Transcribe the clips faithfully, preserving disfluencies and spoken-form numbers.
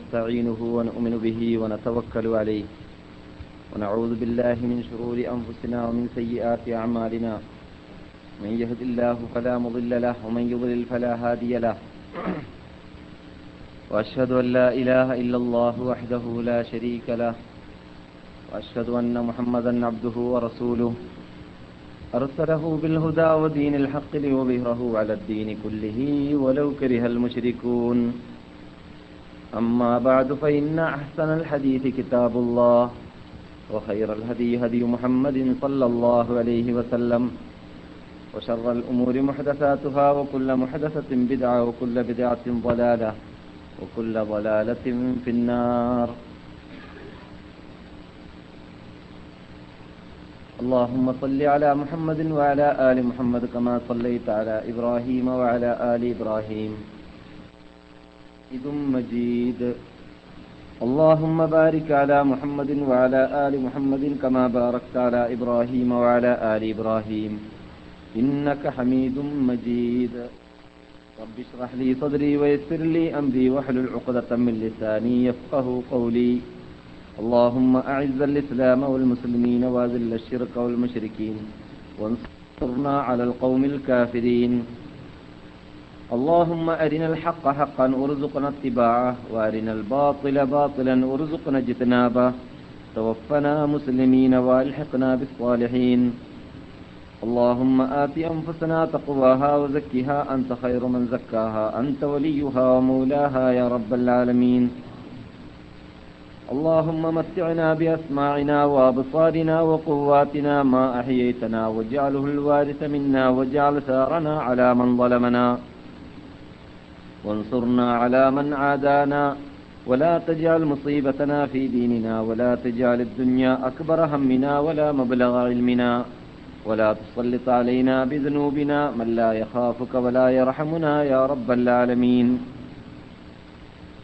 نستعينه ونؤمن به ونتوكل عليه ونعوذ بالله من شرور أنفسنا ومن سيئات أعمالنا من يهد الله فلا مضل له ومن يضلل فلا هادي له وأشهد أن لا إله إلا الله وحده لا شريك له وأشهد أن محمدا عبده ورسوله أرسله بالهدى ودين الحق ليظهره على الدين كله ولو كره المشركون أما بعد فإن أحسن الحديث كتاب الله وخير الهدي هدي محمد صلى الله عليه وسلم وشر الأمور محدثاتها وكل محدثة بدعة وكل بدعة ضلالة وكل ضلالة في النار اللهم صل على محمد وعلى آل محمد كما صليت على إبراهيم وعلى آل إبراهيم مجيد اللهم بارك على محمد وعلى آل محمد كما باركت على إبراهيم وعلى آل إبراهيم إنك حميد مجيد رب اشرح لي صدري ويسر لي أمري واحلل عقدة من لساني يفقه قولي اللهم أعز الإسلام والمسلمين وأذل الشرك والمشركين وانصرنا على القوم الكافرين اللهم أرنا الحق حقا وارزقنا اتباعه وأرنا الباطل باطلا وارزقنا اجتنابه توفنا مسلمين والحقنا بالصالحين اللهم آت أنفسنا تقواها وزكها أنت خير من زكاها أنت وليها ومولاها يا رب العالمين اللهم متعنا بأسماعنا وأبصارنا وقواتنا ما أحييتنا واجعله الوارث منا واجعل ثارنا على من ظلمنا وانصرنا على من عادانا ولا تجعل مصيبتنا في ديننا ولا تجعل الدنيا أكبر همنا ولا مبلغ علمنا ولا تسلط علينا بذنوبنا من لا يخافك ولا يرحمنا يا رب العالمين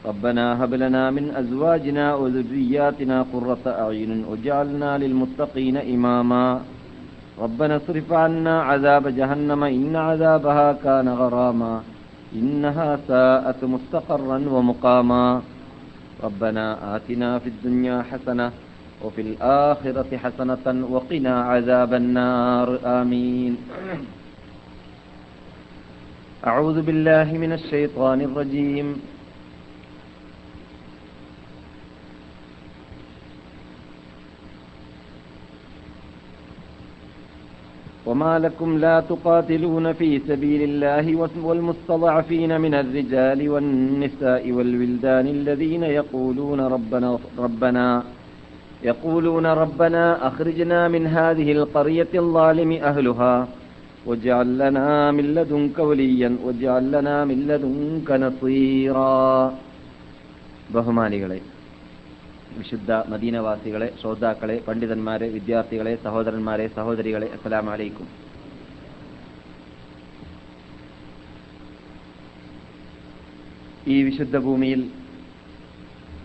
ربنا هب لنا من أزواجنا وذرياتنا قرة أعين واجعلنا للمتقين إماما ربنا اصرف عنا عذاب جهنم إن عذابها كان غراما إنها ساءت مستقرا ومقاما ربنا آتنا في الدنيا حسنة وفي الآخرة حسنة وقنا عذاب النار آمين أعوذ بالله من الشيطان الرجيم وما لكم لا تقاتلون في سبيل الله والمستضعفين من الرجال والنساء والولدان الذين يقولون ربنا ربنا يقولون ربنا أخرجنا من هذه القرية الظالم أهلها واجعل لنا من لدنك وليا واجعل لنا من لدنك نصيرا ബഹുമാനികളെ, വിശുദ്ധ മദീനവാസികളെ, ശ്രോതാക്കളെ, പണ്ഡിതന്മാരെ, വിദ്യാർത്ഥികളെ, സഹോദരന്മാരെ, സഹോദരികളെ, അസ്സലാമു അലൈക്കും. ഈ വിശുദ്ധ ഭൂമിയിൽ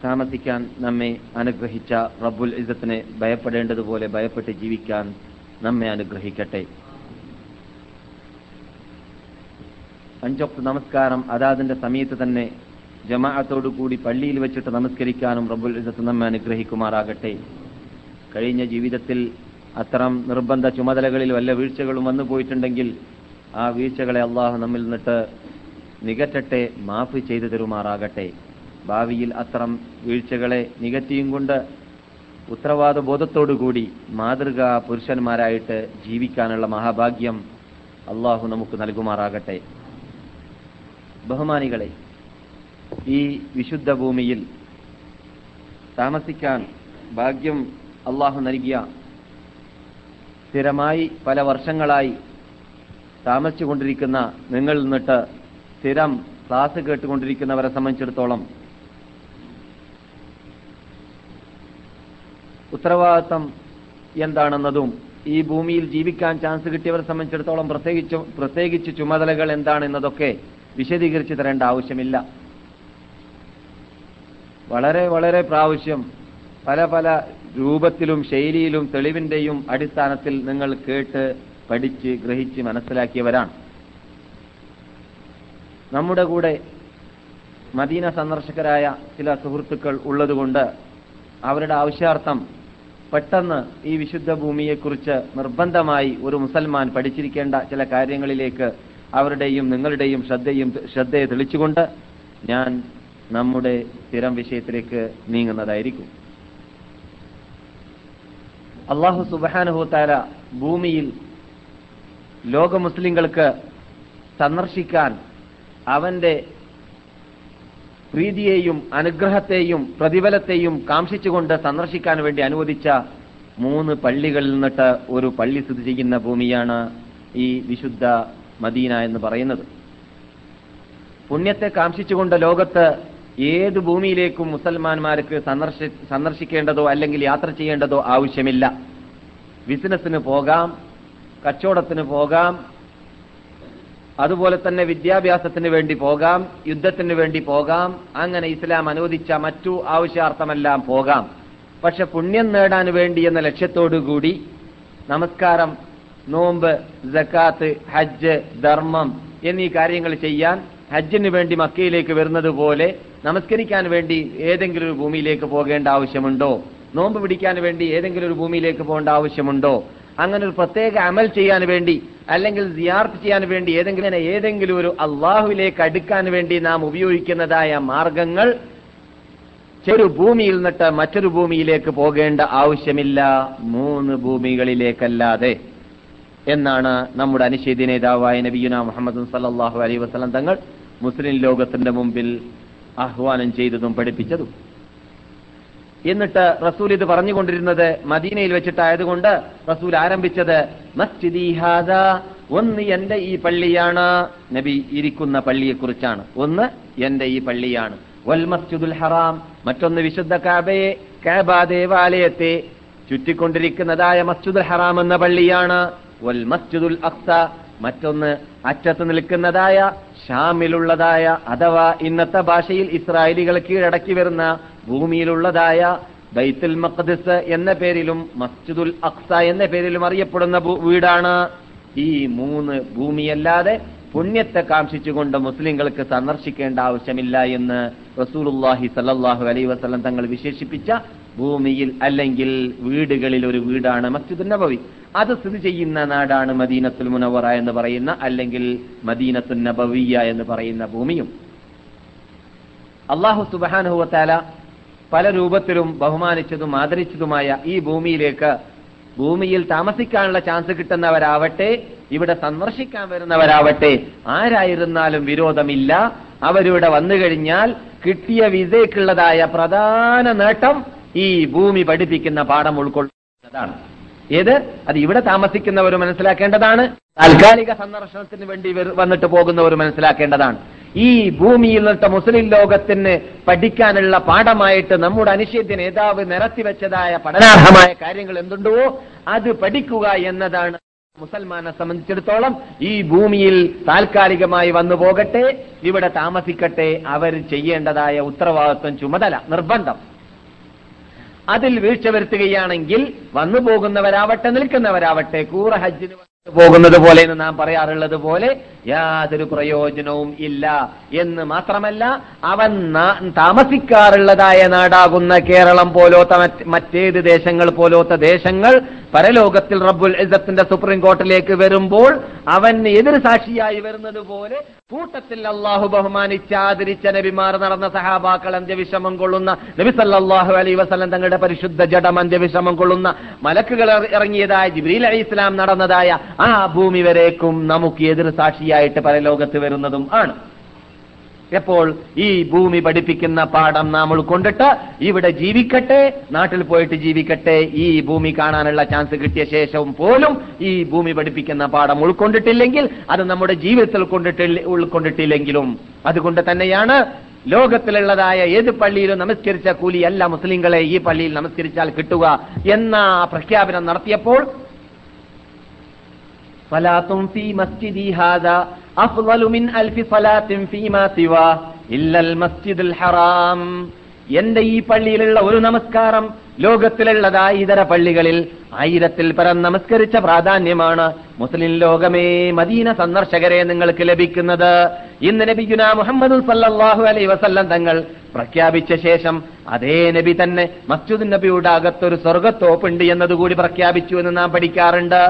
താമസിക്കാൻ നമ്മെ അനുഗ്രഹിച്ച റബ്ബുൽ ഇസ്സത്തിനെ ഭയപ്പെടേണ്ടതുപോലെ ഭയപ്പെട്ട് ജീവിക്കാൻ നമ്മെ അനുഗ്രഹിക്കട്ടെ. അഞ്ചൊക്ത് നമസ്കാരം അതാതിന്റെ സമയത്ത് തന്നെ ജമാഅത്തോടു കൂടി പള്ളിയിൽ വെച്ചിട്ട് നമസ്കരിക്കാനും റബ്ബുൽ ഇസ്സത്ത് നമ്മെ അനുഗ്രഹിക്കുമാറാകട്ടെ. കഴിഞ്ഞ ജീവിതത്തിൽ അത്തരം നിർബന്ധ ചുമതലകളിൽ വല്ല വീഴ്ചകളും വന്നു പോയിട്ടുണ്ടെങ്കിൽ ആ വീഴ്ചകളെ അള്ളാഹു നമ്മിൽ നിന്നിട്ട് നികറ്റട്ടെ, മാഫ് ചെയ്തു തരുമാറാകട്ടെ. ഭാവിയിൽ അത്തരം വീഴ്ചകളെ നികത്തിയും കൊണ്ട് ഉത്തരവാദ ബോധത്തോടുകൂടി മാതൃകാ പുരുഷന്മാരായിട്ട് ജീവിക്കാനുള്ള മഹാഭാഗ്യം അള്ളാഹു നമുക്ക് നൽകുമാറാകട്ടെ. ബഹുമാനികളെ, ഈ വിശുദ്ധ ഭൂമിയിൽ താമസിക്കാൻ ഭാഗ്യം അള്ളാഹു നൽകിയ, സ്ഥിരമായി പല വർഷങ്ങളായി താമസിച്ചു കൊണ്ടിരിക്കുന്ന നിങ്ങൾ നിന്നിട്ട് സ്ഥിരം ക്ലാസ് കേട്ടുകൊണ്ടിരിക്കുന്നവരെ സംബന്ധിച്ചിടത്തോളം ഉത്തരവാദിത്തം എന്താണെന്നതും ഈ ഭൂമിയിൽ ജീവിക്കാൻ ചാൻസ് കിട്ടിയവരെ സംബന്ധിച്ചിടത്തോളം പ്രത്യേകിച്ച് പ്രത്യേകിച്ച് ചുമതലകൾ എന്താണെന്നതൊക്കെ വിശദീകരിച്ചു തരേണ്ട ആവശ്യമില്ല. വളരെ വളരെ പ്രാവശ്യം പല പല രൂപത്തിലും ശൈലിയിലും തെളിവിന്റെയും അടിസ്ഥാനത്തിൽ നിങ്ങൾ കേട്ട് പഠിച്ച് ഗ്രഹിച്ച് മനസ്സിലാക്കിയവരാണ്. നമ്മുടെ കൂടെ മദീന സന്ദർശകരായ ചില സുഹൃത്തുക്കൾ ഉള്ളതുകൊണ്ട് അവരുടെ ആവശ്യാർത്ഥം പെട്ടെന്ന് ഈ വിശുദ്ധ ഭൂമിയെക്കുറിച്ച് നിർബന്ധമായി ഒരു മുസൽമാൻ പഠിച്ചിരിക്കേണ്ട ചില കാര്യങ്ങളിലേക്ക് അവരുടെയും നിങ്ങളുടെയും ശ്രദ്ധയും ശ്രദ്ധയെ തെളിച്ചുകൊണ്ട് ഞാൻ നമ്മുടെ സ്ഥിരം വിഷയത്തിലേക്ക് നീങ്ങുന്നതായിരിക്കും. അള്ളാഹു സുബ്ഹാനഹു തആല ഭൂമിയിൽ ലോക മുസ്ലിങ്ങൾക്ക് സന്ദർശിക്കാൻ അവന്റെ പ്രീതിയെയും അനുഗ്രഹത്തെയും പ്രതിഫലത്തെയും കാംക്ഷിച്ചുകൊണ്ട് സന്ദർശിക്കാൻ വേണ്ടി അനുവദിച്ച മൂന്ന് പള്ളികളിൽ നിന്നിട്ട് ഒരു പള്ളി സ്ഥിതി ചെയ്യുന്ന ഭൂമിയാണ് ഈ വിശുദ്ധ മദീന എന്ന് പറയുന്നത്. പുണ്യത്തെ കാംക്ഷിച്ചുകൊണ്ട് ലോകത്ത് ഏത് ഭൂമിയിലേക്കും മുസൽമാന്മാർക്ക് സന്ദർശി സന്ദർശിക്കേണ്ടതോ അല്ലെങ്കിൽ യാത്ര ചെയ്യേണ്ടതോ ആവശ്യമില്ല. ബിസിനസ്സിന് പോകാം, കച്ചവടത്തിന് പോകാം, അതുപോലെ തന്നെ വിദ്യാഭ്യാസത്തിന് വേണ്ടി പോകാം, യുദ്ധത്തിന് വേണ്ടി പോകാം, അങ്ങനെ ഇസ്ലാം അനുവദിച്ച മറ്റു ആവശ്യാർത്ഥമെല്ലാം പോകാം. പക്ഷെ പുണ്യം നേടാൻ വേണ്ടി എന്ന ലക്ഷ്യത്തോടുകൂടി നമസ്കാരം, നോമ്പ്, സക്കാത്ത്, ഹജ്ജ്, ധർമ്മം എന്നീ കാര്യങ്ങൾ ചെയ്യാൻ ഹജ്ജിന് വേണ്ടി മക്കയിലേക്ക് വരുന്നത് പോലെ നമസ്കരിക്കാൻ വേണ്ടി ഏതെങ്കിലും ഒരു ഭൂമിയിലേക്ക് പോകേണ്ട ആവശ്യമുണ്ടോ? നോമ്പ് പിടിക്കാൻ വേണ്ടി ഏതെങ്കിലും ഒരു ഭൂമിയിലേക്ക് പോകേണ്ട ആവശ്യമുണ്ടോ? അങ്ങനെ ഒരു പ്രത്യേക അമൽ ചെയ്യാൻ വേണ്ടി അല്ലെങ്കിൽ സിയാർത്ത് ചെയ്യാൻ വേണ്ടി ഏതെങ്കിലും ഏതെങ്കിലും ഒരു അള്ളാഹുവിലേക്ക് അടുക്കാൻ വേണ്ടി നാം ഉപയോഗിക്കുന്നതായ മാർഗങ്ങൾ ഒരു ഭൂമിയിൽ നിന്നിട്ട് മറ്റൊരു ഭൂമിയിലേക്ക് പോകേണ്ട ആവശ്യമില്ല, മൂന്ന് ഭൂമികളിലേക്കല്ലാതെ എന്നാണ് നമ്മുടെ അനുശീതി നേതാവായ നബിയുനാ മുഹമ്മദ് സല്ലല്ലാഹു അലൈഹി വസല്ലം തങ്ങൾ മുസ്ലിം ലോകത്തിന്റെ മുമ്പിൽ ആഹ്വാനം ചെയ്തതും പഠിപ്പിച്ചതും. എന്നിട്ട് റസൂൽ ഇത് പറഞ്ഞുകൊണ്ടിരുന്നത് മദീനയിൽ വെച്ചിട്ടായതുകൊണ്ട് റസൂൽ ആരംഭിച്ചത് മസ്ജിദി ഹാദാ, ഒന്ന് എന്റെ ഈ പള്ളിയാണ്, നബി ഇരിക്കുന്ന പള്ളിയെക്കുറിച്ചാണ്, ഒന്ന് എന്റെ ഈ പള്ളിയാണ്, വൽ മസ്ജിദുൽ ഹറാം, മറ്റൊന്ന് വിശുദ്ധ കഅബയെ കഅബ ദേവാലയത്തെ ചുറ്റിക്കൊണ്ടിരിക്കുന്നതായ മസ്ജിദുൽ ഹറാം എന്ന പള്ളിയാണ്, വൽ മസ്ജിദുൽ അഖ്സ, മറ്റൊന്ന് അറ്റത്ത് നിൽക്കുന്നതായ ഷാമിലുള്ളതായ അഥവാ ഇന്നത്തെ ഭാഷയിൽ ഇസ്രായേലികൾ കീഴടക്കി വരുന്ന ഭൂമിയിലുള്ളതായ ബൈത്തുൽ മഖ്ദിസ് എന്ന പേരിലും മസ്ജിദുൽ അഖ്സ എന്ന പേരിലും അറിയപ്പെടുന്ന വീടാണ്. ഈ മൂന്ന് ഭൂമിയല്ലാതെ പുണ്യത്തെ കാംക്ഷിച്ചുകൊണ്ട് മുസ്ലിങ്ങൾക്ക് സന്ദർശിക്കേണ്ട ആവശ്യമില്ല എന്ന് റസൂലുള്ളാഹി സല്ലല്ലാഹു അലൈഹി വസല്ലം തങ്ങൾ വിശേഷിപ്പിച്ച ഭൂമിയിൽ അല്ലെങ്കിൽ വീടുകളിൽ ഒരു വീടാണ് മസ്ജിദുൻ നബവി. അത് സ്ഥിതി ചെയ്യുന്ന നാടാണ് മദീനത്തുൽ മുനവ്വറ എന്ന് പറയുന്ന അല്ലെങ്കിൽ മദീനത്തുൻ നബവിയ എന്ന് പറയുന്ന ഭൂമിയും. അല്ലാഹു സുബ്ഹാനഹു വ തആല പല രൂപത്തിലും ബഹുമാനിച്ചതും ആദരിച്ചതുമായ ഈ ഭൂമിയിലേക്ക് ഭൂമിയിൽ താമസിക്കാനുള്ള ചാൻസ് കിട്ടുന്നവരാവട്ടെ ഇവിടെ സന്ദർശിക്കാൻ വരുന്നവരാവട്ടെ ആരായിരുന്നാലും വിരോധമില്ല. അവരിവിടെ വന്നു കഴിഞ്ഞാൽ കിട്ടിയ വിസയ്ക്കുള്ളതായ പ്രധാന നേട്ടം ഈ ഭൂമി പഠിപ്പിക്കുന്ന പാഠം ഉൾക്കൊള്ളുന്നതാണ്. ഏത്? അത് ഇവിടെ താമസിക്കുന്നവർ മനസ്സിലാക്കേണ്ടതാണ്, താൽക്കാലിക സന്ദർശനത്തിന് വേണ്ടി വന്നിട്ട് പോകുന്നവർ മനസ്സിലാക്കേണ്ടതാണ്. ഈ ഭൂമിയിൽ നിന്നിട്ട് മുസ്ലിം ലോകത്തിന് പഠിക്കാനുള്ള പാഠമായിട്ട് നമ്മുടെ അനുശീതി നേതാവ് നിരത്തിവെച്ചതായ പഠനാർഹമായ കാര്യങ്ങൾ എന്തുണ്ടോ അത് പഠിക്കുക എന്നതാണ്. മുസൽമാനെ സംബന്ധിച്ചിടത്തോളം ഈ ഭൂമിയിൽ താൽക്കാലികമായി വന്നു പോകട്ടെ, ഇവിടെ താമസിക്കട്ടെ, അവർ ചെയ്യേണ്ടതായ ഉത്തരവാദിത്വം, ചുമതല, നിർബന്ധം. അതിൽ വീഴ്ച വരുത്തുകയാണെങ്കിൽ വന്നു പോകുന്നവരാവട്ടെ നിൽക്കുന്നവരാവട്ടെ കൂറ ഹജ്ജിന് പോകുന്നത് പോലെ എന്ന് നാം പറയാറുള്ളത് പോലെ യാതൊരു പ്രയോജനവും ഇല്ല എന്ന് മാത്രമല്ല, അവൻ താമസിക്കാറുള്ളതായ നാടാകുന്ന കേരളം പോലോത്ത മറ്റേത് ദേശങ്ങൾ പോലോത്ത ദേശങ്ങൾ പരലോകത്തിൽ റബ്ബുൽ ഇസ്സത്തിന്റെ സുപ്രീം കോർട്ടിലേക്ക് വരുമ്പോൾ അവന് എതിർ സാക്ഷിയായി വരുന്നത് പോലെ കൂട്ടത്തിൽ അള്ളാഹു ബഹുമാനിച്ച് ആദരിച്ച നബിമാർ നടന്ന സഹാബാക്കൾ അന്ത്യവിശ്രമം കൊള്ളുന്ന നബി സല്ലല്ലാഹു അലൈഹി വസല്ലം തങ്ങളുടെ പരിശുദ്ധ ജഡം അന്ത്യവിശ്രമം കൊള്ളുന്ന മലക്കുകൾ ഇറങ്ങിയതായ ജിബ്രീൽ അലൈഹിസ്സലാം നടന്നതായ ആ ഭൂമി വരേക്കും നമുക്ക് എതിർ സാക്ഷിയായിട്ട് പരലോകത്ത് വരുന്നതും ആണ്. എപ്പോൾ ഈ ഭൂമി പഠിപ്പിക്കുന്ന പാഠം നാം ഉൾക്കൊണ്ടിട്ട് ഇവിടെ ജീവിക്കട്ടെ, നാട്ടിൽ പോയിട്ട് ജീവിക്കട്ടെ, ഈ ഭൂമി കാണാനുള്ള ചാൻസ് കിട്ടിയ ശേഷവും പോലും ഈ ഭൂമി പഠിപ്പിക്കുന്ന പാഠം ഉൾക്കൊണ്ടിട്ടില്ലെങ്കിൽ അത് നമ്മുടെ ജീവിതത്തിൽ കൊണ്ടിട്ടില്ല ഉൾക്കൊണ്ടിട്ടില്ലെങ്കിലും അതുകൊണ്ട് തന്നെയാണ് ലോകത്തിലുള്ളതായ ഏത് പള്ളിയിലും നമസ്കരിച്ച കൂലി അല്ല മുസ്ലിങ്ങളെ ഈ പള്ളിയിൽ നമസ്കരിച്ചാൽ കിട്ടുക എന്ന പ്രഖ്യാപനം നടത്തിയപ്പോൾ അഫ്ളലു മിൻ അൽഫി സലാത്തിൻ ഫീമാ സിവാ ഇല്ലൽ മസ്ജിദുൽ ഹറാം, എന്റെ ഈ പള്ളിയിലുള്ള ഒരു നമസ്കാരം ലോകത്തിലുള്ളതായ ഇതര പള്ളികളിൽ ആയിരത്തിൽ പരം നമസ്കരിച്ച പ്രാധാന്യമാണ് മുസ്ലിം ലോകമേ മദീന സന്ദർശകരെ നിങ്ങൾക്ക് ലഭിക്കുന്നത്. ഇന്ന് നബിയുനാ മുഹമ്മദ് സല്ലല്ലാഹു അലൈഹി വസല്ലം തങ്ങൾ പ്രഖ്യാപിച്ച ശേഷം അതേ നബി തന്നെ മസ്ജിദ് നബിയുടെ അകത്തൊരു സ്വർഗത്തോപ്പുണ്ട് എന്നതുകൂടി പ്രഖ്യാപിച്ചു എന്ന് നാം പഠിക്കാറുണ്ട്.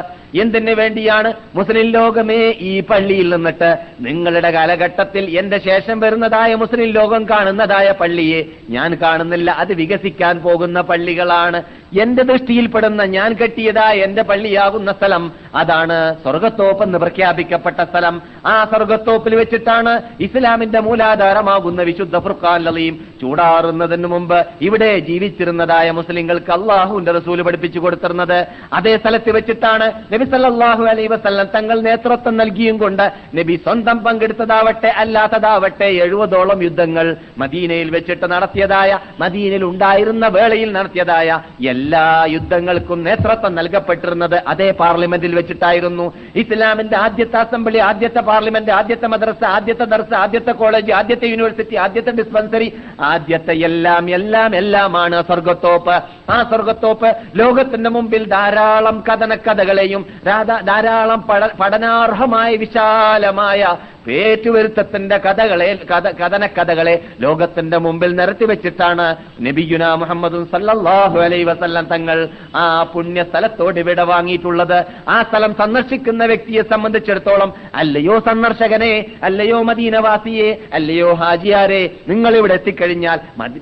എന്തിനു വേണ്ടിയാണ്? മുസ്ലിം ലോകമേ, ഈ പള്ളിയിൽ നിന്നിട്ട് നിങ്ങളുടെ കാലഘട്ടത്തിൽ എന്റെ ശേഷം വരുന്നതായ മുസ്ലിം ലോകം കാണുന്നതായ പള്ളിയെ ഞാൻ കാണുന്നില്ല. അത് വികസിക്കാൻ പോകുന്ന പള്ളികളാണ്. എന്റെ ദൃഷ്ടിയിൽപ്പെടുന്ന, ഞാൻ കെട്ടിയതായ എന്റെ പള്ളിയാകുന്ന സ്ഥലം അതാണ് സ്വർഗത്തോപ്പ് എന്ന് പ്രഖ്യാപിക്കപ്പെട്ട സ്ഥലം. ആ സ്വർഗത്തോപ്പിൽ വെച്ചിട്ടാണ് ഇസ്ലാമിന്റെ മൂലാധാരമാകുന്ന വിശുദ്ധ ഫുർഖാൻ അലീം ചൂടാറുന്നതിന് മുമ്പ് ഇവിടെ ജീവിച്ചിരുന്നതായ മുസ്ലിങ്ങൾക്ക് അള്ളാഹുവിന്റെ റസൂൽ പഠിപ്പിച്ചു കൊടുത്തിരുന്നത്. അതേ സ്ഥലത്ത് വെച്ചിട്ടാണ് നബി സല്ലല്ലാഹു അലൈഹി വസല്ലം തങ്ങൾ നേതൃത്വം നൽകിയും കൊണ്ട് നബി സ്വന്തം പങ്കെടുത്തതാവട്ടെ അല്ലാത്തതാവട്ടെ എഴുപതോളം യുദ്ധങ്ങൾ മദീനയിൽ വെച്ചിട്ട് നടത്തിയതായ, മദീനയിൽ ഉണ്ടായിരുന്ന വേളയിൽ നടത്തിയതായ എല്ലാ യുദ്ധങ്ങൾക്കും നേതൃത്വം നൽകപ്പെട്ടിരുന്നത് അതേ പാർലമെന്റിൽ വെച്ചിട്ടായിരുന്നു. ഇസ്ലാമിന്റെ ആദ്യത്തെ അസംബ്ലി, ആദ്യത്തെ പാർലമെന്റ്, ആദ്യത്തെ മദ്രസ, ആദ്യത്തെ ദർസ്, ആദ്യത്തെ കോളേജ്, ആദ്യത്തെ യൂണിവേഴ്സിറ്റി, ആദ്യത്തെ ഡിസ്പെൻസറി, ആദ്യത്തെ എല്ലാം എല്ലാം എല്ലാമാണ് സ്വർഗത്തോപ്പ്. ആ സ്വർഗത്തോപ്പ് ലോകത്തിന്റെ മുമ്പിൽ ധാരാളം കഥനക്കഥകളെയും ധാരാളം പഠനാർഹമായ വിശാലമായ പേറ്റുവരുത്തത്തിന്റെ കഥകളെ കഥനക്കഥകളെ ലോകത്തിന്റെ മുമ്പിൽ നിരത്തിവെച്ചിട്ടാണ് നബിയുനാ മുഹമ്മദ് സല്ലല്ലാഹു അലൈഹി വസല്ലം തങ്ങൾ ആ പുണ്യ സ്ഥലത്തോട് വിട വാങ്ങിയിട്ടുള്ളത്. ആ സ്ഥലം സന്ദർശിക്കുന്ന വ്യക്തിയെ സംബന്ധിച്ചിടത്തോളം, അല്ലയോ സന്ദർശകനെ, അല്ലയോ മദീനവാസിയെ, അല്ലയോ ഹാജിയാരെ, നിങ്ങൾ ഇവിടെ എത്തിക്കഴിഞ്ഞാൽ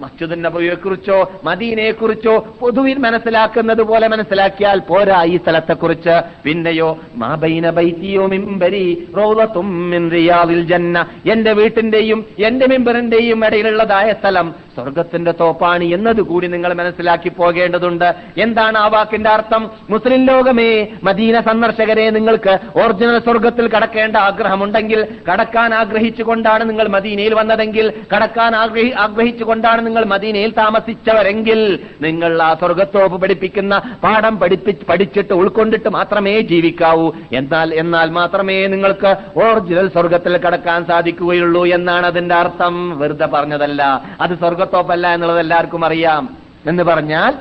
മസ്ജിദ് നബവിയെ കുറിച്ചോ മദീനയെ കുറിച്ചോ പൊതുവിൽ മനസ്സിലാക്കുന്നത് പോലെ മനസ്സിലാക്കിയാൽ പോരാ ഈ സ്ഥലത്തെക്കുറിച്ച്. പിന്നെയോ മാ ബൈന ബൈതിയോ മിംബരി റൗളതും മിൻ റിയാദിൽ ജന്ന, എന്റെ വീട്ടിന്റെയും എന്റെ മിമ്പറിന്റെയും ഇടയിലുള്ളതായ സ്ഥലം സ്വർഗത്തിന്റെ തോപ്പാണ് എന്നതുകൂടി നിങ്ങൾ മനസ്സിലാക്കി പോകേണ്ടതുണ്ട്. എന്താണ് ആ വാക്കിന്റെ അർത്ഥം? മുസ്ലിം ലോകമേ മദീന സന്ദർശകരെ, നിങ്ങൾക്ക് ഒറിജിനൽ സ്വർഗത്തിൽ കടക്കേണ്ട ആഗ്രഹമുണ്ടെങ്കിൽ, കടക്കാൻ ആഗ്രഹിച്ചുകൊണ്ടാണ് നിങ്ങൾ മദീനയിൽ വന്നതെങ്കിൽ, കടക്കാൻ ആഗ്രഹിച്ചുകൊണ്ടാണ് നിങ്ങൾ മദീനയിൽ താമസിച്ചവരെങ്കിൽ, നിങ്ങൾ ആ സ്വർഗത്തോപ്പ് പഠിപ്പിക്കുന്ന പാഠം പഠിപ്പി പഠിച്ചിട്ട് ഉൾക്കൊണ്ടിട്ട് മാത്രമേ ജീവിക്കാവൂ. എന്നാൽ എന്നാൽ മാത്രമേ നിങ്ങൾക്ക് ഒറിജിനൽ സ്വർഗത്തിൽ കടക്കാൻ സാധിക്കുകയുള്ളൂ എന്നാണ് അതിന്റെ അർത്ഥം. വെറുതെ പറഞ്ഞതല്ല, അത് സ്വർഗത്തോപ്പല്ല എന്നുള്ളത് എല്ലാവർക്കും അറിയാം. എന്ന് പറഞ്ഞാൽ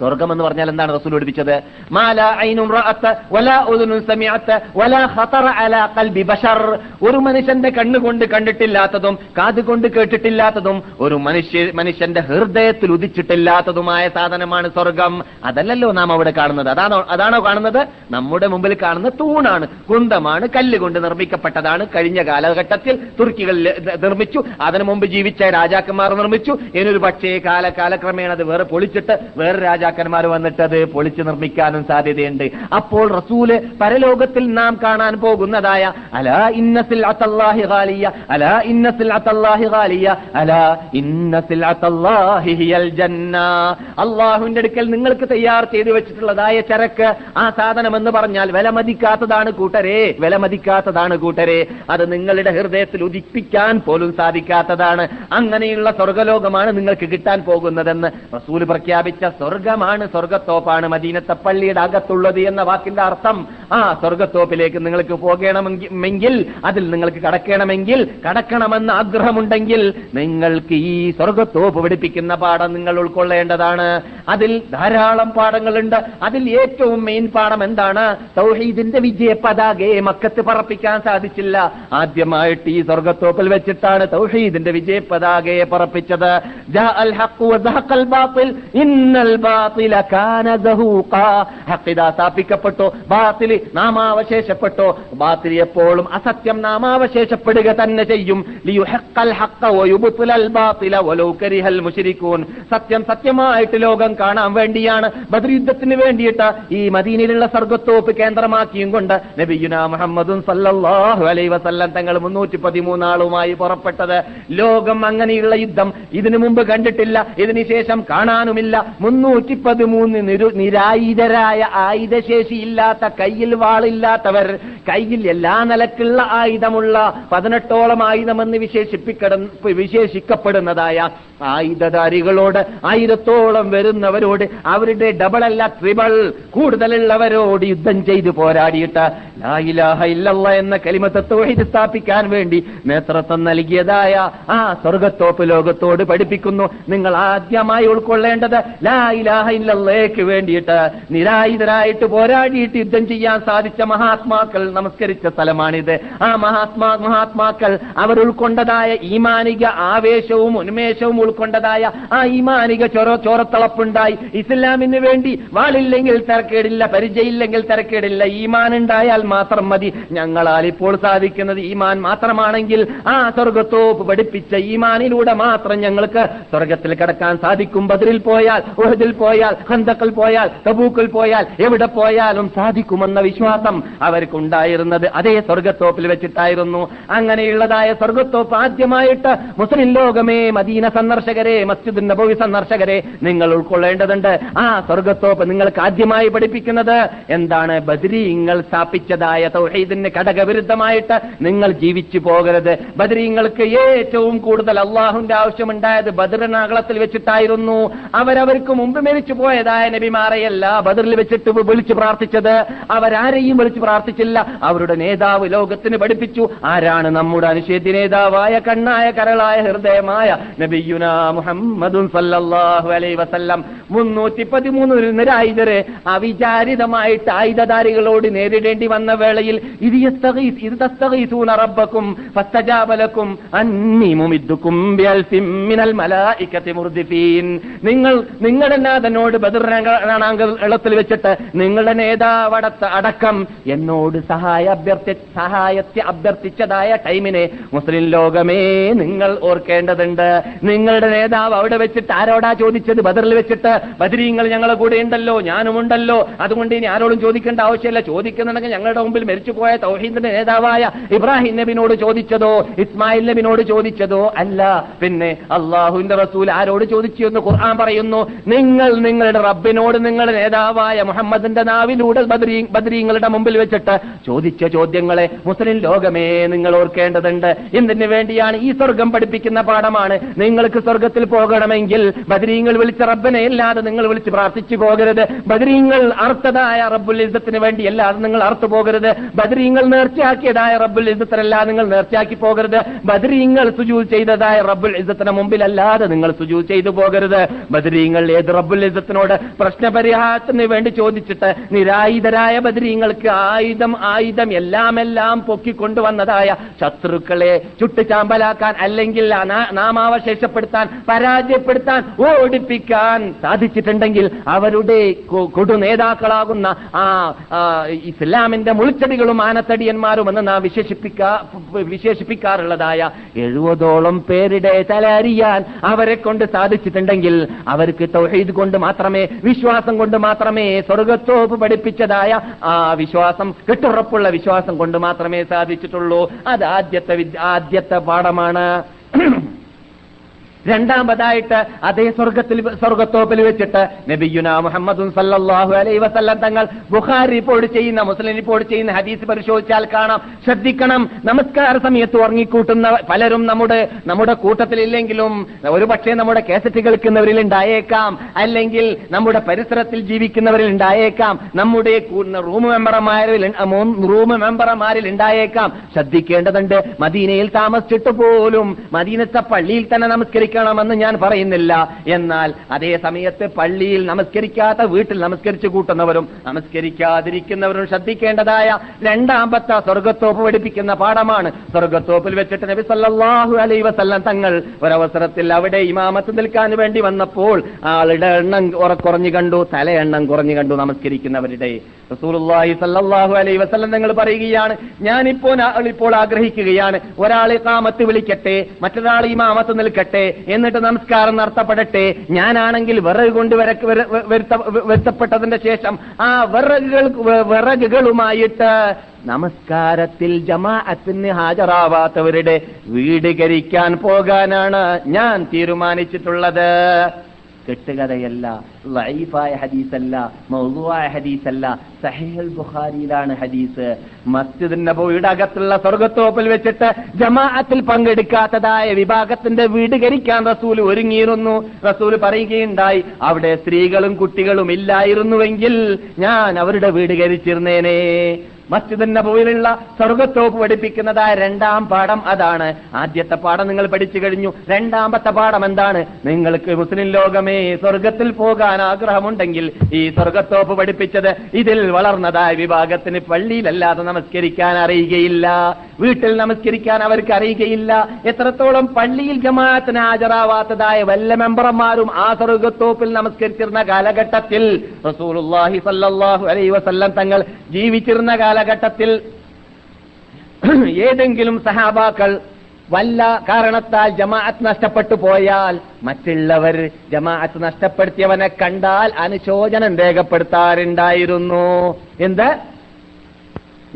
സ്വർഗം എന്ന് പറഞ്ഞാൽ എന്താണ് റസൂൽ പഠിപ്പിച്ചത്? മാല ഐനും റഅത്ത് വലാ ഉദുനും സമീഅത്ത് വലാ ഖതറ അലാ ഖൽബി ബശർ, ഒരു മനുഷ്യന്റെ കണ്ണുകൊണ്ട് കണ്ടിട്ടില്ലാത്തതും കാതുകൊണ്ട് കേട്ടിട്ടില്ലാത്തതും ഒരു മനുഷ്യ മനുഷ്യന്റെ ഹൃദയത്തിൽ ഉദിച്ചിട്ടില്ലാത്തതുമായ സാധനമാണ് സ്വർഗം. അതല്ലല്ലോ നാം അവിടെ കാണുന്നത്. അതാണോ അതാണോ കാണുന്നത്? നമ്മുടെ മുമ്പിൽ കാണുന്ന തൂണാണ്, കുന്തമാണ്, കല്ലുകൊണ്ട് നിർമ്മിക്കപ്പെട്ടതാണ്. കഴിഞ്ഞ കാലഘട്ടത്തിൽ തുർക്കികളിൽ നിർമ്മിച്ചു, അതിനു മുമ്പ് ജീവിച്ച രാജാക്കന്മാർ നിർമ്മിച്ചു. ഇനിയൊരു പക്ഷേ കാല കാലക്രമേണ അത് വേറെ പൊളിച്ചിട്ട് വേറെ രാജാ ന്മാർ വന്നിട്ട് അത് പൊളിച്ചു നിർമ്മിക്കാനും സാധ്യതയുണ്ട്. അപ്പോൾ റസൂല് പരലോകത്തിൽ നാം കാണാൻ പോകുന്നതായ അലാ ഇന്ന സിൽഅത്തല്ലാഹി ഗാലിയ, അലാ ഇന്ന സിൽഅത്തല്ലാഹി ഗാലിയ, അലാ ഇന്ന സിൽഅത്തല്ലാഹി ഹിയൽ ജന്ന, അല്ലാഹുവിന്റെ അടുക്കൽ നിങ്ങൾക്ക് തയ്യാർ ചെയ്തു വെച്ചിട്ടുള്ളതായ ചരക്ക്, ആ സാധനം എന്ന് പറഞ്ഞാൽ വിലമതിക്കാത്തതാണ് കൂട്ടരെ, വിലമതിക്കാത്തതാണ് കൂട്ടരെ അത് നിങ്ങളുടെ ഹൃദയത്തിൽ ഉദിപ്പിക്കാൻ പോലും സാധിക്കാത്തതാണ്. അങ്ങനെയുള്ള സ്വർഗലോകമാണ് നിങ്ങൾക്ക് കിട്ടാൻ പോകുന്നതെന്ന് റസൂല് പ്രഖ്യാപിച്ച സ്വർഗം ാണ് സ്വർഗത്തോപ്പാണ് മദീനത്തെ പള്ളിയുടെ അകത്തുള്ളത് എന്ന വാക്കിന്റെ അർത്ഥം. ആ സ്വർഗത്തോപ്പിലേക്ക് നിങ്ങൾക്ക് പോകണമെങ്കിൽ, അതിൽ നിങ്ങൾക്ക് കടക്കണമെങ്കിൽ, കടക്കണമെന്ന് ആഗ്രഹമുണ്ടെങ്കിൽ നിങ്ങൾക്ക് ഈ സ്വർഗത്തോപ്പ് പഠിപ്പിക്കുന്ന പാഠം നിങ്ങൾ ഉൾക്കൊള്ളേണ്ടതാണ്. അതിൽ ധാരാളം പാഠങ്ങളുണ്ട്. അതിൽ ഏറ്റവും മെയിൻ പാഠം എന്താണ്? തൗഹീദിന്റെ വിജയ പതാകയെ മക്കത്ത് പറപ്പിക്കാൻ സാധിച്ചില്ല. ആദ്യമായിട്ട് ഈ സ്വർഗത്തോപ്പിൽ വെച്ചിട്ടാണ് തൗഹീദിന്റെ വിജയ പതാകയെ പറപ്പിച്ചത്. പ്പെട്ടു ബാത്തില് നാമാവശേഷപ്പെട്ടോ, ബാത്തിൽ എപ്പോഴും അസത്യം നാമാവശേഷപ്പെടുക തന്നെ ചെയ്യും. സത്യം സത്യമായിട്ട് ലോകം കാണാൻ വേണ്ടിയാണ്, ബദർ യുദ്ധത്തിന് വേണ്ടിയിട്ട് ഈ മദീനയിലുള്ള സ്വർഗത്തോപ്പ് കേന്ദ്രമാക്കിയും കൊണ്ട് നബിയുനാ മുഹമ്മദും സല്ലല്ലാഹു അലൈഹി വസല്ലം തങ്ങൾ മുന്നൂറ്റി പതിമൂന്നാളുമായി പുറപ്പെട്ടത്. ലോകം അങ്ങനെയുള്ള യുദ്ധം ഇതിനു മുമ്പ് കണ്ടിട്ടില്ല, ഇതിനുശേഷം കാണാനുമില്ല. മുന്നൂറ്റി പതിമൂന്ന് നിരു നിരായുധരായ ആയുധശേഷിയില്ലാത്ത, കയ്യിൽ വാളില്ലാത്തവർ, കയ്യിൽ എല്ലാ നിലക്കുള്ള ആയുധമുള്ള പതിനെട്ടോളം ആയുധമെന്ന് വിശേഷിപ്പിക്കട വിശേഷിക്കപ്പെടുന്നതായ ആയുധധാരികളോട്, ആയിരത്തോളം വരുന്നവരോട്, അവരുടെ ഡബിൾ അല്ല ത്രിബിൾ കൂടുതലുള്ളവരോട് യുദ്ധം ചെയ്ത് പോരാടിയിട്ട് ലാ ഇലാഹ ഇല്ലല്ലാഹ് എന്ന കലിമത്ത് തൗഹീദ് സ്ഥാപിക്കാൻ വേണ്ടി നേതൃത്വം നൽകിയതായ ആ സ്വർഗ്ഗത്തോപ്പ് ലോകത്തോട് പഠിപ്പിക്കുന്നു, നിങ്ങൾ ആദ്യമായി ഉൾക്കൊള്ളേണ്ടത് ലാ ഇലാഹ ഇല്ലല്ലാഹ്ക്ക് വേണ്ടിയിട്ട് നിരായുധരായിട്ട് പോരാടിയിട്ട് യുദ്ധം ചെയ്യാൻ സാധിച്ച മഹാത്മാക്കൾ നമസ്കരിച്ച സ്ഥലമാണിത്. ആ മഹാത്മാ മഹാത്മാക്കൾ അവർ ഉൾക്കൊണ്ടതായ ഈമാനിക ആവേശവും ഉന്മേഷവും ഉൾക്കൊണ്ടതായ ആ ഈമാനിക ചൊറ ചോരത്തളപ്പുണ്ടായി ഇസ്ലാമിന് വേണ്ടി വാളില്ലെങ്കിൽ തിരക്കേടില്ല, പരിചയമില്ലെങ്കിൽ തിരക്കേടില്ല, ഈമാൻ ഉണ്ടായാൽ മാത്രം മതി. ഞങ്ങളാൽ ഇപ്പോൾ സാധിക്കുന്നത് ഈമാൻ മാത്രമാണെങ്കിൽ ആ സ്വർഗത്തോപ്പ് പഠിപ്പിച്ച ഈമാനിലൂടെ മാത്രം ഞങ്ങൾക്ക് സ്വർഗത്തിൽ കടക്കാൻ സാധിക്കും. ബദറിൽ പോയാൽ, ഉഹദിൽ പോയാൽ, ഖന്തക്കിൽ പോയാൽ, തബൂക്കിൽ പോയാൽ, എവിടെ പോയാലും സാധിക്കുമെന്ന വിശ്വാസം അവർക്കുണ്ടായിരുന്നത് അതേ സ്വർഗത്തോപ്പിൽ വെച്ചിട്ടായിരുന്നു. അങ്ങനെയുള്ളതായ സ്വർഗത്തോപ്പ് ആദ്യമായിട്ട് മുസ്ലിം ലോകമേ, മദീന സന്ദർശകരെ, മസ്ജിദ് നബവി സന്ദർശകരെ, നിങ്ങൾ ഉൾക്കൊള്ളേണ്ടതുണ്ട്. ആ സ്വർഗത്തോപ്പ് നിങ്ങൾക്ക് ആദ്യമായി പഠിപ്പിക്കുന്നത് എന്താണ്? ബദരീങ്ങൾ സ്ഥാപിച്ചതായ തൗഹീദിന് ഘടകവിരുദ്ധമായിട്ട് നിങ്ങൾ ജീവിച്ചു പോകരുത്. ബദരീങ്ങൾക്ക് ഏറ്റവും കൂടുതൽ അള്ളാഹുവിന്റെ ആവശ്യമുണ്ടായത് ബദറിനാകളത്തിൽ വെച്ചിട്ടായിരുന്നു. അവരവർക്ക് മുമ്പ് മരിച്ചു പോയതായ നബിമാരെയല്ല ബദറിൽ വെച്ചിട്ട് വിളിച്ചു പ്രാർത്ഥിച്ചത്. അവരാരെയും വിളിച്ചു പ്രാർത്ഥിച്ചില്ല. അവരുടെ നേതാവ് ലോകത്തിന് പഠിപ്പിച്ചു. ആരാണ് നമ്മുടെ അനുശേദ്യ നേതാവായ കണ്ണായ കരളായ ഹൃദയമായ നബിയുനാ മുഹമ്മദുൻ സല്ലല്ലാഹു അലൈഹി വസല്ലം? മുന്നൂറ്റി പതിമൂന്ന് നിരായുധരെ അവിചാരിതമായിട്ട് ആയുധധാരികളോട് നേരിടേണ്ടി വന്ന വേളയിൽ നിങ്ങൾ നിങ്ങളുടെ നാഥനോട് ബദറിനാകളത്തിൽ വെച്ചിട്ട് നിങ്ങളുടെ നേതാവടത്ത് അടക്കം എന്നോട് സഹായ അഭ്യർത്ഥി സഹായത്തെ അഭ്യർത്ഥിച്ചതായ ടൈമിനെ മുസ്ലിം ലോകമേ നിങ്ങൾ ഓർക്കേണ്ടതുണ്ട്. നിങ്ങളുടെ നേതാവ് അവിടെ വെച്ചിട്ട് ആരോടാ ചോദിച്ചത്? ബദറിൽ വെച്ചിട്ട്. ബദരീങ്ങൾ ഞങ്ങളുടെ കൂടെ ഉണ്ടല്ലോ, ഞാനുമുണ്ടല്ലോ, അതുകൊണ്ട് ഇനി ആരോടും ചോദിക്കേണ്ട ആവശ്യമില്ല. ചോദിക്കുന്നുണ്ടെങ്കിൽ ഞങ്ങളുടെ മുമ്പിൽ മരിച്ചു പോയ തൗഹീദിന്റെ നേതാവായ ഇബ്രാഹിം നബിനോട് ചോദിച്ചതോ ഇസ്മായിൽ നബിനോട് ചോദിച്ചതോ അല്ല, പിന്നെ അള്ളാഹുവിന്റെ റസൂൽ ആരോട് ചോദിച്ചു എന്ന് ഖുർആൻ പറയുന്നു. നിങ്ങൾ നിങ്ങളുടെ റബ്ബിനോട് നിങ്ങളുടെ നേതാവായ മുഹമ്മദിന്റെ നാവിലൂടെ ബദരീ ബദരീങ്ങളുടെ മുമ്പിൽ വെച്ചിട്ട് ചോദിച്ച ചോദ്യങ്ങളെ മുസ്ലിം ലോകമേ നിങ്ങൾ ഓർക്കേണ്ടതുണ്ട്. എന്തിനു വേണ്ടിയാണ്? ഈ സ്വർഗം പഠിപ്പിക്കുന്ന പാഠമാണ്. നിങ്ങൾക്ക് സ്വർഗത്തിൽ പോകണമെങ്കിൽ ബദരീങ്ങൾ വിളിച്ച റബ്ബിനെ അല്ലാതെ നിങ്ങൾ വിളിച്ച് പ്രാർത്ഥിച്ചു പോകരുത്. ബദരീങ്ങൾ അർത്ഥതായ റബ്ബുൽ ഇസ്സത്തിന് വേണ്ടി അല്ലാതെ നിങ്ങൾ അർത്തു പോകരുത്. ബദരീങ്ങൾ നേർച്ചയാക്കിയതായ റബ്ബുൽ ഇസ്സത്തിനല്ലാതെ നിങ്ങൾ നേർച്ചയാക്കി പോകരുത്. ബദരീങ്ങൾ സുജൂദ് ചെയ്തതായ റബ്ബുൽ ഇസ്സത്തിന് മുമ്പിലല്ലാതെ നിങ്ങൾ സുജൂദ് ചെയ്തു പോകരുത്. ബദരീങ്ങൾ ഏത് റബ്ബുൽ ഇസ്സത്തിനോട് പ്രശ്നപരിഹാരത്തിന് വേണ്ടി ചോദിച്ചിട്ട് നിരായുധരായ ബദരീങ്ങൾക്ക് ആയുധം ആയുധം എല്ലാം എല്ലാം പൊക്കിക്കൊണ്ടുവന്നതായ ശത്രുക്കളെ ചുട്ടുചാമ്പലാക്കാൻ അല്ലെങ്കിൽ നാമാവശേഷപ്പെടുത്താൻ, പരാജയപ്പെടുത്താൻ, ഓടിപ്പിക്കാൻ സാധിച്ചിട്ടുണ്ടെങ്കിൽ അവരുടെ കൊടു നേതാക്കളാകുന്ന ആ ഇസ്ലാമിന്റെ മുളിച്ചടികളും ആനത്തടിയന്മാരും എന്ന് നാം വിശേഷിപ്പിക്കാ വിശേഷിപ്പിക്കാറുള്ളതായ എഴുപതോളം പേരുടെ തലയറിയാൻ അവരെ കൊണ്ട് സാധിച്ചിട്ടുണ്ടെങ്കിൽ അവർക്ക് തൗഹീദ് കൊണ്ട് മാത്രമേ, വിശ്വാസം കൊണ്ട് മാത്രമേ, സ്വർഗത്തോപ്പ് പഠിപ്പിച്ചതായ ആ വിശ്വാസം, കെട്ടുറപ്പുള്ള വിശ്വാസം കൊണ്ട് മാത്രമേ സാധിച്ചിട്ടുള്ളൂ. അത് ആദ്യത്തെ ആദ്യത്തെ പാഠമാണ്. രണ്ടാമതായിട്ട് അതേ സ്വർഗത്തിൽ സ്വർഗത്തോപ്പിൽ വെച്ചിട്ട് നബിയുനാ മുഹമ്മദുൻ സല്ലല്ലാഹു അലൈഹി വസല്ലം തങ്ങൾ ബുഖാരി റിപ്പോർട്ട് ചെയ്യുന്ന, മുസ്ലിം റിപ്പോർട്ട് ചെയ്യുന്ന ഹദീസ് പരിശോധിച്ചാൽ കാണാം. ശ്രദ്ധിക്കണം, നമസ്കാര സമയത്ത് ഉറങ്ങിക്കൂട്ടുന്ന പലരും നമ്മുടെ നമ്മുടെ കൂട്ടത്തിലില്ലെങ്കിലും ഒരു പക്ഷേ നമ്മുടെ കാസറ്റ് കേൾക്കുന്നവരിൽ ഉണ്ടായേക്കാം, അല്ലെങ്കിൽ നമ്മുടെ പരിസരത്തിൽ ജീവിക്കുന്നവരിൽ ഉണ്ടായേക്കാം, നമ്മുടെ റൂം മെമ്പർമാരിൽ റൂം മെമ്പർമാരിൽ ഉണ്ടായേക്കാം. ശ്രദ്ധിക്കേണ്ടതുണ്ട്. മദീനയിൽ താമസിച്ചിട്ട് പോലും മദീനത്തെ പള്ളിയിൽ തന്നെ നമസ്കരിക്കും ണമെന്ന് ഞാൻ പറയുന്നില്ല. എന്നാൽ അതേ സമയത്ത് പള്ളിയിൽ നമസ്കരിക്കാത്ത വീട്ടിൽ നമസ്കരിച്ചു കൂട്ടുന്നവരും നമസ്കരിക്കാതിരിക്കുന്നവരും ശ്രദ്ധിക്കേണ്ടതായ രണ്ടാമത്തെ സ്വർഗത്തോപ്പ് പഠിപ്പിക്കുന്ന പാഠമാണ്. സ്വർഗത്തോപ്പിൽ വെച്ചിട്ട് നബി സല്ലല്ലാഹു അലൈഹി വസല്ലം തങ്ങൾ ഒരവസരത്തിൽ അവിടെ ഇമാമത്ത് നിൽക്കാൻ വേണ്ടി വന്നപ്പോൾ ആളുടെ എണ്ണം കുറഞ്ഞു കണ്ടു, തല എണ്ണം കുറഞ്ഞു കണ്ടു നമസ്കരിക്കുന്നവരുടെ. റസൂലുള്ളാഹി സല്ലല്ലാഹു അലൈഹി വസല്ലം തങ്ങൾ പറയുകയാണ്, ഞാനിപ്പോ ഇപ്പോൾ ആഗ്രഹിക്കുകയാണ് ഒരാൾ ഇഖാമത്ത് വിളിക്കട്ടെ, മറ്റൊരാൾ ഇമാമത്ത് നിൽക്കട്ടെ, എന്നിട്ട് നമസ്കാരം നടത്തപ്പെടട്ടെ. ഞാനാണെങ്കിൽ വിറക് കൊണ്ട് വരുത്തപ്പെട്ടതിന്റെ ശേഷം ആ വിറകുകൾ വിറകുകളുമായിട്ട് നമസ്കാരത്തിൽ ജമാഅത്തിന് ഹാജരാവാത്തവരുടെ വീട് കരിക്കാൻ പോകാനാണ് ഞാൻ തീരുമാനിച്ചിട്ടുള്ളത്. കെട്ടുകഥയല്ല, ലഈഫായ ഹദീസല്ല, മൗളൂആയ ഹദീസല്ല. സഹീഹുൽ ബുഖാരിയിലാണ് ഹദീസ്. മസ്ജിദുൻ നബവിയുടെ അകത്തുള്ള സ്വർഗ്ഗത്തോപ്പിൽ വെച്ചിട്ട് ജമാഅത്തിൽ പങ്കെടുക്കാത്തതായ വിഭാഗത്തിന്റെ വീട് കരിക്കാൻ റസൂൽ ഒരുങ്ങിയിരുന്നു. റസൂൽ പറയുകയുണ്ടായി, അവിടെ സ്ത്രീകളും കുട്ടികളും ഇല്ലായിരുന്നുവെങ്കിൽ ഞാൻ അവരുടെ വീട് കരിച്ചിരുന്നേനെ. മസ്ജിദുൻ നബവിയിലുള്ള സ്വർഗ്ഗത്തോപ്പ് പഠിപ്പിക്കുന്നതായ രണ്ടാം പാഠം അതാണ്. ആദ്യത്തെ പാഠം നിങ്ങൾ പഠിച്ചു കഴിഞ്ഞു. രണ്ടാമത്തെ പാഠം എന്താണ്? നിങ്ങൾക്ക് മുസ്ലിം ലോകമേ സ്വർഗത്തിൽ പോകാൻ ആഗ്രഹമുണ്ടെങ്കിൽ ഈ സ്വർഗ്ഗത്തോപ്പ് പഠിപ്പിച്ചത് ഇതിൽ വളർന്നതായ വിഭാഗത്തിന് പള്ളിയിലല്ലാതെ നമസ്കരിക്കാൻ അറിയുകയില്ല, വീട്ടിൽ നമസ്കരിക്കാൻ അവർക്ക് അറിയുകയില്ല. എത്രത്തോളം പള്ളിയിൽ ജമാഅത്തിന് ഹാജരാവാത്തതായ വല്ല മെമ്പർമാരും ആ സ്വർഗ്ഗത്തോപ്പിൽ നമസ്കരിച്ചിരുന്ന കാലഘട്ടത്തിൽ, റസൂലുള്ളാഹി സ്വല്ലല്ലാഹു അലൈഹി വസല്ലം തങ്ങൾ ജീവിച്ചിരുന്ന കാലഘട്ടത്തിൽ ഏതെങ്കിലും സഹാബാക്കൾ വല്ല കാരണത്താൽ ജമാഅത്ത് നഷ്ടപ്പെട്ടു പോയാൽ മറ്റുള്ളവർ ജമാഅത്ത് നഷ്ടപ്പെടുത്തിയവനെ കണ്ടാൽ അനുശോചനം രേഖപ്പെടുത്താറുണ്ടായിരുന്നു. എന്ത്?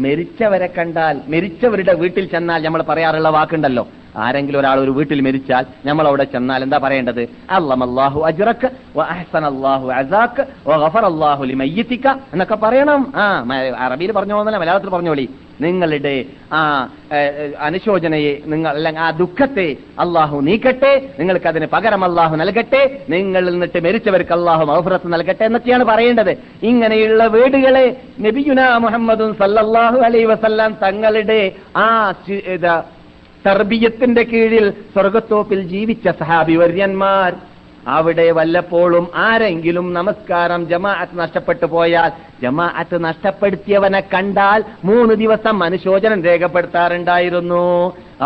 മരിച്ചവരെ കണ്ടാൽ, മരിച്ചവരുടെ വീട്ടിൽ ചെന്നാൽ നമ്മൾ പറയാറുള്ള വാക്കുണ്ടല്ലോ, ആരെങ്കിലും ഒരാൾ ഒരു വീട്ടിൽ മരിച്ചാൽ നമ്മൾ അവിടെ ചെന്നാൽ എന്താ പറയേണ്ടത്? അല്ലാഹു അജ്റക വ അഹ്സനല്ലാഹു അസാക വ ഗഫറല്ലാഹു ലിമയ്യിതിക എന്നൊക്കെ പറയണം. ആ അറബിയിൽ പറഞ്ഞോന്നല്ല, മലയാളത്തിൽ പറഞ്ഞോളി. നിങ്ങളുടെ ആ അനുശോചനയെ, നിങ്ങൾ അല്ലെങ്കിൽ ആ ദുഃഖത്തെ അള്ളാഹു നീക്കട്ടെ, നിങ്ങൾക്ക് അതിന് പകരം അള്ളാഹു നൽകട്ടെ, നിങ്ങൾ എന്നിട്ട് മരിച്ചവർക്ക് അള്ളാഹു മഗ്ഫിറത്ത് നൽകട്ടെ എന്നൊക്കെയാണ് പറയേണ്ടത്. ഇങ്ങനെയുള്ള വീടുകളെ നബിയുനാ മുഹമ്മദും സല്ലല്ലാഹു അലൈഹി വസല്ലം തങ്ങളുടെ ആ തർബിയത്തിന്റെ കീഴിൽ സ്വർഗ്ഗത്തോപ്പിൽ ജീവിച്ച സഹാബി വര്യന്മാർ, അവിടെ വല്ലപ്പോഴും ആരെങ്കിലും നമസ്കാരം ജമാഅത്ത് നഷ്ടപ്പെട്ടു പോയാൽ ജമാഅത്ത് നഷ്ടപ്പെടുത്തിയവനെ കണ്ടാൽ മൂന്ന് ദിവസം അനുശോചനം രേഖപ്പെടുത്താറുണ്ടായിരുന്നു.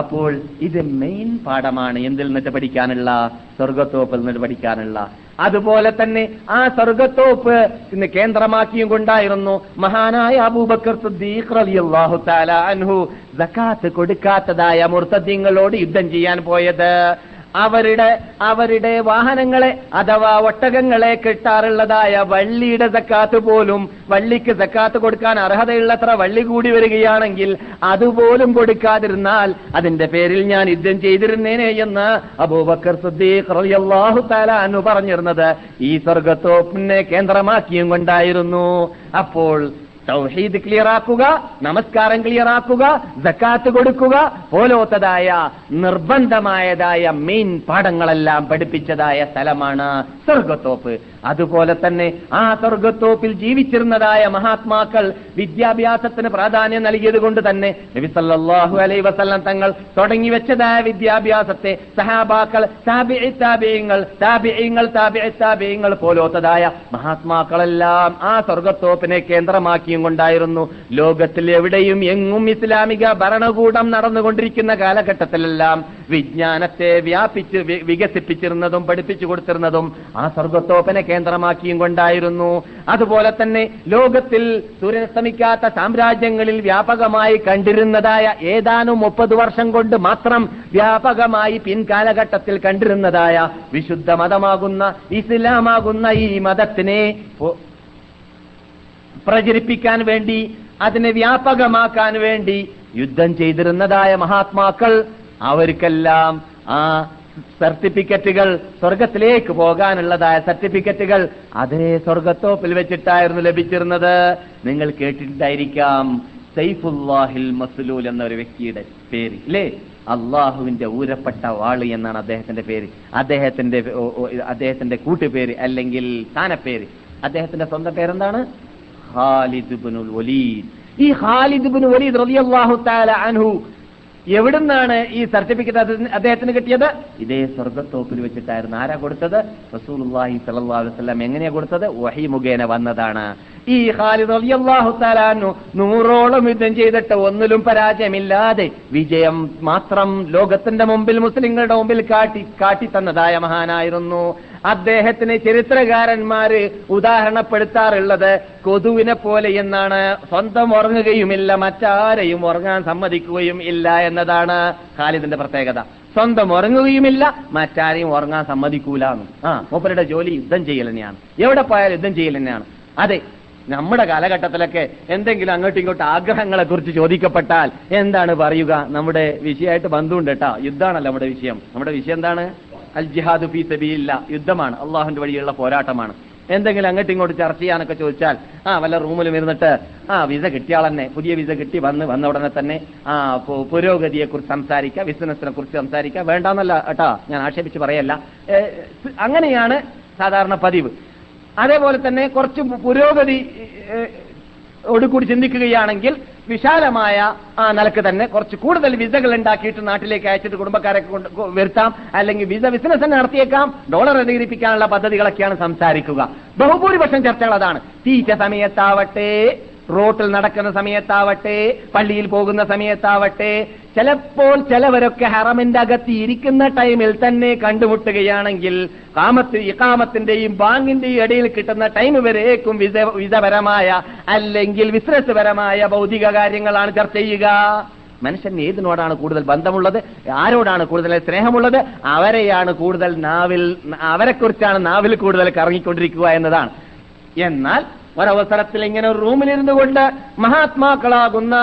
അപ്പോൾ ഇത് മെയിൻ പാഠമാണ്. എന്തിൽ നിന്നിട്ട് പഠിക്കാനുള്ള? സ്വർഗ്ഗത്തോപ്പിൽ നിന്നിട്ട് പഠിക്കാനുള്ള. അതുപോലെ തന്നെ ആ സ്വർഗ്ഗത്തോപ്പ് ഇന്ന് കേന്ദ്രമാക്കിയും കൊണ്ടായിരുന്നു മഹാനായ അബൂബക്കർ സിദ്ദീഖ് റളിയല്ലാഹു തആല അൻഹു സകാത്ത് കൊടുക്കാത്തതായ മുർത്തദീങ്ങളോട് യുദ്ധം ചെയ്യാൻ പോയത്. അവരുടെ അവരുടെ വാഹനങ്ങളെ അഥവാ ഒട്ടകങ്ങളെ കിട്ടാറുള്ളതായ വള്ളിയുടെ സക്കാത്ത് പോലും, വള്ളിക്ക് സക്കാത്ത് കൊടുക്കാൻ അർഹതയുള്ളത്ര വള്ളി കൂടി വരികയാണെങ്കിൽ അതുപോലും കൊടുക്കാതിരുന്നാൽ അതിന്റെ പേരിൽ ഞാൻ യുദ്ധം ചെയ്തിരുന്നേനെ എന്ന് അബൂബക്കർ സിദ്ദീഖ് റളിയല്ലാഹു തആല അൻഹു പറഞ്ഞിരുന്നത് ഈ സ്വർഗ്ഗത്തോപ്പിനെ കേന്ദ്രമാക്കിയും കൊണ്ടായിരുന്നു. അപ്പോൾ തൗഹീദ് ക്ലിയറാക്കുക, നമസ്കാരം ക്ലിയറാക്കുക, സക്കാത്ത് കൊടുക്കുക പോലോത്തതായ നിർബന്ധമായതായ മെയിൻ പാഠങ്ങളെല്ലാം പഠിപ്പിച്ചതായ സ്ഥലമാണ് സ്വർഗ്ഗത്തോപ്പ്. അതുപോലെ തന്നെ ആ സ്വർഗ്ഗത്തോപ്പിൽ ജീവിച്ചിരുന്നതായ മഹാത്മാക്കൾ വിദ്യാഭ്യാസത്തിന് പ്രാധാന്യം നൽകിയത് കൊണ്ട് തന്നെ നബി സല്ലല്ലാഹു അലൈഹി വസല്ലം തങ്ങൾ തുടങ്ങി വെച്ചതായ വിദ്യാഭ്യാസത്തെ സഹാബാക്കൾ, താബിഈ താബിഈങ്ങൾ, താബിഈങ്ങൾ താബിഈ താബിഈങ്ങൾ പോലോത്തതായ മഹാത്മാക്കളെല്ലാം ആ സ്വർഗ്ഗത്തോപ്പിനെ കേന്ദ്രമാക്കി ായിരുന്നു. ലോകത്തിൽ എവിടെയും എങ്ങും ഇസ്ലാമിക ഭരണകൂടം നടന്നുകൊണ്ടിരിക്കുന്ന കാലഘട്ടത്തിലെല്ലാം വിജ്ഞാനത്തെ വ്യാപിച്ച് വികസിപ്പിച്ചിരുന്നതും പഠിപ്പിച്ചു കൊടുത്തിരുന്നതും ആ സ്വർഗ്ഗത്തോപ്പിനെ കേന്ദ്രമാക്കിയും കൊണ്ടായിരുന്നു. അതുപോലെ തന്നെ ലോകത്തിൽ സൂര്യനസ്തമിക്കാത്ത സാമ്രാജ്യങ്ങളിൽ വ്യാപകമായി കണ്ടിരുന്നതായ ഏതാനും മുപ്പത് വർഷം കൊണ്ട് മാത്രം വ്യാപകമായി പിൻകാലഘട്ടത്തിൽ കണ്ടിരുന്നതായ വിശുദ്ധ മതമാകുന്ന ഇസ്ലാമാകുന്ന ഈ മതത്തിനെ പ്രചരിപ്പിക്കാൻ വേണ്ടി, അതിനെ വ്യാപകമാക്കാൻ വേണ്ടി യുദ്ധം ചെയ്തിരുന്നതായ മഹാത്മാക്കൾ, അവർക്കെല്ലാം ആ സർട്ടിഫിക്കറ്റുകൾ, സ്വർഗത്തിലേക്ക് പോകാനുള്ളതായ സർട്ടിഫിക്കറ്റുകൾ അതേ സ്വർഗ്ഗത്തോപ്പിൽ വെച്ചിട്ടായിരുന്നു ലഭിച്ചിരുന്നത്. നിങ്ങൾ കേട്ടിട്ടുണ്ടായിരിക്കാം സൈഫുല്ലാഹിൽ മസ്ലൂൽ എന്നൊരു വ്യക്തിയുടെ പേര്, അല്ലേ? അള്ളാഹുവിന്റെ ഊരപ്പെട്ട വാള് എന്നാണ് അദ്ദേഹത്തിന്റെ പേര്, അദ്ദേഹത്തിന്റെ അദ്ദേഹത്തിന്റെ കൂട്ടുപേര് അല്ലെങ്കിൽ സ്ഥാനപ്പേര്. അദ്ദേഹത്തിന്റെ സ്വന്തം പേരെന്താണ്? ഖാലിദ് ഇബ്നുൽ വലീദ്. ഈ ഖാലിദ് ഇബ്നു വലീദ് റളിയല്ലാഹു തആല അൻഹു എവിടുന്നാണ് ഈ സർട്ടിഫിക്കറ്റ് അദ്ദേഹത്തിന് കിട്ടിയത്? ഇതേ സ്വർഗ്ഗത്തോപ്പിൽ വെച്ചിട്ടായിരുന്നു. ആരാ കൊടുത്തത്? റസൂലുള്ളാഹി സ്വല്ലല്ലാഹു അലൈഹി വസല്ലം. എങ്ങനെയാ കൊടുത്തത്? വഹി മുഖേന വന്നതാണ്. ഈ ഖാലിദ് റളിയല്ലാഹു തആല അൻഹു നൂറോളം യുദ്ധം ചെയ്തിട്ട് ഒന്നിലും പരാജയമില്ലാതെ വിജയം മാത്രം ലോകത്തിന്റെ മുമ്പിൽ, മുസ്ലിങ്ങളുടെ മുമ്പിൽ കാട്ടി കാട്ടി തന്നതായ മഹാനായിരുന്നു. അദ്ദേഹത്തിന് ചരിത്രകാരന്മാര് ഉദാഹരണപ്പെടുത്താറുള്ളത് കൊതുവിനെ പോലെ എന്നാണ്. സ്വന്തം ഉറങ്ങുകയുമില്ല, മറ്റാരെയും ഉറങ്ങാൻ സമ്മതിക്കുകയും ഇല്ല എന്നതാണ് ഖാലിദിന്റെ പ്രത്യേകത. സ്വന്തം ഉറങ്ങുകയുമില്ല, മറ്റാരെയും ഉറങ്ങാൻ സമ്മതിക്കൂലെന്ന്. ആ മൂപ്പരുടെ ജോലി യുദ്ധം ചെയ്യൽ തന്നെയാണ്. എവിടെ പോയാലും യുദ്ധം ചെയ്യൽ തന്നെയാണ്. അതെ, നമ്മുടെ കാലഘട്ടത്തിലൊക്കെ എന്തെങ്കിലും അങ്ങോട്ടും ഇങ്ങോട്ടും ആഗ്രഹങ്ങളെ കുറിച്ച് ചോദിക്കപ്പെട്ടാൽ എന്താണ് പറയുക? നമ്മുടെ വിഷയമായിട്ട് ബന്ധമുണ്ട് കേട്ടോ. യുദ്ധമാണല്ലോ നമ്മുടെ വിഷയം. നമ്മുടെ വിഷയം എന്താണ്? അൽ ജിഹാദു ഫീ സബീലില്ലാ, യുദ്ധമാണ്, അള്ളാഹുവിന്റെ വഴിയുള്ള പോരാട്ടമാണ്. എന്തെങ്കിലും അങ്ങോട്ട് ഇങ്ങോട്ട് ചർച്ച ചെയ്യാനൊക്കെ ചോദിച്ചാൽ ആ വല്ല റൂമിലും ഇരുന്നിട്ട് ആ വിസ കിട്ടിയാളെന്നെ, പുതിയ വിസ കിട്ടി വന്ന് വന്ന ഉടനെ തന്നെ ആ പുരോഗതിയെ കുറിച്ച് സംസാരിക്കുക, ബിസിനസിനെ കുറിച്ച് സംസാരിക്കുക. വേണ്ടാന്നല്ല കേട്ടാ, ഞാൻ ആക്ഷേപിച്ച് പറയല്ല, അങ്ങനെയാണ് സാധാരണ പതിവ്. അതേപോലെ തന്നെ കുറച്ച് പുരോഗതി ഓടുകൂടി ചിന്തിക്കുകയാണെങ്കിൽ വിശാലമായ ആ നിലക്ക് തന്നെ കുറച്ച് കൂടുതൽ വിസകൾ ഉണ്ടാക്കിയിട്ട് നാട്ടിലേക്ക് അയച്ചിട്ട് കുടുംബക്കാരെ വരുത്താം, അല്ലെങ്കിൽ വിസ ബിസിനസ് തന്നെ നടത്തിയേക്കാം, ഡോളർ അധികരിപ്പിക്കാനുള്ള പദ്ധതികളൊക്കെയാണ് സംസാരിക്കുക. ബഹുഭൂരിപക്ഷം ചർച്ചകൾ അതാണ്. തീറ്റ സമയത്താവട്ടെ, റോട്ടിൽ നടക്കുന്ന സമയത്താവട്ടെ, പള്ളിയിൽ പോകുന്ന സമയത്താവട്ടെ, ചിലപ്പോൾ ചിലവരൊക്കെ ഹറമിന്റെ അകത്ത് ഇരിക്കുന്ന ടൈമിൽ തന്നെ കണ്ടുമുട്ടുകയാണെങ്കിൽ കാമത്ത് ഇഖാമത്തിന്റെയും ബാങ്കിന്റെയും ഇടയിൽ കിട്ടുന്ന ടൈം വരേക്കും വിസ വിസപരമായ അല്ലെങ്കിൽ ബിസിനസ് പരമായ ഭൗതിക കാര്യങ്ങളാണ് ചർച്ച ചെയ്യുക. മനുഷ്യന് ഏതിനോടാണ് കൂടുതൽ ബന്ധമുള്ളത്, ആരോടാണ് കൂടുതൽ സ്നേഹമുള്ളത്, അവരെയാണ് കൂടുതൽ നാവിൽ, അവരെക്കുറിച്ചാണ് നാവിൽ കൂടുതൽ കറങ്ങിക്കൊണ്ടിരിക്കുക എന്നതാണ്. എന്നാൽ ഒരവസരത്തിൽ ഇങ്ങനെ ഒരു റൂമിലിരുന്നു കൊണ്ട് മഹാത്മാക്കളാകുന്ന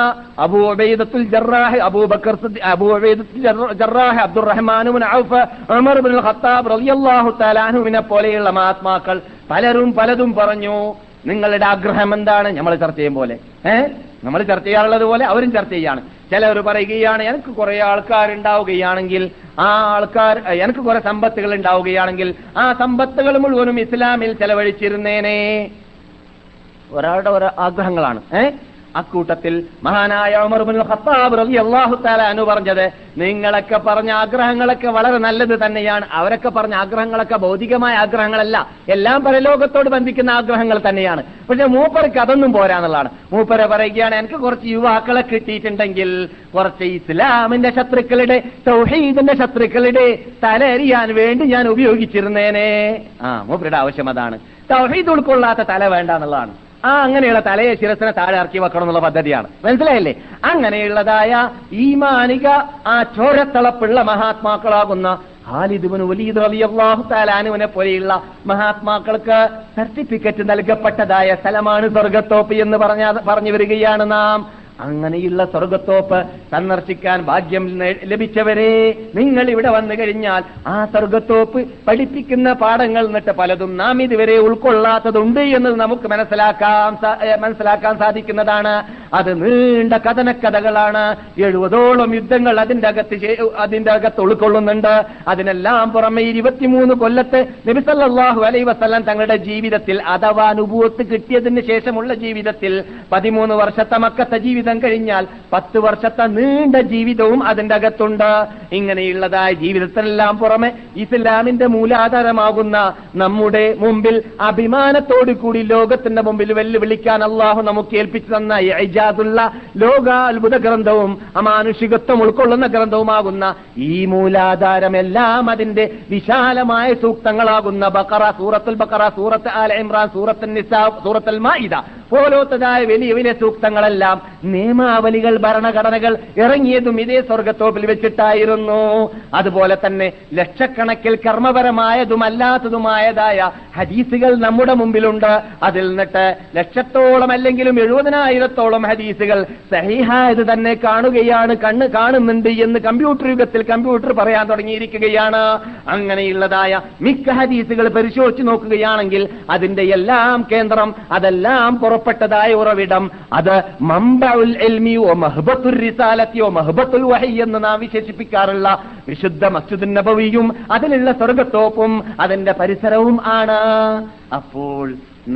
Abu ഉബൈദത്തുൽ Jarrah, Abubakar Siddique, Abu ഉബൈദത്തുൽ Jarrah, Abdurahman Ibnu ഔഫ്, ഉമർ ഇബ്നുൽ ഖത്താബ് റളിയല്ലാഹു തആല അൻഹുവിനെ പോലെയുള്ള മഹാത്മാക്കൾ പലരും പലതും പറഞ്ഞു. നിങ്ങളുടെ ആഗ്രഹം എന്താണ്? നമ്മൾ ചർച്ച ചെയ്യും പോലെ, ഏഹ് നമ്മൾ ചർച്ച ചെയ്യാറുള്ളത് പോലെ അവരും ചർച്ച ചെയ്യാണ്. ചിലവർ പറയുകയാണ്, എനിക്ക് കുറെ ആൾക്കാരുണ്ടാവുകയാണെങ്കിൽ, ആ ആൾക്കാർ എനിക്ക് കുറെ സമ്പത്തുകൾ ഉണ്ടാവുകയാണെങ്കിൽ ആ സമ്പത്തുകൾ മുഴുവനും ഇസ്ലാമിൽ ചെലവഴിച്ചിരുന്നേനെ. ഒരാളുടെ ഓരോ ആഗ്രഹങ്ങളാണ്. ഏഹ് അക്കൂട്ടത്തിൽ മഹാനായ ഉമർ ഇബ്നുൽ ഖത്താബ് റളിയല്ലാഹു തആല അൻഹു പറഞ്ഞത്, നിങ്ങളൊക്കെ പറഞ്ഞ ആഗ്രഹങ്ങളൊക്കെ വളരെ നല്ലത് തന്നെയാണ്. അവരൊക്കെ പറഞ്ഞ ആഗ്രഹങ്ങളൊക്കെ ഭൗതികമായ ആഗ്രഹങ്ങളല്ല, എല്ലാം പരലോകത്തോട് ബന്ധിക്കുന്ന ആഗ്രഹങ്ങൾ തന്നെയാണ്. പക്ഷെ മൂപ്പർക്ക് അതൊന്നും പോരാന്നുള്ളതാണ്. മൂപ്പരെ പറയുകയാണ്, എനിക്ക് കുറച്ച് യുവാക്കളെ കിട്ടിയിട്ടുണ്ടെങ്കിൽ കുറച്ച് ഇസ്ലാമിന്റെ ശത്രുക്കളുടെ, തൗഹീദിന്റെ ശത്രുക്കളുടെ തല എറിയാൻ വേണ്ടി ഞാൻ ഉപയോഗിച്ചിരുന്നേനെ. ആ മൂപ്പരുടെ ആവശ്യം അതാണ്. തൗഹീദ് ഉൾക്കൊള്ളാത്ത തല വേണ്ട എന്നുള്ളതാണ്. ആ അങ്ങനെയുള്ള തലയെ ശിരസിനെ താഴെ ഇറക്കി വെക്കണം എന്നുള്ള പദ്ധതിയാണ്. മനസ്സിലായില്ലേ? അങ്ങനെയുള്ളതായ ഈമാനിക ആ ചോരത്തളപ്പുള്ള മഹാത്മാക്കളാകുന്ന ഖാലിദ് ഇബ്നു വലീദ് റളിയല്ലാഹു തആല അൻഹുവിനെ പോലെയുള്ള മഹാത്മാക്കൾക്ക് സർട്ടിഫിക്കറ്റ് നൽകപ്പെട്ടതായ സ്ഥലമാണ് സ്വർഗത്തോപ്പ് എന്ന് പറഞ്ഞ പറഞ്ഞു വരികയാണ് നാം. അങ്ങനെയുള്ള സ്വർഗത്തോപ്പ് സന്ദർശിക്കാൻ ഭാഗ്യം ലഭിച്ചവരെ, നിങ്ങൾ ഇവിടെ വന്നു കഴിഞ്ഞാൽ ആ സ്വർഗത്തോപ്പ് പഠിപ്പിക്കുന്ന പാഠങ്ങൾ എന്നിട്ട് പലതും നാം ഇതുവരെ ഉൾക്കൊള്ളാത്തതുണ്ട് എന്ന് നമുക്ക് മനസ്സിലാക്കാം മനസ്സിലാക്കാൻ സാധിക്കുന്നതാണ്. അത് നീണ്ട കഥനക്കഥകളാണ്. എഴുപതോളം യുദ്ധങ്ങൾ അതിന്റെ അകത്ത് അതിന്റെ അകത്ത് ഉൾക്കൊള്ളുന്നുണ്ട്. അതിനെല്ലാം പുറമെ ഇരുപത്തിമൂന്ന് കൊല്ലത്ത് നബി സല്ലല്ലാഹു അലൈഹി വസല്ലം തങ്ങളുടെ ജീവിതത്തിൽ, അഥവാ നുബുവത്ത് കിട്ടിയതിന് ശേഷമുള്ള ജീവിതത്തിൽ, പതിമൂന്ന് വർഷത്തെ മക്കത്തെ ജീവിതം കഴിഞ്ഞാൽ പത്ത് വർഷത്തെ നീണ്ട ജീവിതവും അതിന്റെ അകത്തുണ്ട്. ഇങ്ങനെയുള്ളതായ ജീവിതത്തിനെല്ലാം പുറമെ ഇസ്ലാമിന്റെ മൂലാധാരമാകുന്ന നമ്മുടെ മുമ്പിൽ അഭിമാനത്തോടു കൂടി ലോകത്തിന്റെ മുമ്പിൽ വെല്ലുവിളിക്കാൻ അള്ളാഹു നമുക്ക് ഏൽപ്പിച്ചു തന്ന ഇജാദുള്ള ലോകാത്ഭുത ഗ്രന്ഥവും അമാനുഷികത്വം ഉൾക്കൊള്ളുന്ന ഗ്രന്ഥവുമാകുന്ന ഈ മൂലാധാരമെല്ലാം അതിന്റെ വിശാലമായ സൂക്തങ്ങളാകുന്ന ബഖറ, സൂറത്തുൽ ബഖറ, സൂറത്ത് ആൽ ഇംറാൻ, സൂറത്തുൽ നിസാ, സൂറത്തുൽ മാഇദ പോലോത്തതായ വലിയ വലിയ സൂക്തങ്ങളെല്ലാം, നിയമാവലികൾ, ഭരണഘടനകൾ ഇറങ്ങിയതും ഇതേ സ്വർഗത്തോപ്പിൽ വെച്ചിട്ടായിരുന്നു. അതുപോലെ തന്നെ ലക്ഷക്കണക്കിൽ കർമ്മപരമായതുമല്ലാത്തതുമായതായ ഹദീസുകൾ നമ്മുടെ മുമ്പിലുണ്ട്. അതിൽ നിന്നിട്ട് ലക്ഷത്തോളം അല്ലെങ്കിലും എഴുപതിനായിരത്തോളം ഹദീസുകൾ സഹീഹായത് തന്നെ കാണുകയാണ്, കണ്ണ് കാണുന്നുണ്ട് എന്ന് കമ്പ്യൂട്ടർ യുഗത്തിൽ കമ്പ്യൂട്ടർ പറയാൻ തുടങ്ങിയിരിക്കുകയാണ്. അങ്ങനെയുള്ളതായ മിക്ക ഹദീസുകൾ പരിശോധിച്ച് നോക്കുകയാണെങ്കിൽ അതിന്റെ എല്ലാം കേന്ദ്രം, അതെല്ലാം പുറപ്പെട്ടതായ ഉറവിടം, അത് മംബഉൽ ഇൽമി വ മഹ്ബത്തുർ റിസാലത്തി വ മഹ്ബത്തുൽ വഹി എന്ന് നാം വിശേഷിപ്പിക്കാറുള്ള വിശുദ്ധ മസ്ജിദുൻ നബവിയും അതിലുള്ള സ്വർഗത്തോപ്പും അതിന്റെ പരിസരവും ആണ്. അപ്പോൾ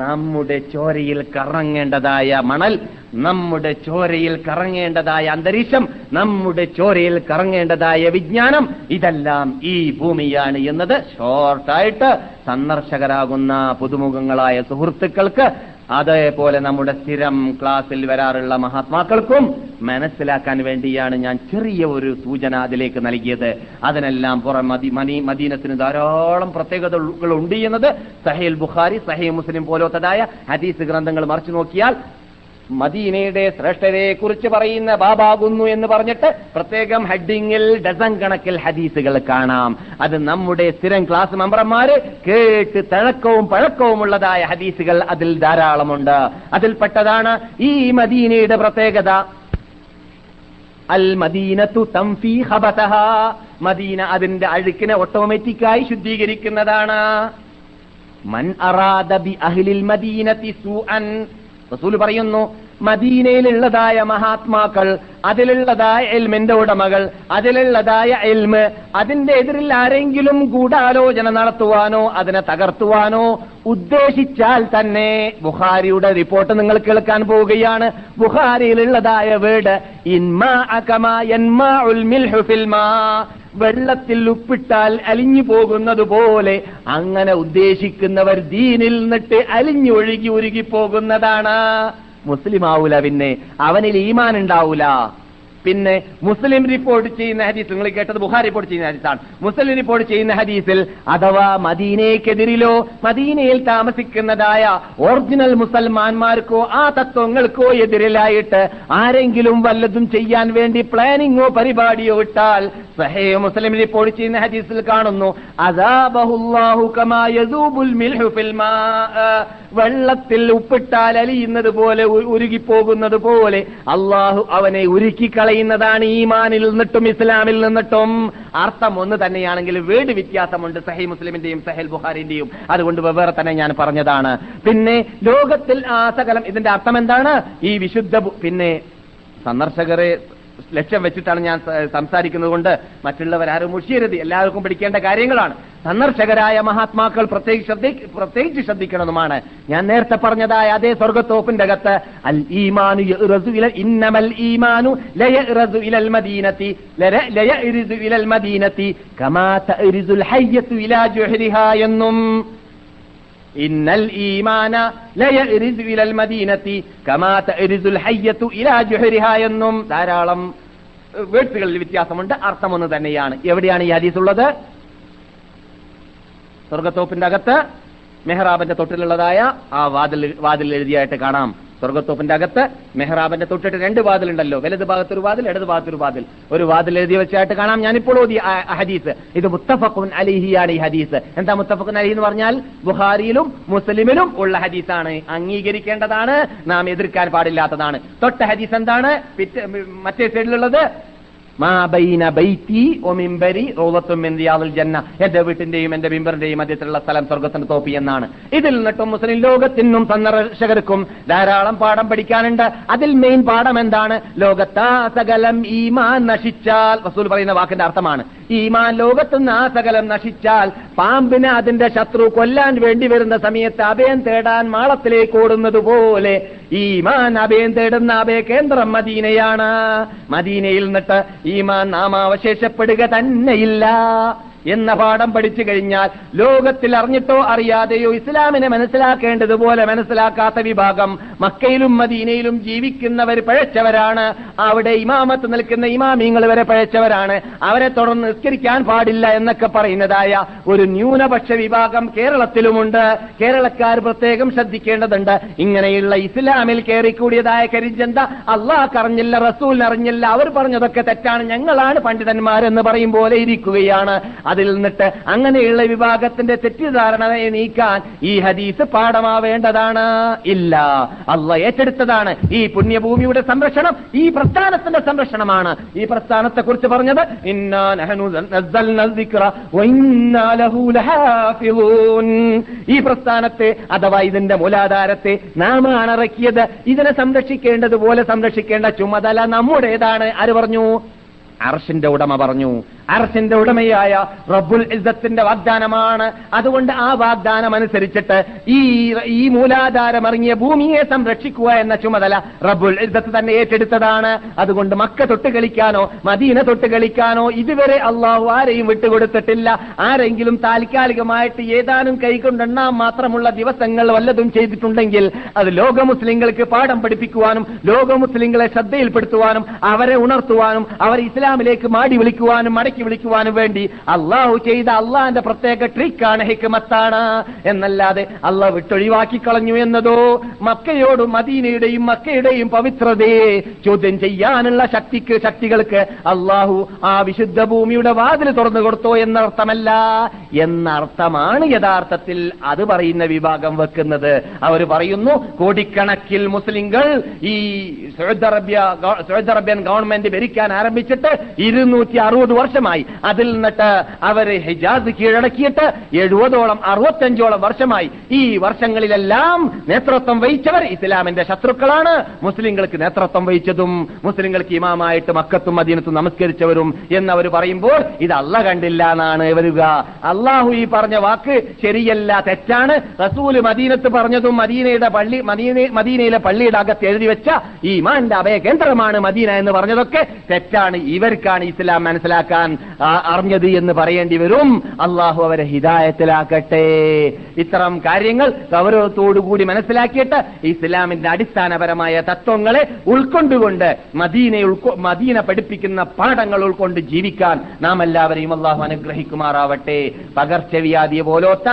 നമ്മുടെ ചോരയിൽ കറങ്ങേണ്ടതായ മണൽ, നമ്മുടെ ചോരയിൽ കറങ്ങേണ്ടതായ അന്തരീക്ഷം, നമ്മുടെ ചോരയിൽ കറങ്ങേണ്ടതായ വിജ്ഞാനം, ഇതെല്ലാം ഈ ഭൂമിയാണ് എന്നത് ഷോർട്ടായിട്ട് സന്ദർശകരാകുന്ന പുതുമുഖങ്ങളായ സുഹൃത്തുക്കൾക്ക്, അതേപോലെ നമ്മുടെ സ്ഥിരം ക്ലാസ്സിൽ വരാറുള്ള മഹാത്മാക്കൾക്കും മനസ്സിലാക്കാൻ വേണ്ടിയാണ് ഞാൻ ചെറിയ ഒരു സൂചന അതിലേക്ക് നൽകിയത്. അതിനെല്ലാം പുറം മദീനത്തിന് ധാരാളം പ്രത്യേകതകൾ ഉണ്ട് എന്നത് സഹീഹ് ബുഖാരി, സഹീഹ് മുസ്ലിം പോലത്തതായ ഹദീസ് ഗ്രന്ഥങ്ങൾ മറിച്ചു നോക്കിയാൽ മദീനയുടെ ശ്രേഷ്ഠരെ കുറിച്ച് പറയുന്ന ബാബാകുന്നു എന്ന് പറഞ്ഞിട്ട് പ്രത്യേകം ഹെഡിങ്ങിൽ ഡസൻ കണക്കിൽ ഹദീസുകൾ കാണാം. അത് നമ്മുടെ സ്ഥിരം ക്ലാസ് മെമ്പർമാര് കേട്ട് തഴക്കവും പഴക്കവും ഉള്ളതായ ഹദീസുകൾ അതിൽ ധാരാളമുണ്ട്. അതിൽപ്പെട്ടതാണ് ഈ മദീനയുടെ പ്രത്യേകത, അൽ മദീനത്തു തംഫീ ഹബതഹ, മദീന അതിന്റെ അഴുക്കിനെ ഓട്ടോമാറ്റിക്കായി ശുദ്ധീകരിക്കുന്നതാണ്. മൻ അറാദ ബി അഹ്ലിൽ മദീനതി സൂഅൻ, റസൂൽ പറയുന്നു, മദീനയിലുള്ളതായ മഹാത്മാക്കൾ, അതിലുള്ളതായ എൽമിന്റെ ഉടമകൾ, അതിലുള്ളതായ എൽമ്, അതിന്റെ എതിരിൽ ആരെങ്കിലും ഗൂഢാലോചന നടത്തുവാനോ അതിനെ തകർത്തുവാനോ ഉദ്ദേശിച്ചാൽ തന്നെ, ബുഖാരിയുടെ റിപ്പോർട്ട് നിങ്ങൾ കേൾക്കാൻ പോവുകയാണ്, ബുഖാരിയിലുള്ളതായ വേർഡ് ഇൻമാ അകമാ യൻമാ ഉൽ മിൽഹു ഫിൽ മാ, വെള്ളത്തിൽ ഉപ്പിട്ടാൽ അലിഞ്ഞു പോകുന്നത് പോലെ അങ്ങനെ ഉദ്ദേശിക്കുന്നവർ ദീനിൽ നിന്നിട്ട് അലിഞ്ഞു ഒഴുകി ഉരുകിപ്പോകുന്നതാണ്. മുസ്ലിം ആവൂല, പിന്നെ അവനിൽ ഈമാൻ ഉണ്ടാവൂല. പിന്നെ മുസ്ലിം റിപ്പോർട്ട് ചെയ്യുന്ന ഹദീസ് നിങ്ങൾ കേട്ടത് ബുഖാരി റിപ്പോർട്ട് ചെയ്യുന്ന ഹദീസാണ്. മുസ്ലിം റിപ്പോർട്ട് ചെയ്യുന്ന ഹദീസിൽ അഥവാ മദീനയ്ക്കെതിരിലോ മദീനയിൽ താമസിക്കുന്നതായ ഒറിജിനൽ മുസൽമാന്മാർക്കോ ആ തത്വങ്ങൾക്കോ എതിരിലായിട്ട് ആരെങ്കിലും വല്ലതും ചെയ്യാൻ വേണ്ടി പ്ലാനിങ്ങോ പരിപാടിയോ ഇട്ടാൽ, സഹീഹ് മുസ്ലിം റിപ്പോർട്ട് ചെയ്യുന്ന ഹദീസിൽ കാണുന്നു, അദാബഹുല്ലാഹു കമാ യദൂബുൽ മിൽഹു ഫിൽ മാ, വെള്ളത്തിൽ ഉപ്പിട്ടാൽ അലിയുന്നത് പോലെ ഉരുകിപ്പോകുന്നത് പോലെ അള്ളാഹു അവനെ ഉരുക്കിക്കളയും ാണ് ഈമാനിൽ നിന്നിട്ടും ഇസ്ലാമിൽ നിന്നിട്ടും. അർത്ഥം ഒന്ന് തന്നെയാണെങ്കിൽ വേർഡ് വ്യത്യാസമുണ്ട് സഹീഹ് മുസ്ലിമിന്റെയും സഹീഹ് ബുഖാരിന്റെയും, അതുകൊണ്ട് വെവ്വേറെ തന്നെ ഞാൻ പറഞ്ഞതാണ്. പിന്നെ ലോകത്തിൽ ആ സകലം, ഇതിന്റെ അർത്ഥം എന്താണ് ഈ വിശുദ്ധ? പിന്നെ സന്ദർശകരെ ലക്ഷ്യം വെച്ചിട്ടാണ് ഞാൻ സംസാരിക്കുന്നത് കൊണ്ട് മറ്റുള്ളവരാരും മുഷിയരുത്, എല്ലാവർക്കും പഠിക്കേണ്ട കാര്യങ്ങളാണ്. സന്ദർശകരായ മഹാത്മാക്കൾ പ്രത്യേകിച്ച് ശ്രദ്ധി പ്രത്യേകിച്ച് ശ്രദ്ധിക്കണമെന്നുമാണ് ഞാൻ നേരത്തെ പറഞ്ഞതായ അതേ സ്വർഗത്തോപ്പിന്റെ അകത്ത് അൽ ഈമാനു യറസു ഇല ഇന്നമൽ ഈമാനു ലയറസു ഇലൽ മദീനത്തി ലയറസു ഇലൽ മദീനത്തി കമാ തഅരിസുൽ ഹയ്യത്തു ഇലാ ജുഹരിഹാ എന്നും, ഇന്നൽ ഈമാന ലയറിസു ഇലൽ മദീനത്തി കമാ തഅരിസുൽ ഹയ്യത്തു ഇലാ ജുഹരിഹാ എന്നും. ധാരാളം വേർഡുകളിൽ വ്യത്യാസമുണ്ട്, അർത്ഥം ഒന്ന് തന്നെയാണ്. എവിടെയാണ് ഈ ഹദീസ് ഉള്ളത്? സ്വർഗത്തോപ്പിന്റെ അകത്ത് മെഹ്റാബിന്റെ തൊട്ടിലുള്ളതായ ആ വാതിൽ വാതിൽ എഴുതിയായിട്ട് കാണാം. സ്വർഗത്തോപ്പിന്റെ അകത്ത് മെഹ്റാബിന്റെ തൊട്ടിട്ട് രണ്ട് വാതിലുണ്ടല്ലോ, വലത് ഭാഗത്തൊരു വാതിൽ, ഇടത് ഭാഗത്തൊരു വാതിൽ, ഒരു വാതിൽ എഴുതി വെച്ചായിട്ട് കാണാം. ഞാനിപ്പോൾ ഓതി ഹദീസ്, ഇത് മുത്തഫഖുൻ അലൈഹിയാണ് ഈ ഹദീസ്. എന്താ മുത്തഫഖുൻ അലൈഹി എന്ന് പറഞ്ഞാൽ? ബുഖാരിയിലും മുസ്ലിമിലും ഉള്ള ഹദീസാണ്, അംഗീകരിക്കേണ്ടതാണ്, നാം എതിർക്കാൻ പാടില്ലാത്തതാണ്. തൊട്ട ഹദീസ് എന്താണ്? മറ്റേ സൈഡിലുള്ളത് എന്റെ വീട്ടിന്റെയും എന്റെ ബിംബറിന്റെയും മധ്യത്തിലുള്ള സ്ഥലം സ്വർഗത്തിന്റെ തോപ്പി എന്നാണ്. ഇതിൽ നിന്നിട്ടും മുസ്ലിം ലോകത്തിനും സന്ദർശകർക്കും ധാരാളം പാഠം പഠിക്കാനുണ്ട്. അതിൽ മെയിൻ പാഠം എന്താണ്? ലോകത്ത് സകലം ഈമാൻ നശിച്ചാൽ, റസൂൽ പറയുന്ന വാക്കിന്റെ അർത്ഥമാണ് ഈമാൻ, ലോകത്തുനിന്ന് ആ സകലം നശിച്ചാൽ പാമ്പിനെ അതിന്റെ ശത്രു കൊല്ലാൻ വേണ്ടി വരുന്ന സമയത്ത് അഭയം തേടാൻ മാളത്തിലേക്ക് ഓടുന്നത് പോലെ ഈമാൻ അഭയം തേടുന്ന അഭയ കേന്ദ്രം മദീനയാണ്. മദീനയിൽ നിന്നിട്ട് ഈമാൻ നാം അവശേഷപ്പെടുക തന്നെയില്ല എന്ന പാഠം പഠിച്ചു കഴിഞ്ഞാൽ, ലോകത്തിൽ അറിഞ്ഞിട്ടോ അറിയാതെയോ ഇസ്ലാമിനെ മനസ്സിലാക്കേണ്ടതുപോലെ മനസ്സിലാക്കാത്ത വിഭാഗം മക്കയിലും മദീനയിലും ജീവിക്കുന്നവർ പഴച്ചവരാണ്. അവിടെ ഇമാമത്ത് നിൽക്കുന്ന ഇമാമിങ്ങൾ വരെ പഴച്ചവരാണ്. അവരെ തുടർന്ന് നിസ്കരിക്കാൻ പാടില്ല എന്നൊക്കെ പറയുന്നതായ ഒരു ന്യൂനപക്ഷ വിഭാഗം കേരളത്തിലുമുണ്ട്. കേരളക്കാർ പ്രത്യേകം ശ്രദ്ധിക്കേണ്ടതുണ്ട്. ഇങ്ങനെയുള്ള ഇസ്ലാമിൽ കയറിക്കൂടിയതായ കരിഞ്ചന്ത, അള്ളാഹ് അറിഞ്ഞില്ല റസൂലിനറിഞ്ഞില്ല അവർ പറഞ്ഞതൊക്കെ തെറ്റാണ്, ഞങ്ങളാണ് പണ്ഡിതന്മാരെന്ന് പറയും പോലെ ഇരിക്കുകയാണ്. അതിൽ നിന്നിട്ട് അങ്ങനെയുള്ള വിഭാഗത്തിന്റെ തെറ്റിദ്ധാരണയെ നീക്കാൻ ഈ ഹദീസ് പാഠമാവേണ്ടതാണ്. ഇല്ല, അള്ളാഹ് ഏറ്റെടുത്തതാണ് ഈ പുണ്യഭൂമിയുടെ സംരക്ഷണം, ഈ പ്രസ്ഥാനത്തിന്റെ സംരക്ഷണമാണ്. ഈ പ്രസ്ഥാനത്തെ കുറിച്ച് പറഞ്ഞത് ഇന്നാ നഹ്നു നസ്സൽനാ ദിക്റ വഇന്നാ ലഹു ലഹാഫിളൂൻ. ഈ പ്രസ്ഥാനത്തെ അഥവാ ഇതിന്റെ മൂലാധാരത്തെ നാം അണറക്കിയത്. ഇതിനെ സംരക്ഷിക്കേണ്ടതുപോലെ സംരക്ഷിക്കേണ്ട ചുമതല നമ്മുടേതാണ്. ആര് പറഞ്ഞു? അർശിന്റെ ഉടമ പറഞ്ഞു. അർശിന്റെ ഉടമയായ റബ്ബുൽ ഇസ്സത്തിന്റെ വാഗ്ദാനമാണ്. അതുകൊണ്ട് ആ വാഗ്ദാനം അനുസരിച്ചിട്ട് ഈ ഈ മൂലാധാരം ഇറങ്ങിയ ഭൂമിയെ സംരക്ഷിക്കുക എന്ന ചുമതല റബ്ബുൽ ഇസ്സത്ത് തന്നെ ഏറ്റെടുത്തതാണ്. അതുകൊണ്ട് മക്ക തൊട്ട് കളിക്കാനോ മദീന തൊട്ട് കളിക്കാനോ ഇതുവരെ അള്ളാഹു ആരെയും വിട്ടുകൊടുത്തിട്ടില്ല. ആരെങ്കിലും താൽക്കാലികമായിട്ട് ഏതാനും കൈകൊണ്ടെണ്ണാൻ മാത്രമുള്ള ദിവസങ്ങൾ വല്ലതും ചെയ്തിട്ടുണ്ടെങ്കിൽ അത് ലോക മുസ്ലിങ്ങൾക്ക് പാഠം പഠിപ്പിക്കുവാനും ലോക മുസ്ലിങ്ങളെ ശ്രദ്ധയിൽപ്പെടുത്തുവാനും അവരെ ഉണർത്തുവാനും അവർ ഇസ്ലാമിലേക്ക് മാടി വിളിക്കുവാനും വിളിക്കുവാനും വേണ്ടി അള്ളാഹു ചെയ്ത അള്ളാന്റെ പ്രത്യേക ട്രിക്കാണ്, ഹിക്മത്താണ്. എന്നല്ലാതെ അള്ളാഹ് വിട്ടൊഴിവാക്കി കളഞ്ഞു എന്നതോ മക്കയോടും മദീനയുടെയും മക്കയുടെയും പവിത്രതയെ ചോദ്യം ചെയ്യാനുള്ള ശക്തിക്ക് ശക്തികൾക്ക് അള്ളാഹു ആ വിശുദ്ധ ഭൂമിയുടെ വാതിൽ തുറന്നു കൊടുത്തോ എന്നർത്ഥമല്ല. എന്നർത്ഥമാണ് യഥാർത്ഥത്തിൽ അത് പറയുന്ന വിഭാഗം വെക്കുന്നത്. അവർ പറയുന്നു കോടിക്കണക്കിൽ മുസ്ലിങ്ങൾ ഈ Saudi Arabia Saudi Arabian government ഭരിക്കാൻ ആരംഭിച്ചിട്ട് ഇരുന്നൂറ്റി അറുപത് വർഷം വർഷമായി. അതിൽ നിന്നിട്ട് അവര് ഹിജാസ് കീഴടക്കിയിട്ട് എഴുപതോളം അറുപത്തഞ്ചോളം വർഷമായി. ഈ വർഷങ്ങളിലെല്ലാം നേതൃത്വം വഹിച്ചവർ ഇസ്ലാമിന്റെ ശത്രുക്കളാണ്. മുസ്ലിങ്ങൾക്ക് നേതൃത്വം വഹിച്ചതും മുസ്ലിങ്ങൾക്ക് ഇമാമായിട്ട് മക്കത്തും മദീനത്തും നമസ്കരിച്ചവരും എന്നവർ പറയുമ്പോൾ ഇത് അള്ള കണ്ടില്ല എന്നാണ് വരിക. അള്ളാഹു ഈ പറഞ്ഞ വാക്ക് ശരിയല്ല, തെറ്റാണ്. റസൂല് മദീനത്ത് പറഞ്ഞതും മദീനയുടെ പള്ളി മദീനയിലെ പള്ളിയുടെ അകത്ത് എഴുതി വെച്ച ഈ ഇമാന്റെ അഭയ കേന്ദ്രമാണ് മദീന എന്ന് പറഞ്ഞതൊക്കെ തെറ്റാണ്. ഇവർക്കാണ് ഇസ്ലാം മനസ്സിലാക്കാൻ അറിഞ്ഞത് എന്ന് പറയേണ്ടി വരും. അള്ളാഹു അവരെ ഹിദായത്തിലാക്കട്ടെ. ഇത്തരം കാര്യങ്ങൾ ഗൗരവത്തോടുകൂടി മനസ്സിലാക്കിയിട്ട് ഇസ്ലാമിന്റെ അടിസ്ഥാനപരമായ തത്വങ്ങളെ ഉൾക്കൊണ്ടുകൊണ്ട് മദീനെ മദീന പഠിപ്പിക്കുന്ന പാഠങ്ങൾ ഉൾക്കൊണ്ട് ജീവിക്കാൻ നാം എല്ലാവരെയും അള്ളാഹു അനുഗ്രഹിക്കുമാറാവട്ടെ. പകർച്ചവ്യാധിയെ പോലോത്ത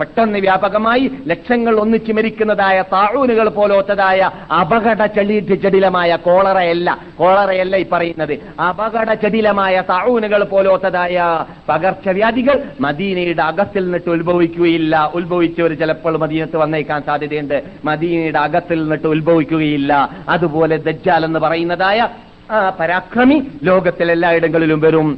പെട്ടെന്ന് വ്യാപകമായി ലക്ഷങ്ങൾ ഒന്നിച്ചു മരിക്കുന്നതായ താഴൂനുകൾ പോലോത്തതായ അപകട ചടിയിട്ട് ചടിലമായ കോളറയല്ല കോളറയല്ല ഈ പറയുന്നത് അപകട ചടിലമായ താഴൂനുകൾ പോലോത്തതായ പകർച്ചവ്യാധികൾ മദീനയുടെ അകത്തിൽ നിന്നിട്ട് ഉത്ഭവിക്കുകയില്ല. ഉത്ഭവിച്ചവർ ചിലപ്പോൾ മദീനത്ത് വന്നേക്കാൻ സാധ്യതയുണ്ട്. മദീനയുടെ അകത്തിൽ നിന്നിട്ട് ഉത്ഭവിക്കുകയില്ല. അതുപോലെ ദജ്ജാൽ എന്ന് പറയുന്നതായ പരാക്രമി ലോകത്തിലെല്ലായിടങ്ങളിലും വരും.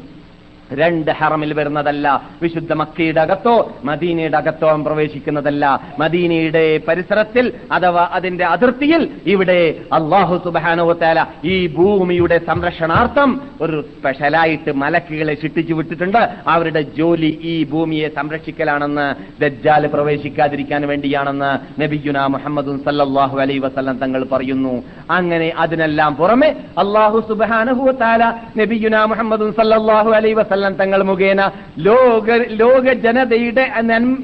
രണ്ട് ഹറമിൽ വരുന്നതല്ല, വിശുദ്ധ മക്കയുടെ അകത്തോ മദീനയുടെ അകത്തോ പ്രവേശിക്കുന്നതല്ല. മദീനയുടെ പരിസരത്തിൽ അഥവാ അതിന്റെ അതിർത്തിയിൽ ഇവിടെ അല്ലാഹു സുബ്ഹാനഹു വ തആല ഈ ഭൂമിയുടെ സംരക്ഷണാർത്ഥം ഒരു സ്പെഷ്യലായിട്ട് മലക്കുകളെ ശിക്ഷിച്ചു വിട്ടിട്ടുണ്ട്. അവരുടെ ജോലി ഈ ഭൂമിയെ സംരക്ഷിക്കലാണെന്ന്, ദജ്ജാൽ പ്രവേശിക്കാതിരിക്കാൻ വേണ്ടിയാണെന്ന് നബിയുന മുഹമ്മദ് സല്ലല്ലാഹു അലൈഹി വസല്ലം തങ്ങൾ പറയുന്നു. അങ്ങനെ അതിനെല്ലാം പുറമെ അല്ലാഹു സുബ്ഹാനഹു വ തആല നബിയുന മുഹമ്മദ് സല്ലല്ലാഹു അലൈഹി വസല്ലം തങ്ങൾ മുഖേന ലോക ലോക ജനതയുടെ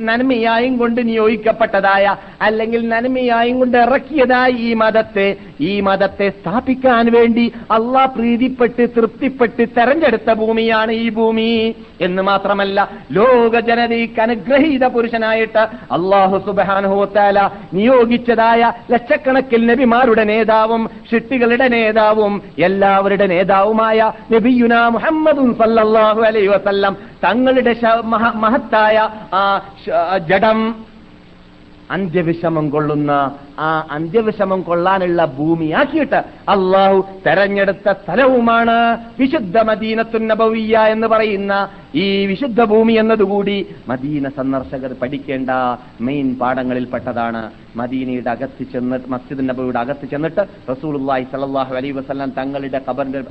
നന്മയായും കൊണ്ട് നിയോഗിക്കപ്പെട്ടതായ അല്ലെങ്കിൽ നന്മയായും കൊണ്ട് ഇറക്കിയതായ ഈ മതത്തെ ഈ മതത്തെ സ്ഥാപിക്കാൻ വേണ്ടി അള്ളാഹ് പ്രീതിപ്പെട്ട് തൃപ്തിപ്പെട്ട് തെരഞ്ഞെടുത്ത ഭൂമിയാണ് ഈ ഭൂമി എന്ന് മാത്രമല്ല, ലോക ജനതയ്ക്ക് അനുഗ്രഹീത പുരുഷനായിട്ട് അള്ളാഹു സുബ്ഹാനഹു വ തആല നിയോഗിച്ചതായ ലക്ഷക്കണക്കിൽ നബിമാരുടെ നേതാവും ശിട്ടികളുടെ നേതാവും എല്ലാവരുടെ നേതാവുമായ നബിയുനാ മുഹമ്മദുൻ സല്ലല്ലാഹു അലൈഹി വസല്ലം തങ്ങളുടെ മഹത്തായ ആ ജഡം അന്ത്യവിഷമം കൊള്ളുന്ന ആ അന്ത്യവിഷമം കൊള്ളാനുള്ള ഭൂമിയാക്കിയിട്ട് അള്ളാഹു തെരഞ്ഞെടുത്ത സ്ഥലവുമാണ് വിശുദ്ധ മദീനത്തുൻ നബവിയ്യ എന്ന് പറയുന്ന ഈ വിശുദ്ധ ഭൂമി എന്നതുകൂടി മദീന സന്ദർശകർ പഠിക്കേണ്ട മെയിൻ പാഠങ്ങളിൽപ്പെട്ടതാണ്. മദീനയുടെ അകത്ത് ചെന്നിട്ട് മസ്ജിദ് നബവിയുടെ അകത്ത് ചെന്നിട്ട് റസൂലുള്ളാഹി സ്വല്ലല്ലാഹു അലൈഹി വസല്ലം തങ്ങളുടെ ഖബറിന്റെ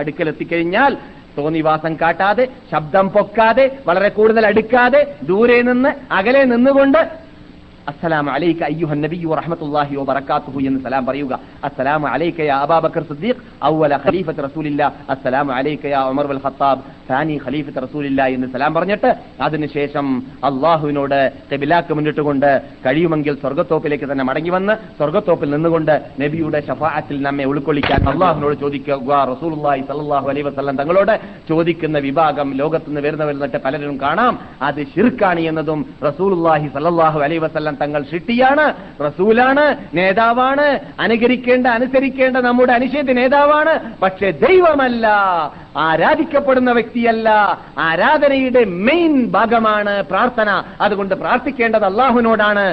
അടുക്കലെത്തിക്കഴിഞ്ഞാൽ തോന്നിവാസം കാട്ടാതെ, ശബ്ദം പൊക്കാതെ, വളരെ കൂടുതൽ അടുക്കാതെ, ദൂരെ നിന്ന് അകലെ നിന്നുകൊണ്ട് അസ്സലാമു അലൈക അയ്യുഹൻ നബിയ്യു വറഹ്മത്തുള്ളാഹി വബറകാതുഹു എന്ന് സലാം പറയുക. അസ്സലാമു അലൈക യാ അബൂബക്കർ സിദ്ദീഖ് അവല ഖലീഫത്ത് റസൂലില്ലാഹ്, അസ്സലാമു അലൈക യാ ഉമർ വൽ ഖത്താബ് സാനി ഖലീഫത്ത് റസൂലില്ലാഹ് എന്ന് സലാം പറഞ്ഞിട്ട് അതിനുശേഷം അള്ളാഹുവിനോട് ഖിബ്ലക്ക് മുന്നിട്ട് കൊണ്ട് കഴിയുമെങ്കിൽ സ്വർഗ്ഗത്തോപ്പിലേക്ക് തന്നെ മടങ്ങി വന്ന് സ്വർഗ്ഗത്തോപ്പിൽ നിന്നുകൊണ്ട് നബിയുടെ ശഫാഅത്തിൽ നമ്മെ ഉൾക്കൊള്ളിക്കാൻ അള്ളാഹുവിനോട് ചോദിക്കുക. റസൂലുള്ളാഹി സ്വല്ലല്ലാഹു അലൈഹി വസല്ലം തങ്ങളോട് ചോദിക്കുന്ന വിഭാഗം ലോകത്തുനിന്ന് വരുന്നവരിന്നിട്ട് പലരും കാണാം. അത് ശിർക്കാണ് എന്നതും റസൂലുള്ളാഹി സ്വല്ലല്ലാഹു അലൈഹി വസല്ലം തങ്ങൾ ഷിട്ടിയാണ്, റസൂലാണ്, നേതാവാണ്, അനുകരിക്കേണ്ട അനുസരിക്കേണ്ട നമ്മുടെ അനുശേദ നേതാവാണ്. പക്ഷെ ദൈവമല്ല, ആരാധിക്കപ്പെടുന്ന വ്യക്തിയല്ല, ആരാധനയുടെ മെയിൻ ഭാഗമാണ് പ്രാർത്ഥന. അതുകൊണ്ട് പ്രാർത്ഥിക്കേണ്ടത് അള്ളാഹുവിനോടാണ്.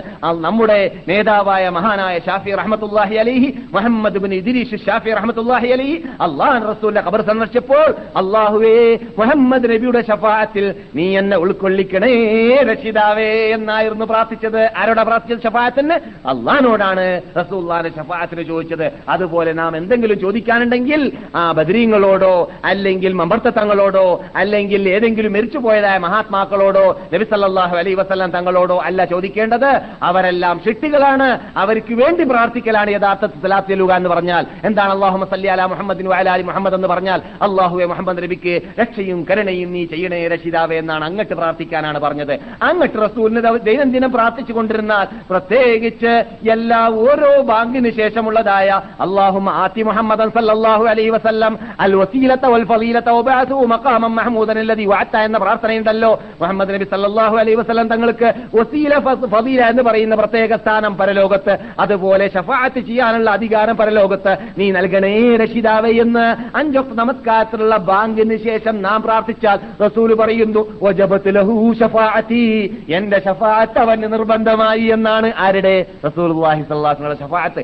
നമ്മുടെ നേതാവായ മഹാനായ ഷാഫി റഹ്മത്തുള്ളാഹി അലൈഹി മുഹമ്മദ് ഇബ്നു ഇദ്രീസ് ഷാഫി റഹ്മത്തുള്ളാഹി അലൈഹി അള്ളാഹു റസൂലിന്റെ ഖബർ സന്ദർശിച്ചപ്പോൾ അള്ളാഹുവേ മുഹമ്മദ് നബിയുടെ ശഫാഅത്തിൽ നീ എന്നെ ഉൾക്കൊള്ളിക്കണേ രക്ഷിതാവേ എന്നായിരുന്നു പ്രാർത്ഥിച്ചത്. ആരോടാ പ്രാർത്ഥിച്ചത്? ശഫാഅത്തിന് അള്ളാഹിനോടാണ് റസൂലുള്ളാഹിന്റെ ശഫാഅത്തിന് ചോദിച്ചത്. അതുപോലെ നാം എന്തെങ്കിലും ചോദിക്കാനുണ്ടെങ്കിൽ ആ ബദരീങ്ങളോടോ അല്ലെങ്കിൽ മമ്പർത്ത തങ്ങളോടോ അല്ലെങ്കിൽ ഏതെങ്കിലും മരിച്ചുപോയതായ മഹാത്മാക്കളോടോ നബി സല്ലല്ലാഹു അലൈഹി വസല്ലം തങ്ങളോടോ അല്ല ചോദിക്കേണ്ടത്. അവരെല്ലാം ശിട്ടികളാണ്. അവർക്ക് വേണ്ടി പ്രാർത്ഥിക്കലാണ് യഥാർത്ഥത്തിൽ സ്വലാത്ത് ചൊല്ലുക എന്ന് പറഞ്ഞാൽ. എന്താണ് അല്ലാഹുമ്മ സല്ലി അലാ മുഹമ്മദിൻ വഅലാ അലി മുഹമ്മദ് എന്ന് പറഞ്ഞാൽ അല്ലാഹുവേ മുഹമ്മദ് നബിക്ക് രക്ഷയും കരുണയും നീ ചെയ്യണേ രക്ഷിതാവേ എന്നാണ് അങ്ങട്ട് പ്രാർത്ഥിക്കാനാണ് പറഞ്ഞത്. അങ്ങട്ട് റസൂലിന് ദൈനംദിനം പ്രാർത്ഥിച്ചു കൊണ്ടിരുന്നാൽ പ്രത്യേകിച്ച് എല്ലാ ഓരോ ബാങ്കിന് ശേഷമുള്ളതായ അല്ലാഹുമ്മ ആതി മുഹമ്മദൻ സല്ലല്ലാഹു അലൈഹി വസല്ലം അൽ വസീലത വൽ ഫളീലത വബഅസു മഖാമൻ മഹ്മൂദൻ الذي വഅത എന്ന പ്രാർത്ഥനയുണ്ടല്ലോ. മുഹമ്മദ് നബി സല്ലല്ലാഹു അലൈഹി വസല്ലം തങ്ങൾക്ക് വസീല ഫളീല എന്ന് പറയുന്ന പ്രത്യേക സ്ഥാനം പരലോകത്ത്, അതുപോലെ ശഫാഅത്ത് ചെയ്യാനുള്ള അധികാരം പരലോകത്ത് നീ നൽകണേ രക്ഷിതാവേ എന്ന് അഞ്ച് വഖ്ത് നമസ്കാരത്തിലുള്ള ബാങ്കിന് ശേഷം നാം പ്രാർത്ഥിച്ചാൽ റസൂൽ പറയുന്നു വജബത് ലഹു ശഫാഅതി, എന്റെ ശഫാഅത്ത് അവന് നിർബന്ധമായി എന്നാണ്. ആരുടെ? റസൂലുള്ളാഹി സ്വല്ലല്ലാഹു അലൈഹി വസല്ലം ശഫാഅത്ത്.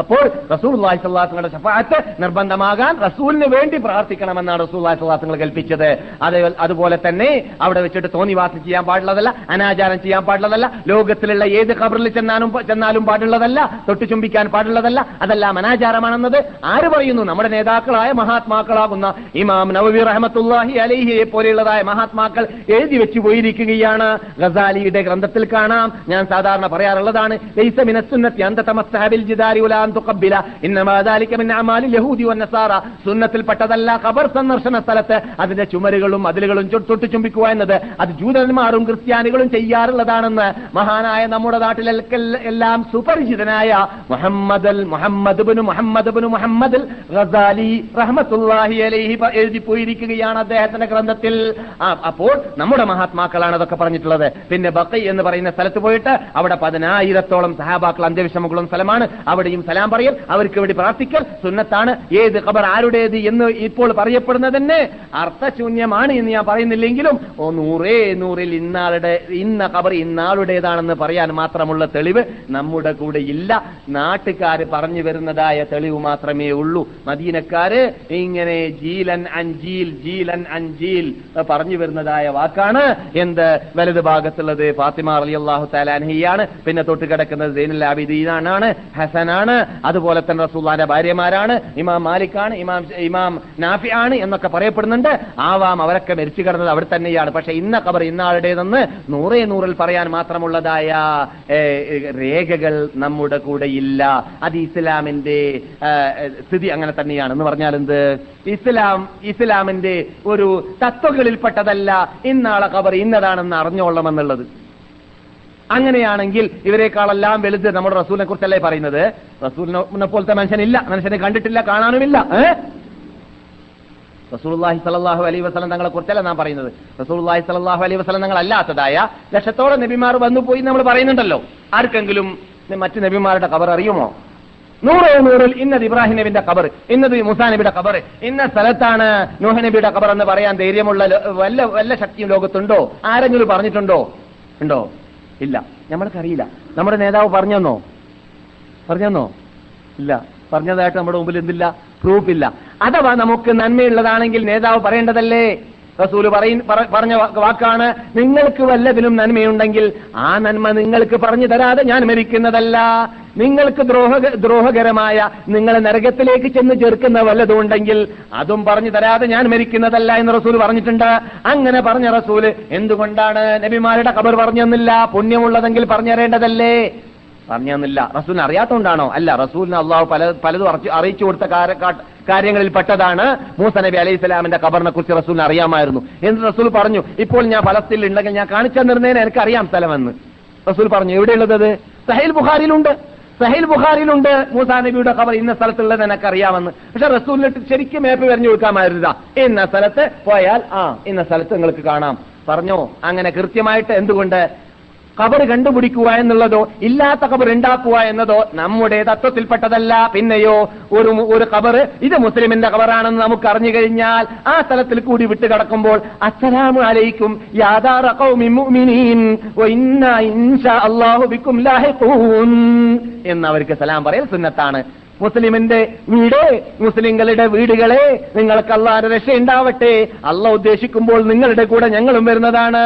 അപ്പോൾ റസൂലുള്ളാഹി സ്വല്ലല്ലാഹു അലൈഹി വസല്ലമയുടെ ശഫാഅത്ത് നിർബന്ധമാകാൻ റസൂലിന് വേണ്ടി പ്രാർത്ഥിക്കണമെന്നാണ് റസൂലുള്ളാഹി സ്വല്ലല്ലാഹു അലൈഹി വസല്ലം കൽപ്പിച്ചത്. അതേ അതുപോലെ തന്നെ അവിടെ വെച്ചിട്ട് തോന്നിവാസം ചെയ്യാൻ പാടുള്ളതല്ല, അനാചാരം ചെയ്യാൻ പാടുള്ളതല്ല, ലോകത്തിലുള്ള ഏത് ഖബറിൽ ചെന്നാലും ചെന്നാലും പാടുള്ളതല്ല, തൊട്ടു ചുംബിക്കാൻ പാടുള്ളതല്ല, അതെല്ലാം അനാചാരമാണെന്നത് ആര് പറയുന്നു? നമ്മുടെ നേതാക്കളായ മഹാത്മാക്കളാകുന്ന ഇമാം നവവി റഹ്മത്തുള്ളാഹി അലൈഹിയെ പോലെയുള്ളതായ മഹാത്മാക്കൾ എഴുതി വെച്ചു പോയിരിക്കുകയാണ്. ഗസാലിയുടെ ഗ്രന്ഥത്തിൽ കാണാം. ഞാൻ സാധാരണ പറയാറുള്ളതാണ്, ലൈസ മിന സുന്നത്തി അൻ തമസ്സഹബിൽ ജിദാരി ഉലാ തുഖബ്ബില ഇന്നമാ ദാലിക മിൻ അമാലിൽ യഹൂദി വന്നസാറ. സുന്നത്തിൽ പെട്ടതല്ല ഖബർ സന്ദർശന സ്ഥലത്ത് അതിന്റെ ചുമരുകളും അതിലുകളും തൊട്ടു ചുംബിക്കുക എന്നത്. അത് ജൂതന്മാരും ക്രിസ്ത്യാനികളും ചെയ്യാറുള്ളതാണെന്ന് മഹാനായ നമ്മുടെ നാട്ടിലെല്ലാം സുപരിചിതനായ മുഹമ്മദ് മുഹമ്മദ് ഇബ്നു മുഹമ്മദ് ഇബ്നു മുഹമ്മദ് ഗസാലി റഹ്മത്തുള്ളാഹി അലൈഹി എഴുതി പോയിരിക്കുകയാണ് അദ്ദേഹത്തിന്റെ ഗ്രന്ഥത്തിൽ. അപ്പോൾ നമ്മുടെ മഹാത്മാക്കളാണ് അതൊക്കെ പറഞ്ഞിട്ടുള്ളത്. പിന്നെ ബഖി എന്ന് പറയുന്ന സ്ഥലത്ത് പോയിട്ട് അവിടെ പതിനായിരത്തോളം സഹാബാക്കൾ അന്ത്യവിഷമങ്ങളും സ്ഥലമാണ്. അവിടെയും സലാം പറയൽ, അവർക്ക് വേണ്ടി പ്രാർത്ഥിക്കൽ സുന്നത്താണ്. ഏത് ഖബർ ആരുടേത് എന്ന് ഇപ്പോൾ പറയപ്പെടുന്നത് തന്നെ അർത്ഥശൂന്യമാണ് എന്ന് ഞാൻ പറയുന്നില്ലെങ്കിലും നൂറേ നൂറിൽ ഇന്നാളുടെ ഇന്ന ഖബർ ഇന്നാളുടേതാണെന്ന് പറയാൻ മാത്രമുള്ള തെളിവ് നമ്മുടെ കൂടെ ഇല്ല. നാട്ടുകാര് പറഞ്ഞു വരുന്നതായ തെളിവ് മാത്രമേ ഉള്ളൂ. മദീനക്കാര് ഇങ്ങനെ ജീലൻ അഞ്ചീൽ ജീലൻ അഞ്ചീൽ പറഞ്ഞു വരുന്നതായ വാക്കാണ്. എന്ത് വലത് ഭാഗത്തുള്ളത് ഫാത്തിമ റളിയല്ലാഹു തആല അൻഹയാണ്, പിന്നെ തൊട്ട് കിടക്കുന്നത് സൈനുൽ ആബിദീനാണ്, ഹസനാണ്, അതുപോലെ തന്നെ റസൂലുള്ളാഹിന്റെ ഭാര്യമാരാണ്, ഇമാം മാലിക്കാണ്, ഇമാം ഇമാം നാഫിയാണ് എന്നൊക്കെ പറയപ്പെടുന്നുണ്ട്. ആവാം അവരൊക്കെ മരിച്ചു കിടന്നത് അവിടെ തന്നെയാണ്. പക്ഷെ ഇന്ന ഖബർ ഇന്നാളുടേതെന്ന് നൂറേ നൂറിൽ പറയാൻ മാത്രമുള്ളതായ രേഖകൾ നമ്മുടെ കൂടെ ഇല്ല. അത് ഇസ്ലാമിന്റെ സ്ഥിതി അങ്ങനെ തന്നെയാണെന്ന് പറഞ്ഞാൽ എന്ത്? ഇസ്ലാം ഇസ്ലാമിന്റെ ഒരു തത്വങ്ങളിൽപ്പെട്ടതല്ല ഇന്നാളെ ഖബർ ഇന്നതാണെന്ന് അറിഞ്ഞോളമെന്നുള്ളത്. അങ്ങനെയാണെങ്കിൽ ഇവരെക്കാളെല്ലാം വലുത് നമ്മുടെ റസൂലിനെ കുറിച്ചല്ലേ പറയുന്നത്? റസൂലിനെ പോലത്തെ മനുഷ്യനില്ല, മനുഷ്യനെ കണ്ടിട്ടില്ല, കാണാനുമില്ല. ഏഹ് റസൂലുള്ളാഹി സ്വല്ലല്ലാഹു അലൈഹി വസല്ലം തങ്ങളെ കുറിച്ചല്ല നാം പറയുന്നത്. റസൂലുള്ളാഹി സ്വല്ലല്ലാഹു അലൈഹി വസല്ലം തങ്ങളല്ലാത്തതായ ലക്ഷത്തോളം നബിമാർ വന്നു പോയി നമ്മൾ പറയുന്നുണ്ടല്ലോ. ആർക്കെങ്കിലും മറ്റു നബിമാരുടെ ഖബർ അറിയുമോ? നൂറേ നൂറിൽ ഇന്നത് ഇബ്രാഹിം നബിയുടെ ഖബർ, ഇന്നത് മുസാ നബിയുടെ ഖബർ, ഇന്ന സ്ഥലത്താണ് നൂഹ് നബിയുടെ ഖബർ എന്ന് പറയാൻ ധൈര്യമുള്ള വല്ല വല്ല ശക്തിയും ലോകത്തുണ്ടോ? ആരെങ്കിലും പറഞ്ഞിട്ടുണ്ടോ? ഉണ്ടോ? ഇല്ല. നമ്മൾക്കറിയില്ല. നമ്മുടെ നേതാവ് പറഞ്ഞെന്നോ? പറഞ്ഞെന്നോ? ഇല്ല. പറഞ്ഞതായിട്ട് നമ്മുടെ മുമ്പിൽ എന്തില്ല? പ്രൂഫ് ഇല്ല. അഥവാ നമുക്ക് നന്മയുള്ളതാണെങ്കിൽ നേതാവ് പറയേണ്ടതല്ലേ? റസൂല് പറഞ്ഞ വാക്കാണ്, നിങ്ങൾക്ക് വല്ലതിനും നന്മയുണ്ടെങ്കിൽ ആ നന്മ നിങ്ങൾക്ക് പറഞ്ഞു തരാതെ ഞാൻ മരിക്കുന്നതല്ല. നിങ്ങൾക്ക് ദ്രോഹ ദ്രോഹകരമായ നിങ്ങളെ നരകത്തിലേക്ക് ചെന്ന് ചേർക്കുന്ന വല്ലതുണ്ടെങ്കിൽ അതും പറഞ്ഞു തരാതെ ഞാൻ മരിക്കുന്നതല്ല എന്ന് റസൂല് പറഞ്ഞിട്ടുണ്ട്. അങ്ങനെ പറഞ്ഞ റസൂല് എന്തുകൊണ്ടാണ് നബിമാരുടെ ഖബർ പറഞ്ഞെന്നില്ല? പുണ്യമുള്ളതെങ്കിൽ പറഞ്ഞേണ്ടതല്ലേ? പറഞ്ഞെന്നില്ല. റസൂലിനെ അറിയാത്തതുകൊണ്ടാണോ? അല്ല, റസൂലിനെ അള്ളാഹു പല പലതും അറിയിച്ചു കൊടുത്ത കാര്യങ്ങളിൽ പെട്ടതാണ്. മൂസ നബി അലൈഹി സ്വലാമിന്റെ ഖബറിനെ കുറിച്ച് റസൂലിന് അറിയാമായിരുന്നു എന്ന് റസൂൽ പറഞ്ഞു. ഇപ്പോൾ ഞാൻ ഫലസ്തീനിൽ ഉണ്ടെങ്കിൽ ഞാൻ കാണിച്ചു തന്നിരുന്നേനെ എനിക്കറിയാം സ്ഥലമെന്ന് റസൂൽ പറഞ്ഞു. എവിടെയുള്ളത്? സഹീൽ ബുഖാരിയിലുണ്ട്, സഹീൽ ബുഖാരിയിലുണ്ട് മൂസാ നബിയുടെ ഖബർ ഇന്ന സ്ഥലത്തുള്ളത് എനിക്കറിയാമെന്ന്. പക്ഷെ റസൂലിന് ശരിക്കും മേപ്പ് പറഞ്ഞു കൊടുക്കാമായിരുന്നില്ല. ഇന്ന സ്ഥലത്ത് പോയാൽ ആ ഇന്ന സ്ഥലത്ത് നിങ്ങൾക്ക് കാണാം. പറഞ്ഞോ? അങ്ങനെ കൃത്യമായിട്ട്. എന്തുകൊണ്ട്? ഖബർ കണ്ടുപിടിക്കുക എന്നുള്ളതോ ഇല്ലാത്ത ഖബർ ഉണ്ടാക്കുക എന്നതോ നമ്മുടെ തത്വത്തിൽപ്പെട്ടതല്ല. പിന്നെയോ ഒരു ഒരു ഖബർ ഇത് മുസ്ലിമിന്റെ ഖബറാണെന്ന് നമുക്ക് അറിഞ്ഞു കഴിഞ്ഞാൽ ആ സ്ഥലത്തിൽ കൂടി വിട്ടു കിടക്കുമ്പോൾ അസ്സലാമു അലൈക്കും യാദാ ഖൗമിൽ മുഅ്മിനീൻ വ ഇന്നാ ഇൻഷാ അല്ലാഹു ബിക്കും ലാഹിഖൂൻ എന്ന് അവർക്ക് സലാം പറയൽ സുന്നത്താണ്. മുസ്ലിമിന്റെ വീട്, മുസ്ലിങ്ങളുടെ വീടുകളെ, നിങ്ങൾക്ക് അള്ളാഹുവിന്റെ രക്ഷ ഉണ്ടാവട്ടെ, അള്ളാഹ് ഉദ്ദേശിക്കുമ്പോൾ നിങ്ങളുടെ കൂടെ ഞങ്ങളും വരുന്നതാണ്.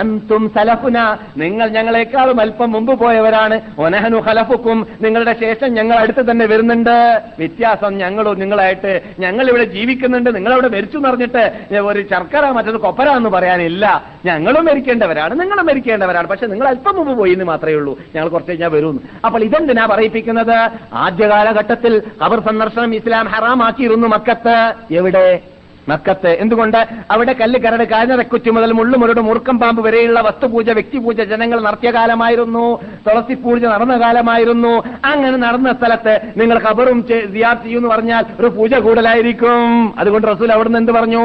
അന്തും സലഫുന, നിങ്ങൾ ഞങ്ങളെക്കാളും അല്പം മുമ്പ് പോയവരാണ്. ഒനഹനു ഖലഫുക്കും, നിങ്ങളുടെ ശേഷം ഞങ്ങൾ അടുത്ത് തന്നെ വരുന്നുണ്ട്. വ്യത്യാസം ഞങ്ങളും നിങ്ങളായിട്ട്, ഞങ്ങൾ ഇവിടെ ജീവിക്കുന്നുണ്ട്, നിങ്ങളവിടെ മരിച്ചു എന്നറിഞ്ഞിട്ട് ഒരു ശർക്കര മറ്റൊരു കൊപ്പര എന്ന് പറയാനില്ല. ഞങ്ങളും മരിക്കേണ്ടവരാണ്, നിങ്ങളും മരിക്കേണ്ടവരാണ്. പക്ഷെ നിങ്ങൾ അല്പം മുമ്പ് പോയി എന്ന് മാത്രമേ ഉള്ളൂ, ഞങ്ങൾ കുറച്ച് കഴിഞ്ഞാൽ വരുമെന്ന്. അപ്പോൾ ഇതെന്തിനാ പറയിപ്പിക്കുന്നത്? ആദ്യകാല ഘട്ടത്തിൽ ഖബർ സന്ദർശനം ഇസ്ലാം ഹറാമാക്കിയിരുന്നു മക്കത്ത്. എവിടെ? മക്കത്ത്. എന്തുകൊണ്ട്? അവിടെ കല്ല്, കരട്, കാഞ്ഞിറക്കുറ്റി മുതൽ മുള്ളു മുരട് മുറുക്കം പാമ്പ് വരെയുള്ള വസ്തുപൂജ, വ്യക്തിപൂജ ജനങ്ങൾ നടത്തിയ കാലമായിരുന്നു. തുളസി പൂജ നടന്ന കാലമായിരുന്നു. അങ്ങനെ നടന്ന സ്ഥലത്ത് നിങ്ങൾ ഖബറും സിയാർത്ത് ചെയ്യും എന്ന് പറഞ്ഞാൽ ഒരു പൂജ കൂടുതലായിരിക്കും. അതുകൊണ്ട് റസൂൽ അവിടുന്ന് എന്ത് പറഞ്ഞു?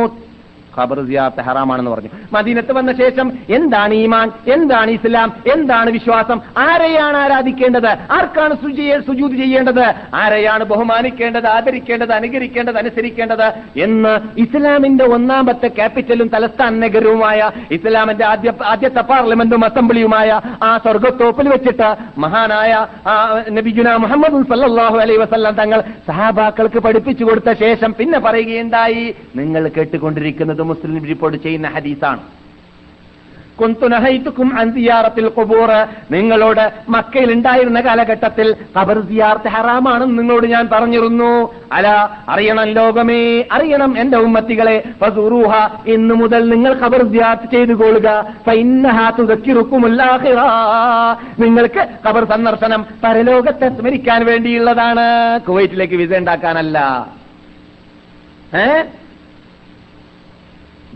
ഖബർ സിയാറത്ത് ഹറാമാണെന്ന് പറഞ്ഞു. മദീനത്ത് വന്ന ശേഷം എന്താണ് ഈമാൻ, എന്താണ് ഇസ്ലാം, എന്താണ് വിശ്വാസം, ആരെയാണ് ആരാധിക്കേണ്ടത്, ആർക്കാണ് സുജൂദ് ചെയ്യേണ്ടത്, ആരെയാണ് ബഹുമാനിക്കേണ്ടത്, ആദരിക്കേണ്ടത്, അനുകരിക്കേണ്ടത്, അനുസരിക്കേണ്ടത് എന്ന് ഇസ്ലാമിന്റെ ഒന്നാമത്തെ ക്യാപിറ്റലും തലസ്ഥാന നഗരവുമായ ഇസ്ലാമിന്റെ ആദ്യ ആദ്യത്തെ പാർലമെന്റും അസംബ്ലിയുമായ ആ സ്വർഗത്തോപ്പിൽ വെച്ചിട്ട് മഹാനായ നബിജുന മുഹമ്മദ് സല്ലല്ലാഹു അലൈഹി വസല്ലം തങ്ങൾ സഹാബാക്കൾക്ക് പഠിപ്പിച്ചു കൊടുത്ത ശേഷം പിന്നെ പറയുകയുണ്ടായി, നിങ്ങൾ കേട്ടുകൊണ്ടിരിക്കുന്നത് മുസ്ലിം റിപ്പോർട്ട് ചെയ്യുന്ന ഹദീസാണ്. നിങ്ങളോട് മക്കയിൽ ഉണ്ടായിരുന്ന കാലഘട്ടത്തിൽ ഖബർ സിയാറത്ത് ഹറാമാണെന്ന് നിങ്ങളോട് ഞാൻ പറഞ്ഞിരുന്നു. അല അറിയണം ലോകമേ, അറിയണം എന്റെ ഉമ്മത്തികളെ, ഫസൂറൂഹ ഇന്നു മുതൽ നിങ്ങൾ ഖബർ സിയാറത്ത് ചെയ്തു കൊള്ളുക. ഫഇന്നഹാ തുദക്കിറുകുമുൽ ആഖിറ, നിങ്ങൾക്ക് ഖബർ സന്ദർശനം പരലോകത്തെ സ്മരിക്കാൻ വേണ്ടിയുള്ളതാണ്, കുവൈറ്റിലേക്ക് വിസ ഉണ്ടാക്കാനല്ല. ഏ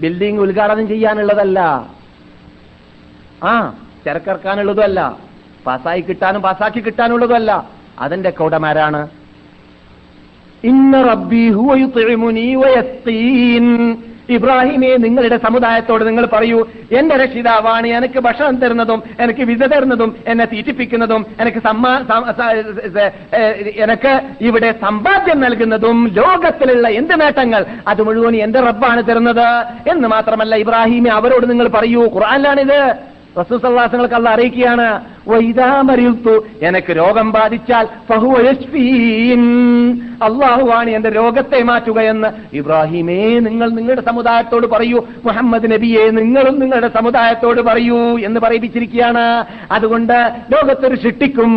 ബിൽഡിംഗ് ഉദ്ഘാടനം ചെയ്യാനുള്ളതല്ല, ആ തിരക്കിറക്കാനുള്ളതും അല്ല, പാസ്സായി കിട്ടാനും പാസ്സാക്കി കിട്ടാനുള്ളതും അല്ല. അതിന്റെ കൗടമാരാണ് ഇന്ന റബ്ബി ഹുവ യുത്ഇമുനി വയസ്തീൻ. ഇബ്രാഹിമേ, നിങ്ങളുടെ സമുദായത്തോട് നിങ്ങൾ പറയൂ, എന്റെ രക്ഷിതാവാണ് എനിക്ക് ഭക്ഷണം തരുന്നതും എനിക്ക് വിധ തരുന്നതും എന്നെ തീറ്റിപ്പിക്കുന്നതും എനിക്ക് സമ്മാ എനിക്ക് ഇവിടെ സമ്പാദ്യം നൽകുന്നതും ലോകത്തിലുള്ള എന്ത് നേട്ടങ്ങൾ അത് മുഴുവൻ എന്റെ റബ്ബാണ് തരുന്നത് എന്ന് മാത്രമല്ല, ഇബ്രാഹിമേ അവരോട് നിങ്ങൾ പറയൂ, ഖുർആനിലാണിത്, റസൂൽ സല്ലല്ലാഹു അലൈഹി വസല്ലം അറിയിക്കുകയാണ്, വൈദാ മരിയത്തു എനിക്ക് രോഗം ബാധിച്ചാൽ ഫഹുവ യശ്ഫീൻ, അള്ളാഹുവാണ് എന്റെ രോഗത്തെ മാറ്റുകയെന്ന് ഇബ്രാഹിമേ നിങ്ങൾ നിങ്ങളുടെ സമുദായത്തോട് പറയൂ, മുഹമ്മദ് നബിയെ നിങ്ങളും നിങ്ങളുടെ സമുദായത്തോട് പറയൂ എന്ന് പറയിപ്പിച്ചിരിക്കുകയാണ്. അതുകൊണ്ട് ലോകത്തൊരു ഷിട്ടിക്കും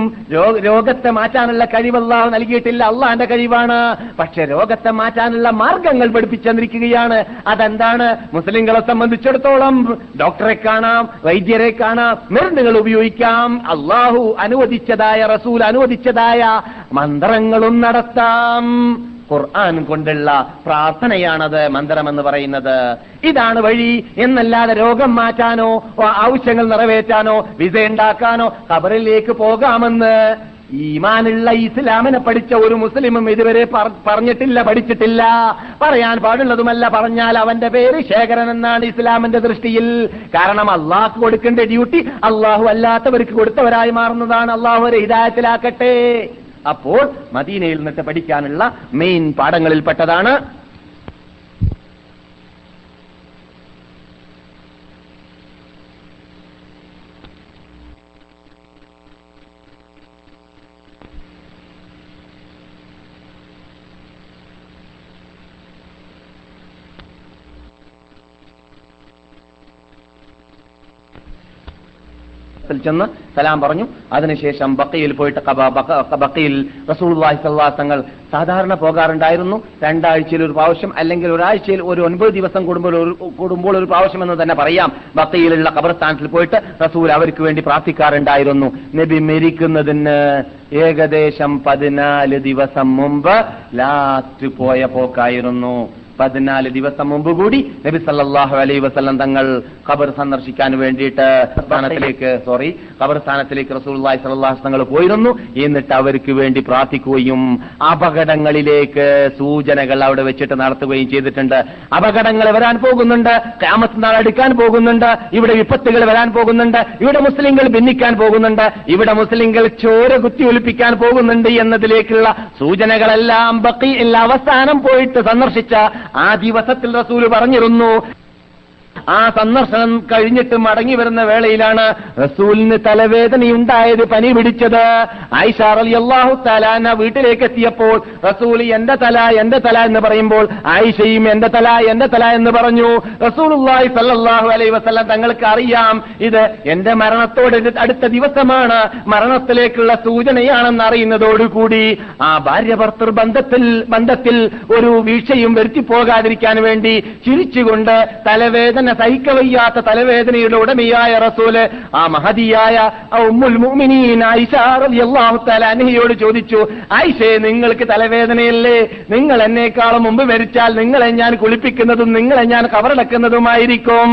രോഗത്തെ മാറ്റാനുള്ള കഴിവ് അള്ളാഹു നൽകിയിട്ടില്ല, അള്ളാഹുന്റെ കഴിവാണ്. പക്ഷെ രോഗത്തെ മാറ്റാനുള്ള മാർഗങ്ങൾ പഠിപ്പിച്ചെന്നിരിക്കുകയാണ്. അതെന്താണ്? മുസ്ലിങ്ങളെ സംബന്ധിച്ചിടത്തോളം ഡോക്ടറെ കാണാം, വൈദ്യരെ കാണാം, മരുന്നുകൾ ഉപയോഗിക്കാം, അള്ളാഹു അനുവദിച്ചതായ റസൂൽ അനുവദിച്ചതായ മന്ത്രങ്ങളും നടത്താം. ഖുർആൻ കൊണ്ടുള്ള പ്രാർത്ഥനയാണത് മന്ത്രമെന്ന് പറയുന്നത്. ഇതാണ് വഴി എന്നല്ലാതെ രോഗം മാറ്റാനോ ആവശ്യങ്ങൾ നിറവേറ്റാനോ വിസ ഉണ്ടാക്കാനോ ഖബറിലേക്ക് പോകാമെന്ന് ഈമാനുള്ള ഇസ്ലാമിനെ പഠിച്ച ഒരു മുസ്ലിമും ഇതുവരെ പറഞ്ഞിട്ടില്ല, പഠിച്ചിട്ടില്ല, പറയാൻ പാടുള്ളതുമല്ല. പറഞ്ഞാൽ അവന്റെ പേര് ശേഖരൻ എന്നാണ് ഇസ്ലാമിന്റെ ദൃഷ്ടിയിൽ. കാരണം അള്ളാഹ് കൊടുക്കേണ്ട ഡ്യൂട്ടി അള്ളാഹു അല്ലാത്തവർക്ക് കൊടുത്തവരായി മാറുന്നതാണ്. അള്ളാഹു ഒരു ഹിദായത്തിലാക്കട്ടെ. അപ്പോൾ മദീനയിൽ നിന്നിട്ട് പഠിക്കാനുള്ള മെയിൻ പാഠങ്ങളിൽപ്പെട്ടതാണ് ചെന്ന് സലാം പറഞ്ഞു. അതിനുശേഷം ബഖയിൽ പോയിട്ട് ബഖയിൽ റസൂലുള്ളാഹി സ്വല്ലല്ലാഹു അലൈഹി തങ്ങൾ സാധാരണ പോകാറുണ്ടായിരുന്നു, രണ്ടാഴ്ചയിൽ ഒരു പ്രാവശ്യം അല്ലെങ്കിൽ ഒരാഴ്ചയിൽ ഒരു ഒൻപത് ദിവസം കൂടുമ്പോൾ കൂടുമ്പോൾ ഒരു പ്രാവശ്യം എന്ന് തന്നെ പറയാം. ബഖയിലുള്ള ഖബർസ്ഥാനത്തിൽ പോയിട്ട് റസൂൽ അവർക്ക് വേണ്ടി പ്രാർത്ഥിക്കാറുണ്ടായിരുന്നു. നബി മരിക്കുന്നതിന് ഏകദേശം പതിനാല് ദിവസം മുമ്പ് ലാസ്റ്റ് പോയ പോക്കായിരുന്നു. പതിനാല് ദിവസം മുമ്പ് കൂടി നബി സല്ലല്ലാഹു അലൈഹി വസല്ലം തങ്ങൾ ഖബർ സന്ദർശിക്കാൻ വേണ്ടിയിട്ട് സ്ഥാനത്തിലേക്ക് സോറി ഖബർസ്ഥാനത്തിലേക്ക് റസൂലുള്ളാഹി സ്വല്ലല്ലാഹു അലൈഹി വസല്ലം തങ്ങൾ പോയിരുന്നു. എന്നിട്ട് അവർക്ക് വേണ്ടി പ്രാർത്ഥിക്കുകയും അപകടങ്ങളിലേക്ക് സൂചനകൾ അവിടെ വെച്ചിട്ട് നടത്തുകയും ചെയ്തിട്ടുണ്ട്. അപകടങ്ങൾ വരാൻ പോകുന്നുണ്ട്, ഖിയാമത്ത് നാൾ അടുക്കാൻ പോകുന്നുണ്ട്, ഇവിടെ വിപത്തുകൾ വരാൻ പോകുന്നുണ്ട്, ഇവിടെ മുസ്ലിങ്ങൾ ഭിന്നിക്കാൻ പോകുന്നുണ്ട്, ഇവിടെ മുസ്ലിങ്ങൾ ചോര കുത്തി ഒലിപ്പിക്കാൻ പോകുന്നുണ്ട് എന്നതിലേക്കുള്ള സൂചനകളെല്ലാം ബഖീഇൽ അവസാനം പോയിട്ട് സന്ദർശിച്ച ആ ദിവസത്തിൽ റസൂൽ പറഞ്ഞിരുന്നു. ആ സന്ദർശനം കഴിഞ്ഞിട്ട് മടങ്ങി വരുന്ന വേളയിലാണ് റസൂലിന് തലവേദനയുണ്ടായത്, പനി പിടിച്ചത്. ആയിഷ റളിയല്ലാഹു തആല അൻഹ വീട്ടിലേക്ക് എത്തിയപ്പോൾ റസൂൽ എന്റെ തല എന്റെ തല എന്ന് പറയുമ്പോൾ ആയിഷയും എന്റെ തല എന്റെ തല എന്ന് പറഞ്ഞു. റസൂലുള്ളാഹി സ്വല്ലല്ലാഹു അലൈഹി വസല്ലം തങ്ങൾക്ക് അറിയാം ഇത് എന്റെ മരണത്തോട് അടുത്ത ദിവസമാണ്, മരണത്തിലേക്കുള്ള സൂചനയാണെന്ന് അറിയുന്നതോടുകൂടി ആ ഭാര്യ ഭർത്തൃ ബന്ധത്തിൽ ബന്ധത്തിൽ ഒരു വീഴ്ചയും വരുത്തി പോകാതിരിക്കാൻ വേണ്ടി ചിരിച്ചുകൊണ്ട് തലവേദന സഹിക്കവയ്യാത്ത തലവേദനയുടെ ഉടമയായ റസൂല് ആ മഹതിയായ ഉമ്മുൽ മുഅ്മിനീൻ ആയിഷ റളിയല്ലാഹു തആല അൻഹയോട് ചോദിച്ചു, ആയിഷേ നിങ്ങൾക്ക് തലവേദനയല്ലേ? നിങ്ങൾ എന്നേക്കാളും മുമ്പ് മരിച്ചാൽ നിങ്ങളെ ഞാൻ കുളിപ്പിക്കുന്നതും നിങ്ങളെ ഞാൻ കവറടക്കുന്നതുമായിരിക്കും.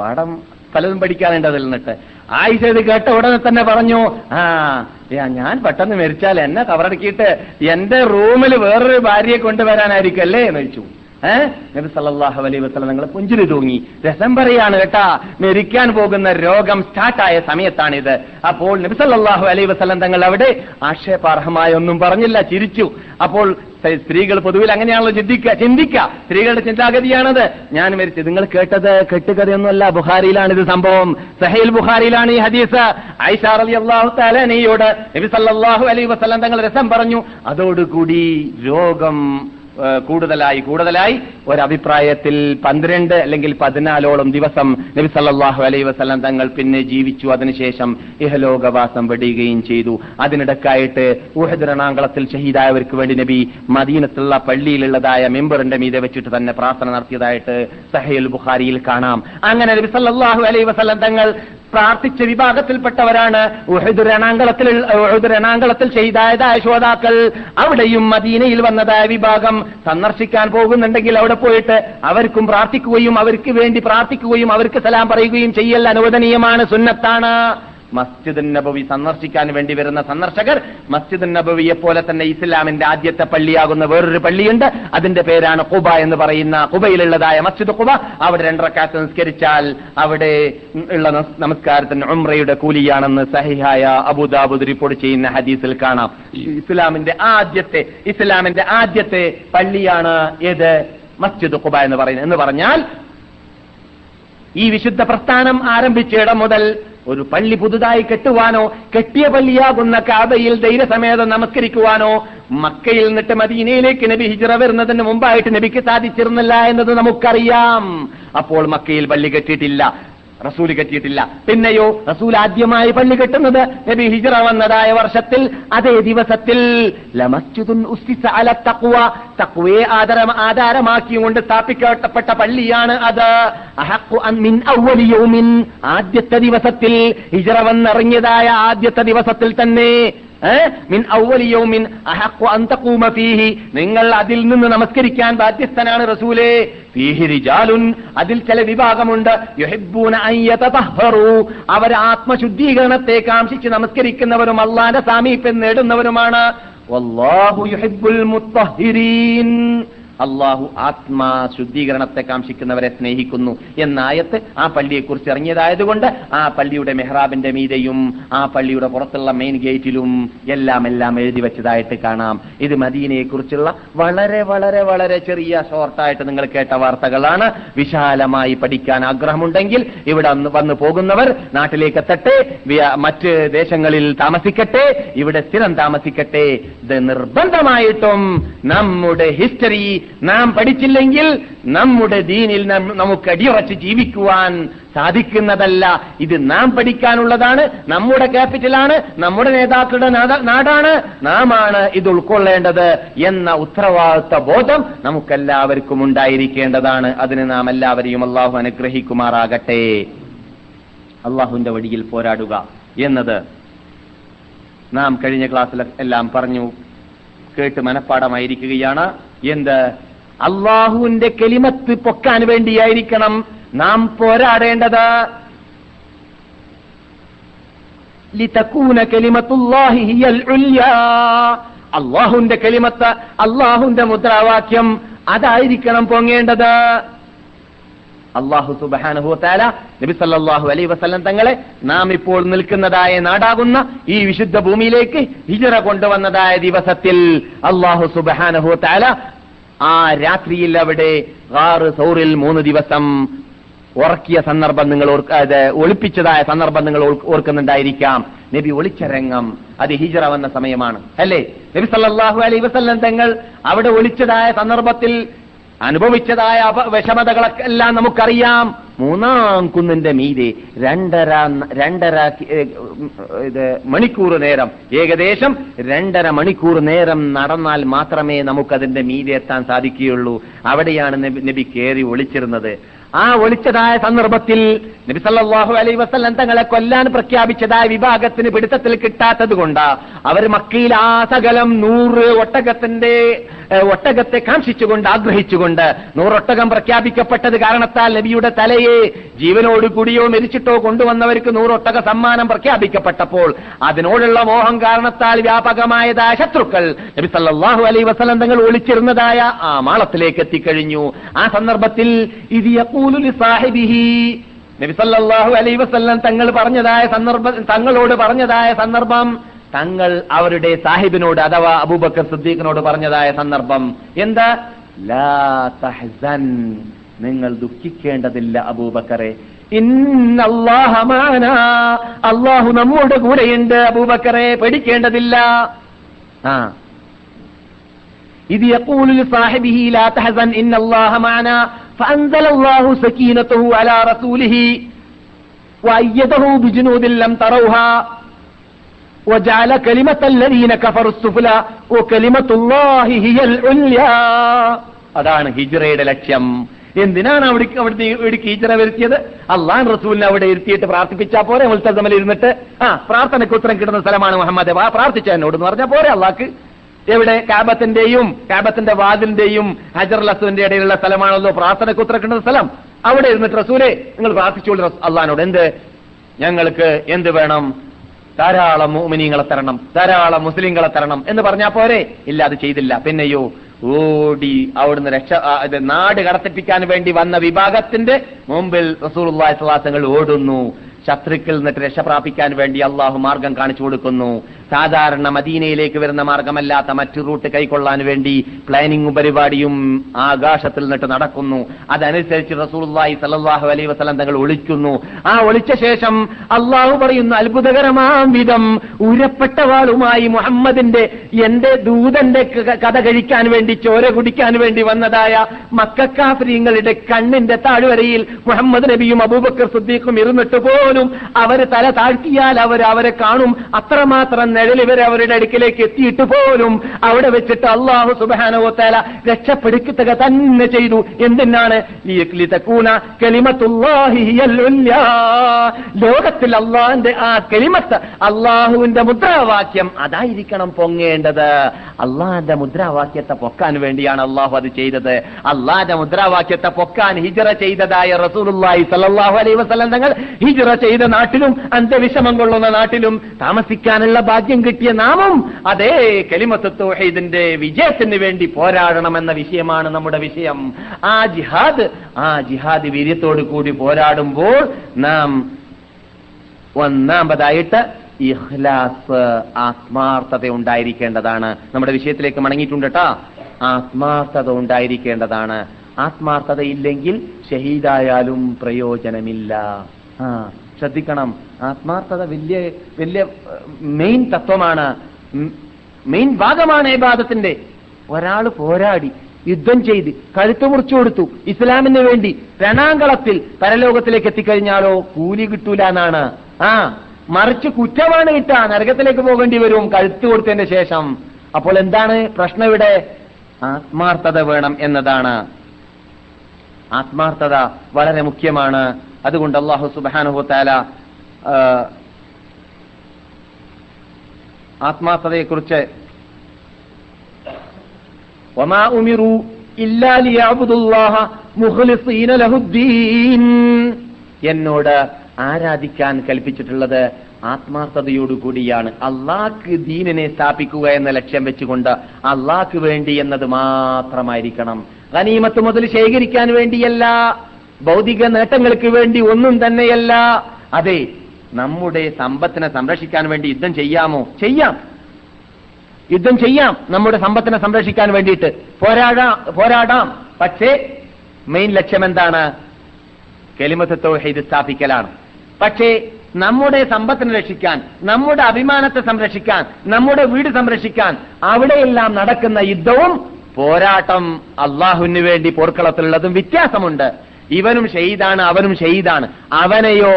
പാഠം പലതും പഠിക്കാനുണ്ട് അതിൽ നിന്നിട്ട്. ആയിഷ ഇത് കേട്ട ഉടനെ തന്നെ പറഞ്ഞു, ആ ഞാൻ പെട്ടെന്ന് മരിച്ചാൽ എന്നെ കവറടക്കിയിട്ട് എന്റെ റൂമിൽ വേറൊരു ഭാര്യയെ കൊണ്ടുവരാനായിരിക്കും അല്ലേ എന്ന് ചോദിച്ചു. ഏഹ് നബി സല്ലല്ലാഹു അലൈഹി വസല്ലം ഞങ്ങളെ പുഞ്ചിരി തൂങ്ങി. രസം പറയാണ് കേട്ടാ, മരിക്കാൻ പോകുന്ന രോഗം സ്റ്റാർട്ടായ സമയത്താണിത്. അപ്പോൾ നബി സല്ലല്ലാഹു അലൈഹി വസല്ലം തങ്ങൾ അവിടെ ആക്ഷേപാർഹമായ ഒന്നും പറഞ്ഞില്ല, ചിരിച്ചു. അപ്പോൾ സ്ത്രീകൾ പൊതുവിൽ അങ്ങനെയാണല്ലോ ചിന്തിക്കുക ചിന്തിക്കുക സ്ത്രീകളുടെ ചിന്താഗതിയാണത്. ഞാൻ മരിച്ചത് നിങ്ങൾ കേട്ടത് കെട്ടുകഥയൊന്നുമല്ല. ബുഖാരിയിലാണിത് സംഭവം, സഹീൽ ബുഖാരിയിലാണ് ഈ ഹദീസ്. ആയിഷ റളിയല്ലാഹു തആല അൻഹയോട് നബി സല്ലല്ലാഹു അലൈഹി വസല്ലം തങ്ങൾ രസം പറഞ്ഞു. അതോടുകൂടി രോഗം കൂടുതലായി കൂടുതലായി ഒരഭിപ്രായത്തിൽ പന്ത്രണ്ട് അല്ലെങ്കിൽ പതിനാലോളം ദിവസം നബി സല്ലല്ലാഹു അലൈഹി വസല്ലം തങ്ങൾ പിന്നെ ജീവിച്ചു. അതിനുശേഷം ഇഹലോകവാസം വെടിയുകയും ചെയ്തു. അതിനിടക്കായിട്ട് ഉഹദ് രണാങ്കളത്തിൽ ഷഹീദായവർക്ക് വേണ്ടി നബി മദീനത്തുള്ള പള്ളിയിലുള്ളതായ മെമ്പറിന്റെ മീതെ വെച്ചിട്ട് തന്നെ പ്രാർത്ഥന നടത്തിയതായിട്ട് സഹീഹുൽ ബുഖാരിയിൽ കാണാം. അങ്ങനെ നബി സല്ലല്ലാഹു അലൈഹി വസല്ലം തങ്ങൾ പ്രാർത്ഥിച്ച വിഭാഗത്തിൽപ്പെട്ടവരാണ് ഉഹദ് രണാങ്കളത്തിൽ ഉഹദ് രണാങ്കളത്തിൽ ഷഹീദായതായ ശോതാക്കൾ. അവിടെയും മദീനയിൽ വന്നതായ വിഭാഗം സന്ദർശിക്കാൻ പോകുന്നുണ്ടെങ്കിൽ അവിടെ പോയിട്ട് അവർക്കും പ്രാർത്ഥിക്കുകയും അവർക്ക് വേണ്ടി പ്രാർത്ഥിക്കുകയും അവർക്ക് സലാം പറയുകയും ചെയ്യൽ അനുവദനീയമാണ്, സുന്നത്താണ്. മസ്ജിദ് നബവി സന്ദർശിക്കാൻ വേണ്ടി വരുന്ന സന്ദർശകർ മസ്ജിദ് നബവിയെ പോലെ തന്നെ ഇസ്ലാമിന്റെ ആദ്യത്തെ പള്ളിയാകുന്ന വേറൊരു പള്ളിയുണ്ട്, അതിന്റെ പേരാണ് ഖുബ എന്ന് പറയുന്ന ഖുബയിലുള്ളതായ മസ്ജിദ് ഖുബ. അവിടെ രണ്ടറക്കാത്ത് നിസ്കരിച്ചാൽ അവിടെ ഉള്ള നമസ്കാരത്തിന് ഉംറയുടെ കൂലിയാണെന്ന് സഹിഹായ അബൂദാബുദ് റിപ്പോർട്ട് ചെയ്യുന്ന ഹദീസിൽ കാണാം. ഇസ്ലാമിന്റെ ആദ്യത്തെ ഇസ്ലാമിന്റെ ആദ്യത്തെ പള്ളിയാണ് ഏത്? മസ്ജിദ് ഖുബ എന്ന് പറയുന്നത്. എന്ന് പറഞ്ഞാൽ ഈ വിശുദ്ധ പ്രസ്ഥാനം ആരംഭിച്ചിടം മുതൽ ഒരു പള്ളി പുതുതായി കെട്ടുവാനോ കെട്ടിയ പള്ളിയാകുന്ന കഅബയിൽ ധൈര്യസമേതം നമസ്കരിക്കുവാനോ മക്കയിൽ നിന്നിട്ട് മദീനയിലേക്ക് നബി ഹിജ്റ വരുന്നതിന് മുമ്പായിട്ട് നബിക്ക് സാധിച്ചിരുന്നില്ല എന്നത് നമുക്കറിയാം. അപ്പോൾ മക്കയിൽ പള്ളി കെട്ടിയിട്ടില്ല, റസൂൽ കെട്ടിയിട്ടില്ല. പിന്നെയോ റസൂൽ ആദ്യമായി പള്ളി കെട്ടുന്നത് നബി ഹിജ്റ വന്നതായ വർഷത്തിൽ, അതേ ദിവസത്തിൽ ലമസ്ജിദുൻ ഉസ്സിസ അല തഖ്വ, തഖ്വയെ ആധാരമാക്കിയും കൊണ്ട് സ്ഥാപിക്കപ്പെട്ട പള്ളിയാണ് അത്. അഹഖു അൻ മിൻ അവ്വലി യൗമിൻ, ആദ്യത്തെ ദിവസത്തിൽ ഹിജ്റ വന്നിറങ്ങിയതായ ആദ്യത്തെ ദിവസത്തിൽ തന്നെ മിൻ അവ്വലി യൗമിൻ അഹഖു അൻ തഖൂമ ഫീഹി, നിങ്ങൾ അതിൽ നിന്ന് നമസ്കരിക്കാൻ ബാധ്യസ്ഥനാണ് റസൂലേ. അതിൽ ചില വിഭാഗമുണ്ട്, അവർ ആത്മശുദ്ധീകരണത്തെ കാംക്ഷിച്ച് നമസ്കരിക്കുന്നവരും അള്ളാന്റെ സാമീപ്യം നേടുന്നവരുമാണ്. അള്ളാഹു ആത്മശുദ്ധീകരണത്തെ കാംക്ഷിക്കുന്നവരെ സ്നേഹിക്കുന്നു എന്നായത്ത് ആ പള്ളിയെക്കുറിച്ച് ഇറങ്ങിയതായതുകൊണ്ട് ആ പള്ളിയുടെ മെഹ്റാബിന്റെ മീതെയും ആ പള്ളിയുടെ പുറത്തുള്ള മെയിൻ ഗേറ്റിലും എല്ലാം എല്ലാം എഴുതി വെച്ചതായിട്ട് കാണാം. ഇത് മദീനയെക്കുറിച്ചുള്ള വളരെ വളരെ വളരെ ചെറിയ ഷോർട്ടായിട്ട് നിങ്ങൾ കേട്ട വാർത്തകളാണ്. വിശാലമായി പഠിക്കാൻ ആഗ്രഹമുണ്ടെങ്കിൽ ഇവിടെ വന്നു പോകുന്നവർ നാട്ടിലേക്ക് എത്തട്ടെ, മറ്റ് ദേശങ്ങളിൽ താമസിക്കട്ടെ, ഇവിടെ സ്ഥിരം താമസിക്കട്ടെ. ഇത് നിർബന്ധമായിട്ടും നമ്മുടെ ഹിസ്റ്ററി നാം പഠിച്ചില്ലെങ്കിൽ നമ്മുടെ ദീനിൽ നമുക്ക് അടിയുറച്ച് ജീവിക്കുവാൻ സാധിക്കുന്നതല്ല. ഇത് നാം പഠിക്കാനുള്ളതാണ്, നമ്മുടെ ക്യാപിറ്റലാണ്, നമ്മുടെ നേതാക്കളുടെ നാടാണ്, നാം ആണ് ഇത് ഉൾക്കൊള്ളേണ്ടത് എന്ന ഉത്തരവാദിത്വ ബോധം നമുക്കെല്ലാവർക്കും ഉണ്ടായിരിക്കേണ്ടതാണ്. അതിന് നാം എല്ലാവരെയും അള്ളാഹു അനുഗ്രഹിക്കുമാറാകട്ടെ. അള്ളാഹുവിന്റെ വഴിയിൽ പോരാടുക എന്നത് നാം കഴിഞ്ഞ ക്ലാസ്സിൽ എല്ലാം പറഞ്ഞു കേട്ട് മനഃപ്പാഠമായിരിക്കുകയാണ്. എന്ത്? അള്ളാഹുവിന്റെ കലിമത്ത് പൊക്കാൻ വേണ്ടിയായിരിക്കണം നാം പോരാടേണ്ടത്. ലിതകൂന കലിമത്തുല്ലാഹി ഹിയൽ ഉല്യാ, അള്ളാഹുവിന്റെ കലിമത്ത്, അള്ളാഹുവിന്റെ മുദ്രാവാക്യം അതായിരിക്കണം പൊങ്ങേണ്ടത്. അള്ളാഹു സുബ്ഹാനഹു വ തആല നബി സല്ലല്ലാഹു അലൈഹി വസല്ലം തങ്ങളെ നാം ഇപ്പോൾ നിൽക്കുന്നതായ നാടാകുന്ന ഈ വിശുദ്ധ ഭൂമിയിലേക്ക് ഹിജ്റ കൊണ്ടുവന്നതായ ദിവസത്തിൽ അള്ളാഹു സുബ്ഹാനഹു വ തആല ആ രാത്രിയിൽ അവിടെ ഗാറ് സൗറിൽ മൂന്ന് ദിവസം ഉറക്കിയ സന്ദർഭം നിങ്ങൾ ഒളിപ്പിച്ചതായ സന്ദർഭം നിങ്ങൾ ഓർക്കുന്നുണ്ടായിരിക്കാം. നബി ഒളിച്ചിറങ്ങും, അത് ഹിജ്റ വന്ന സമയമാണ് അല്ലേ? നബി സല്ലല്ലാഹു അലൈഹി വസല്ലം തങ്ങൾ അവിടെ ഒളിച്ചതായ സന്ദർഭത്തിൽ അനുഭവിച്ചതായ വിഷമതകളൊക്കെ എല്ലാം നമുക്കറിയാം. മൂന്നാം കുന്നിന്റെ മീതെ രണ്ടര രണ്ടര ഇത് മണിക്കൂർ നേരം ഏകദേശം രണ്ടര മണിക്കൂർ നേരം നടന്നാൽ മാത്രമേ നമുക്കതിന്റെ മീതെ എത്താൻ സാധിക്കുകയുള്ളൂ. അവിടെയാണ് നബി നബി കയറി ഒളിച്ചിരുന്നത്. ആ ഒളിച്ചതായ സന്ദർഭത്തിൽ നബി സല്ലല്ലാഹു അലൈഹി വസല്ലം തങ്ങളെ കൊല്ലാൻ പ്രഖ്യാപിച്ചതായ വിഭാഗത്തിന് പിടുത്തത്തിൽ കിട്ടാത്തത് കൊണ്ട് അവർ മക്കയിൽ ആ സകലം നൂറ് ഒട്ടകത്തിന്റെ ഒട്ടകത്തെ കാംക്ഷിച്ചുകൊണ്ട് ആഗ്രഹിച്ചുകൊണ്ട് നൂറൊട്ടകം പ്രഖ്യാപിക്കപ്പെട്ടത് കാരണത്താൽ നബിയുടെ തലയെ ജീവനോട് കൂടിയോ മരിച്ചിട്ടോ കൊണ്ടുവന്നവർക്ക് നൂറൊട്ടക സമ്മാനം പ്രഖ്യാപിക്കപ്പെട്ടപ്പോൾ അതിനോടുള്ള മോഹം കാരണത്താൽ വ്യാപകമായതായ ശത്രുക്കൾ നബി സല്ലല്ലാഹു അലൈഹി വസല്ലം തങ്ങൾ ഒളിച്ചിരുന്നതായ ആ മാളത്തിലേക്ക് എത്തിക്കഴിഞ്ഞു. ആ സന്ദർഭത്തിൽ ഇത് യഖൂലു ലിസാഹിബിഹി നബി സല്ലല്ലാഹു അലൈഹി വസല്ലം തങ്ങൾ പറഞ്ഞതായ സന്ദർഭം തങ്ങളോട് പറഞ്ഞതായ സന്ദർഭം തങ്ങൾ അവരുടെ സാഹിബിനോട് അഥവാ അബൂബക്കർ സിദ്ദീഖിനോട് പറഞ്ഞതായ സന്ദർഭം എന്താ? ലാ തഹ്സൻ, നിങ്ങൾ ദുഃഖിക്കേണ്ടതില്ല അബൂബക്കറെ, ഇന്നല്ലാഹ മഅനാ, അല്ലാഹു നമ്മോട് കൂടെയുണ്ട് അബൂബക്കറെ, പേടിക്കേണ്ടതില്ല. ആ ഇത് യഖൂലു ലിസാഹിബിഹി ലാ തഹ്സൻ ഇന്നല്ലാഹ മഅനാ ഫഅൻസലല്ലാഹു സകീനതഹു അലാ റസൂലിഹി വഅയ്യദഹു ബിജുനൂദിൻ ലം തറൗഹാ وجعل كلمة الذين كفروا السفلى وكلمة الله هي العليا. അതാണ് ഹിജ്റയുടെ ലക്ഷ്യം. എന്തിനാണ് അവിടെ അവിടെ ഇവിടേക്ക് ഹിജ്റ വരുത്തിയത്? അള്ളാൻ റസൂലിനെ അവിടെ ഇരുത്തിയിട്ട് പ്രാർത്ഥിപ്പിച്ചാൽ പോരെ? മുൽത്തസമിൽ ഇരുന്നിട്ട് ആ പ്രാർത്ഥനയ്ക്ക് ഉത്തരം കിട്ടുന്ന സ്ഥലമാണ് മുഹമ്മദ്, വാ പ്രാർത്ഥിച്ചതിനോട് എന്ന് പറഞ്ഞാൽ പോരെ? അള്ളാഹ്ക്ക് എവിടെ കാബത്തിന്റെയും കാബത്തിന്റെ വാതിലിന്റെയും ഹജറുൽ അസ്വദിന്റെ ഇടയിലുള്ള സ്ഥലമാണല്ലോ പ്രാർത്ഥനയ്ക്ക് ഉത്തരം കിട്ടുന്ന സ്ഥലം. അവിടെ ഇരുന്നിട്ട് റസൂലെ നിങ്ങൾ പ്രാർത്ഥിച്ചോളൂ അള്ളാഹിനോട്, എന്ത് ഞങ്ങൾക്ക് എന്ത് വേണം, ധാരാളം മുഅ്മിനീങ്ങളെ തരണം, ധാരാളം മുസ്ലിങ്ങളെ തരണം എന്ന് പറഞ്ഞാൽ പോരെ? ഇല്ല, അത് ചെയ്തില്ല. പിന്നെയോ ഓടി അവിടുന്ന് രക്ഷ നാട് കടത്തിപ്പിക്കാൻ വേണ്ടി വന്ന വിഭാഗത്തിന്റെ മുമ്പിൽ റസൂലുള്ളാഹി സ്വല്ലല്ലാഹു അലൈഹി വസല്ലം ഓടുന്നു. ശത്രുക്കൾ നിന്നിട്ട് രക്ഷ പ്രാപിക്കാൻ വേണ്ടി അള്ളാഹു മാർഗം കാണിച്ചു കൊടുക്കുന്നു. സാധാരണ മദീനയിലേക്ക് വരുന്ന മാർഗമല്ലാത്ത മറ്റു റൂട്ട് കൈക്കൊള്ളാൻ വേണ്ടി പ്ലാനിങ്ങും പരിപാടിയും ആകാശത്തിൽ നിന്നിട്ട് നടക്കുന്നു. അതനുസരിച്ച് റസൂലുള്ളാഹി സ്വല്ലല്ലാഹു അലൈഹി വസല്ലം തങ്ങൾ ഒളിക്കുന്നു. ആ ഒളിച്ച ശേഷം അള്ളാഹു പറയുന്ന അത്ഭുതകരമാം വിധം ഉരപ്പെട്ട വാളുമായി മുഹമ്മദിന്റെ എന്റെ ദൂതന്റെ കഥ കഴിക്കാൻ വേണ്ടി ചോര കുടിക്കാൻ വേണ്ടി വന്നതായ മക്കക്കാഫിരീങ്ങളുടെ കണ്ണിന്റെ താഴ്വരയിൽ മുഹമ്മദ് നബിയും അബൂബക്കർ സിദ്ദീഖും ഇരുന്നിട്ട് പോലും അവര് തല താഴ്ത്തിയാൽ അവർ അവരെ കാണും. അത്രമാത്രം നിഴൽ ഇവർ അവരുടെ അടുക്കിലേക്ക് എത്തിയിട്ട് പോലും അവിടെ വെച്ചിട്ട് അള്ളാഹു സുബ്ഹാനഹു വ തആല രക്ഷപ്പെടുത്തുക തന്നെ ചെയ്തു. എന്തിനാണ്? ലിയക്ലിതകൂന കലിമത്തുല്ലാഹി ഹിയൽ ഉല്യാ, ലോകത്തിൽ അള്ളാഹിന്റെ ആ കലിമത്ത്, അള്ളാഹുവിന്റെ മുദ്രാവാക്യം അതായിരിക്കണം പൊങ്ങേണ്ടത്. അള്ളാഹിന്റെ മുദ്രാവാക്യത്തെ പൊക്കാൻ വേണ്ടിയാണ് അള്ളാഹു അത് ചെയ്തത്. അള്ളാഹിന്റെ മുദ്രാവാക്യത്തെ പൊക്കാൻ ഹിജ്റ ചെയ്തതായ റസൂലുള്ളാഹി സ്വല്ലല്ലാഹു അലൈഹി വസല്ലം തങ്ങൾ ഹിജ്റ ചെയ്ത നാട്ടിലും അന്ത്യവിഷമം കൊള്ളുന്ന നാട്ടിലും താമസിക്കാനുള്ള ഭാഗ്യം കിട്ടിയ നാമം അതേ കലിമത്ത് തൗഹീദിന്റെ വിജയത്തിന് വേണ്ടി പോരാടണമെന്ന വിഷയമാണ് നമ്മുടെ വിഷയം. ആ ജിഹാദ്, ആ ജിഹാദ് വീര്യത്തോടു കൂടി പോരാടുമ്പോൾ നാം ഒന്നാമതായിട്ട് ഇഖ്ലാസ്, ആത്മാർത്ഥത ഉണ്ടായിരിക്കേണ്ടതാണ്. നമ്മുടെ വിഷയത്തിലേക്ക് മടങ്ങിയിട്ടുണ്ട് കേട്ടോ. ആത്മാർത്ഥത ഉണ്ടായിരിക്കേണ്ടതാണ്. ആത്മാർത്ഥത ഇല്ലെങ്കിൽ ഷഹീദായാലും പ്രയോജനമില്ല. ആ ശ്രദ്ധിക്കണം, ആത്മാർത്ഥത വലിയ വലിയ മെയിൻ തത്വമാണ്, മെയിൻ ഭാഗമാണ് ഇബാദത്തിന്റെ. ഒരാൾ പോരാടി യുദ്ധം ചെയ്ത് കഴുത്ത് മുറിച്ചു കൊടുത്തു ഇസ്ലാമിന് വേണ്ടി രണാങ്കളത്തിൽ, പരലോകത്തിലേക്ക് എത്തിക്കഴിഞ്ഞാലോ കൂലി കിട്ടൂല എന്നാണ്. ആ മറിച്ച് കുറ്റമാണ് കിട്ടുക, നരകത്തിലേക്ക് പോകേണ്ടി വരും കഴുത്ത് കൊടുത്തതിന്റെ ശേഷം. അപ്പോൾ എന്താണ് പ്രശ്നം ഇവിടെ? ആത്മാർത്ഥത വേണം എന്നതാണ്. ആത്മാർത്ഥത വളരെ മുഖ്യമാണ്. അതുകൊണ്ട് അല്ലാഹു സുബ്ഹാനഹു വ തആല ആത്മാർത്ഥതയെക്കുറിച്ച് വമാ ഉമിറു ഇല്ലാ ലിയഅബ്ദുല്ലാഹ മുഖ്ലിസീന ലഹുദ്ദീൻ, എന്നോട് ആരാധിക്കാൻ കൽപ്പിച്ചിട്ടുള്ളത് ആത്മാർത്ഥതയോടുകൂടിയാണ്, അള്ളാഹ്ക്ക് ദീനിനെ സ്ഥാപിക്കുക എന്ന ലക്ഷ്യം വെച്ചുകൊണ്ട്, അള്ളാഹ്ക്ക് വേണ്ടി എന്നത് മാത്രമായിരിക്കണം. ഗനീമത്ത് മുതൽ ശേഖരിക്കാൻ വേണ്ടിയല്ല, ഭൗതിക നേട്ടങ്ങൾക്ക് വേണ്ടി ഒന്നും തന്നെയല്ല. അതെ, നമ്മുടെ സമ്പത്തിനെ സംരക്ഷിക്കാൻ വേണ്ടി യുദ്ധം ചെയ്യാമോ? ചെയ്യാം, യുദ്ധം ചെയ്യാം. നമ്മുടെ സമ്പത്തിനെ സംരക്ഷിക്കാൻ വേണ്ടിയിട്ട് പോരാടാം, പോരാടാം. പക്ഷേ മെയിൻ ലക്ഷ്യം എന്താണ്? കലിമത്ത് തൗഹീദ് സ്ഥാപിക്കലാണ്. പക്ഷേ നമ്മുടെ സമ്പത്തിനെ രക്ഷിക്കാൻ, നമ്മുടെ അഭിമാനത്തെ സംരക്ഷിക്കാൻ, നമ്മുടെ വീട് സംരക്ഷിക്കാൻ അവിടെയെല്ലാം നടക്കുന്ന യുദ്ധവും പോരാട്ടം അള്ളാഹുവിന് വേണ്ടി പോർക്കളത്തിലുള്ളതും വ്യത്യാസമുണ്ട്. ഇവനും ഷഹീദാണ്, അവനും ഷഹീദാണ്. അവനെയോ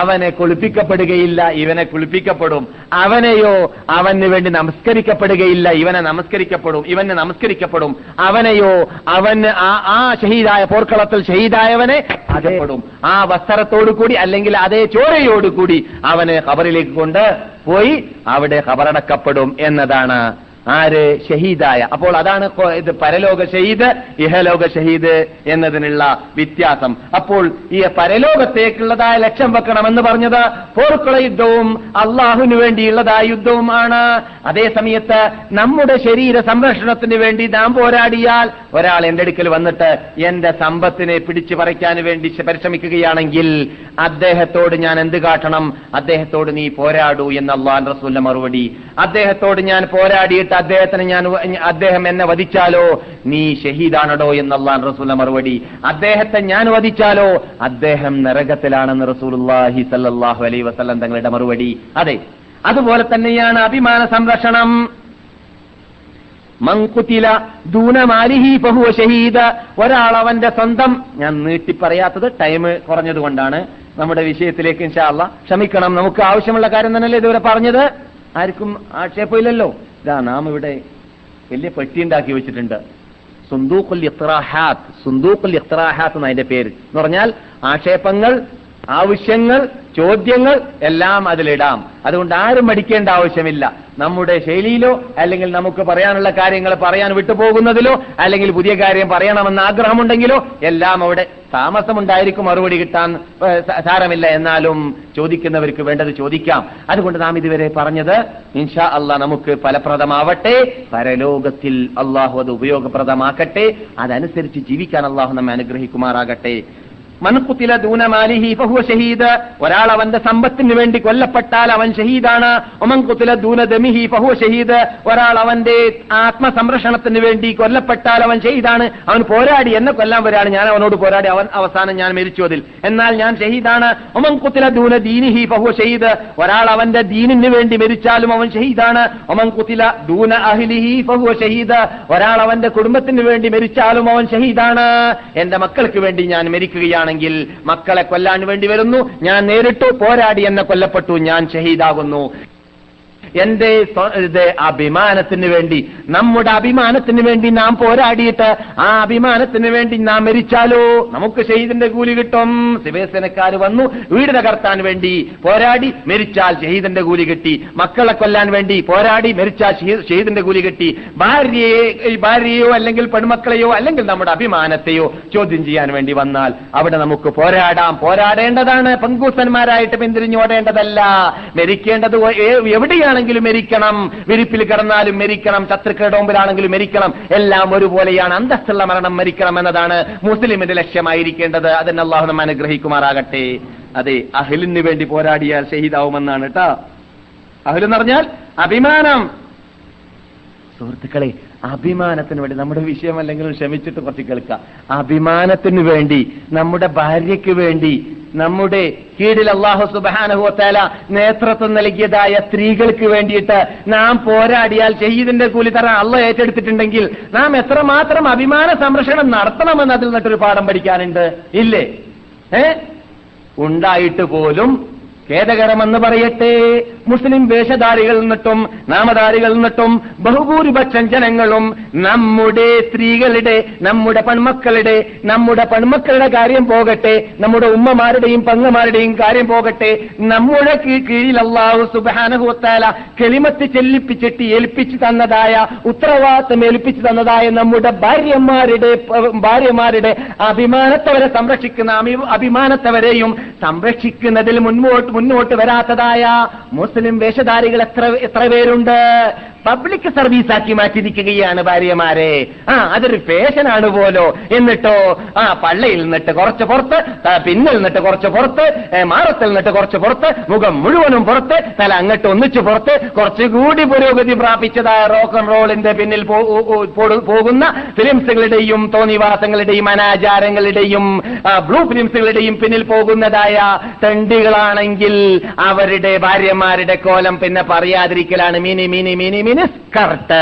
അവനെ കുളിപ്പിക്കപ്പെടുകയില്ല, ഇവനെ കുളിപ്പിക്കപ്പെടും. അവനെയോ അവന് വേണ്ടി നമസ്കരിക്കപ്പെടുകയില്ല, ഇവനെ നമസ്കരിക്കപ്പെടും, ഇവനെ നമസ്കരിക്കപ്പെടും. അവനെയോ അവന് ആ ഷഹീദായ പോർക്കളത്തിൽ ഷഹീദായവനെ അതേപ്പെടും. ആ വസ്ത്രത്തോടു കൂടി അല്ലെങ്കിൽ അതേ ചോരയോടുകൂടി അവനെ ഖബറിലേക്ക് കൊണ്ട് പോയി അവിടെ ഖബറടക്കപ്പെടും എന്നതാണ് ആര് ഷഹീദായ. അപ്പോൾ അതാണ് ഇത് പരലോക ഷഹീദ്, ഇഹലോക ഷഹീദ് എന്നതിനുള്ള വ്യത്യാസം. അപ്പോൾ ഈ പരലോകത്തേക്കുള്ളതായ ലക്ഷ്യം വെക്കണമെന്ന് പറഞ്ഞത് പോർക്കുള യുദ്ധവും അള്ളാഹുവിന് വേണ്ടിയുള്ളതായ യുദ്ധവും ആണ്. അതേ സമയത്ത് നമ്മുടെ ശരീര സംരക്ഷണത്തിന് വേണ്ടി നാം പോരാടിയാൽ, ഒരാൾ എന്റെ അടുക്കൽ വന്നിട്ട് എന്റെ സമ്പത്തിനെ പിടിച്ചു പറിക്കാൻ വേണ്ടി പരിശ്രമിക്കുകയാണെങ്കിൽ അദ്ദേഹത്തോട് ഞാൻ എന്ത് കാട്ടണം? അദ്ദേഹത്തോട് നീ പോരാടൂ എന്ന് അള്ളാഹു റസൂലിന്റെ മറുപടി. അദ്ദേഹത്തോട് ഞാൻ പോരാടിയിട്ട് അദ്ദേഹത്തിന് ഞാൻ അദ്ദേഹം എന്നെ വധിച്ചാലോ നീ ഷഹീദാണോ എന്നുള്ള റസൂലിന്റെ മറുപടി. അദ്ദേഹത്തെ ഞാൻ വധിച്ചാലോ അദ്ദേഹം നരകത്തിലാണെന്ന് റസൂലുള്ളാഹി സല്ലല്ലാഹു അലൈഹി വസല്ലം തങ്ങളുടെ മറുപടി. അതെ, അതുപോലെ തന്നെയാണ് അഭിമാന സംരക്ഷണം. മൻ ഖുതില ദൂന മാലിഹി ഫഹുവ ഷഹീദ്. ഒരാൾ അവന്റെ സ്വന്തം, ഞാൻ നീട്ടി പറയാത്തത് ടൈം കുറഞ്ഞതുകൊണ്ടാണ്, നമ്മുടെ വിഷയത്തിലേക്ക് ഇൻഷാ അല്ലാഹ് ക്ഷമിക്കണം. നമുക്ക് ആവശ്യമുള്ള കാര്യം തന്നെയല്ലേ ഇതുവരെ പറഞ്ഞത്, ആർക്കും ആക്ഷേപമില്ലല്ലോ. ഇതാ നാം ഇവിടെ വലിയ പെട്ടി ഉണ്ടാക്കി വെച്ചിട്ടുണ്ട്, സുന്ദൂഖുൽ ഇഖ്തിറാഹാത്ത്, സുന്ദൂഖുൽ ഇഖ്തിറാഹാത്ത് എന്ന അതിന്റെ പേര് എന്ന് പറഞ്ഞാൽ ആക്ഷേപങ്ങൾ, ആവശ്യങ്ങൾ, ചോദ്യങ്ങൾ എല്ലാം അതിലിടാം. അതുകൊണ്ട് ആരും മടിക്കേണ്ട ആവശ്യമില്ല. നമ്മുടെ ശൈലിയിലോ അല്ലെങ്കിൽ നമുക്ക് പറയാനുള്ള കാര്യങ്ങൾ പറയാൻ വിട്ടുപോകുന്നതിലോ അല്ലെങ്കിൽ പുതിയ കാര്യം പറയണമെന്ന് ആഗ്രഹമുണ്ടെങ്കിലോ എല്ലാം അവിടെ താമസമുണ്ടായിരിക്കും മറുപടി കിട്ടാൻ, സാരമില്ല. എന്നാലും ചോദിക്കുന്നവർക്ക് വേണ്ടത് ചോദിക്കാം. അതുകൊണ്ട് നാം ഇതുവരെ പറഞ്ഞത് ഇൻഷാ അള്ളാ നമുക്ക് ഫലപ്രദമാവട്ടെ, പരലോകത്തിൽ അള്ളാഹു അത് ഉപയോഗപ്രദമാക്കട്ടെ, അതനുസരിച്ച് ജീവിക്കാൻ അള്ളാഹു നമ്മെ അനുഗ്രഹിക്കുമാറാകട്ടെ. മൻഖുതില ദൂന മാലിഹി ഫഹുവ ഷഹീദ്. ഒരാൾ അവന്റെ സമ്പത്തിന് വേണ്ടി കൊല്ലപ്പെട്ടാൽ അവൻ ഷഹീദാണ്. മൻഖുതില ദൂന ദമിഹി ഫഹുവ ഷഹീദ്. ഒരാൾ അവന്റെ ആത്മസംരക്ഷണത്തിന് വേണ്ടി കൊല്ലപ്പെട്ടാൽ അവൻ ഷഹീദാണ്. അവൻ പോരാടി, എന്നെ കൊല്ലാൻ വരാണ്, ഞാൻ അവനോട് പോരാടി, അവൻ അവസാനം ഞാൻ മരിച്ചു, അതിൽ എന്നാൽ ഞാൻ ഷഹീദാണ്. മൻഖുതില ദൂന ദീനിഹി ഫഹുവ ഷഹീദ്. ഒരാൾ അവന്റെ ദീനിന് വേണ്ടി മരിച്ചാലും അവൻ ഷഹീദാണ്. മൻഖുതില ദൂന അഹ്ലിഹി ഫഹുവ ഷഹീദ്. ഒരാൾ അവന്റെ കുടുംബത്തിന് വേണ്ടി മരിച്ചാലും അവൻ ഷഹീദാണ്. എന്റെ മക്കൾക്ക് വേണ്ടി ഞാൻ മരിക്കുകയാണ്, മക്കളെ കൊല്ലാൻ വേണ്ടി വരുന്നു, ഞാൻ നേരിട്ടു, പോരാടി, എന്നെ കൊല്ലപ്പെട്ടു, ഞാൻ ഷഹീദാകുന്നു. എന്റെ അഭിമാനത്തിന് വേണ്ടി, നമ്മുടെ അഭിമാനത്തിന് വേണ്ടി നാം പോരാടിയിട്ട് ആ അഭിമാനത്തിന് വേണ്ടി നാം മരിച്ചാലോ നമുക്ക് ഷഹീദിന്റെ കൂലി കിട്ടും. സിവേസനക്കാർ വന്നു വീട് തകർത്താൻ വേണ്ടി പോരാടി മരിച്ചാൽ ഷഹീദിന്റെ കൂലി കിട്ടി. മക്കളെ കൊല്ലാൻ വേണ്ടി പോരാടി മരിച്ചാൽ ഷഹീദിന്റെ കൂലി കിട്ടി. ഭാര്യയെ ഭാര്യയോ അല്ലെങ്കിൽ പെൺമക്കളെയോ അല്ലെങ്കിൽ നമ്മുടെ അഭിമാനത്തെയോ ചോദ്യം ചെയ്യാൻ വേണ്ടി വന്നാൽ അവിടെ നമുക്ക് പോരാടാം, പോരാടേണ്ടതാണ്. പങ്കൂസന്മാരായിട്ട് പിന്തിരിഞ്ഞോടേണ്ടതല്ല. മരിക്കേണ്ടത് എവിടെയാണ് െങ്കിലും മരിക്കണം, വിരിപ്പിൽ കിടന്നാലും മരിക്കണം, ശത്രുക്കളുടെ മുമ്പിലാണെങ്കിലും മരിക്കണം, എല്ലാം ഒരുപോലെയാണ്. അന്തസ്സുള്ള മരണം മരിക്കണം എന്നതാണ് മുസ്ലിമിന്റെ ലക്ഷ്യമായിരിക്കേണ്ടത്. അതിന് അള്ളാഹു നമ്മെ അനുഗ്രഹിക്കുമാറാകട്ടെ. അതെ, അഹ്ലിന് വേണ്ടി പോരാടിയാൽ ഷഹീദാവുമെന്നാണ് കേട്ടോ. അഹ്ൽ എന്ന് പറഞ്ഞാൽ അഭിമാനം. സുഹൃത്തുക്കളെ, അഭിമാനത്തിന് വേണ്ടി, നമ്മുടെ വിഷയം അല്ലെങ്കിലും ക്ഷമിച്ചിട്ട് കുറച്ച് കേൾക്കുക, അഭിമാനത്തിന് വേണ്ടി, നമ്മുടെ ഭാര്യയ്ക്ക് വേണ്ടി, നമ്മുടെ കീഴിൽ അല്ലാഹു സുബ്ഹാനഹു വ തആല നേതൃത്വം നൽകിയതായ സ്ത്രീകൾക്ക് വേണ്ടിയിട്ട് നാം പോരാടിയാൽ ഷഹീദിന്റെ കൂലി തരാൻ അള്ളാഹു ഏറ്റെടുത്തിട്ടുണ്ടെങ്കിൽ നാം എത്രമാത്രം അഭിമാന സംരക്ഷണം നടത്തണമെന്ന് അതിൽ നിന്നൊരു പാഠം പഠിക്കാനുണ്ട്, ഇല്ലേ? ഏ ഉണ്ടായിട്ട് പോലും ഖേദകരമെന്ന് പറയട്ടെ, മുസ്ലിം വേഷധാരികളിൽ നിന്നിട്ടും നാമധാരികളിൽ നിന്നിട്ടും ബഹുഭൂരിപക്ഷം ജനങ്ങളും നമ്മുടെ സ്ത്രീകളുടെ, നമ്മുടെ പെൺമക്കളുടെ, നമ്മുടെ പെൺമക്കളുടെ കാര്യം പോകട്ടെ, നമ്മുടെ ഉമ്മമാരുടെയും പെങ്ങന്മാരുടെയും കാര്യം പോകട്ടെ, നമ്മുടെ കീഴിൽ അല്ലാഹു സുബ്ഹാനഹു വ തആല കലിമത്ത് ചെല്ലിപ്പിച്ചിട്ട് ഏൽപ്പിച്ചു തന്നതായ ഉത്തരവാദിത്തം ഏൽപ്പിച്ചു തന്നതായ നമ്മുടെ ഭാര്യമാരുടെ ഭാര്യമാരുടെ അഭിമാനത്തവരെ സംരക്ഷിക്കുന്ന അഭിമാനത്തവരെയും സംരക്ഷിക്കുന്നതിൽ മുൻപോട്ട് മുന്നോട്ട് വരാത്തതായ മുസ്ലിം വേഷധാരികൾ എത്ര എത്ര പേരുണ്ട്? പബ്ലിക് സർവീസ് ആക്കി മാറ്റിയിരിക്കുകയാണ് ഭാര്യമാരെ. ആ അതൊരു ഫാഷനാണ് പോലോ. എന്നിട്ടോ ആ പള്ളയിൽ നിന്നിട്ട് കുറച്ച് പുറത്ത്, പിന്നിൽ നിന്നിട്ട് കുറച്ച് പുറത്ത്, മാറത്തിൽ നിന്നിട്ട് കുറച്ച് പുറത്ത്, മുഖം മുഴുവനും പുറത്ത്, തല അങ്ങോട്ട് ഒന്നിച്ചു പുറത്ത്, കുറച്ചുകൂടി പുരോഗതി പ്രാപിച്ചതായ റോക്ക് ആൻഡ് റോളിന്റെ പിന്നിൽ പോകുന്ന ഫിലിംസുകളുടെയും തോന്നിവാസങ്ങളുടെയും അനാചാരങ്ങളുടെയും ബ്ലൂ ഫിലിംസുകളുടെയും പിന്നിൽ പോകുന്നതായ തെണ്ടികളാണെങ്കിൽ അവരുടെ ഭാര്യമാരുടെ കോലം പിന്നെ പറയാതിരിക്കലാണ്. Mini mini mini minutes correct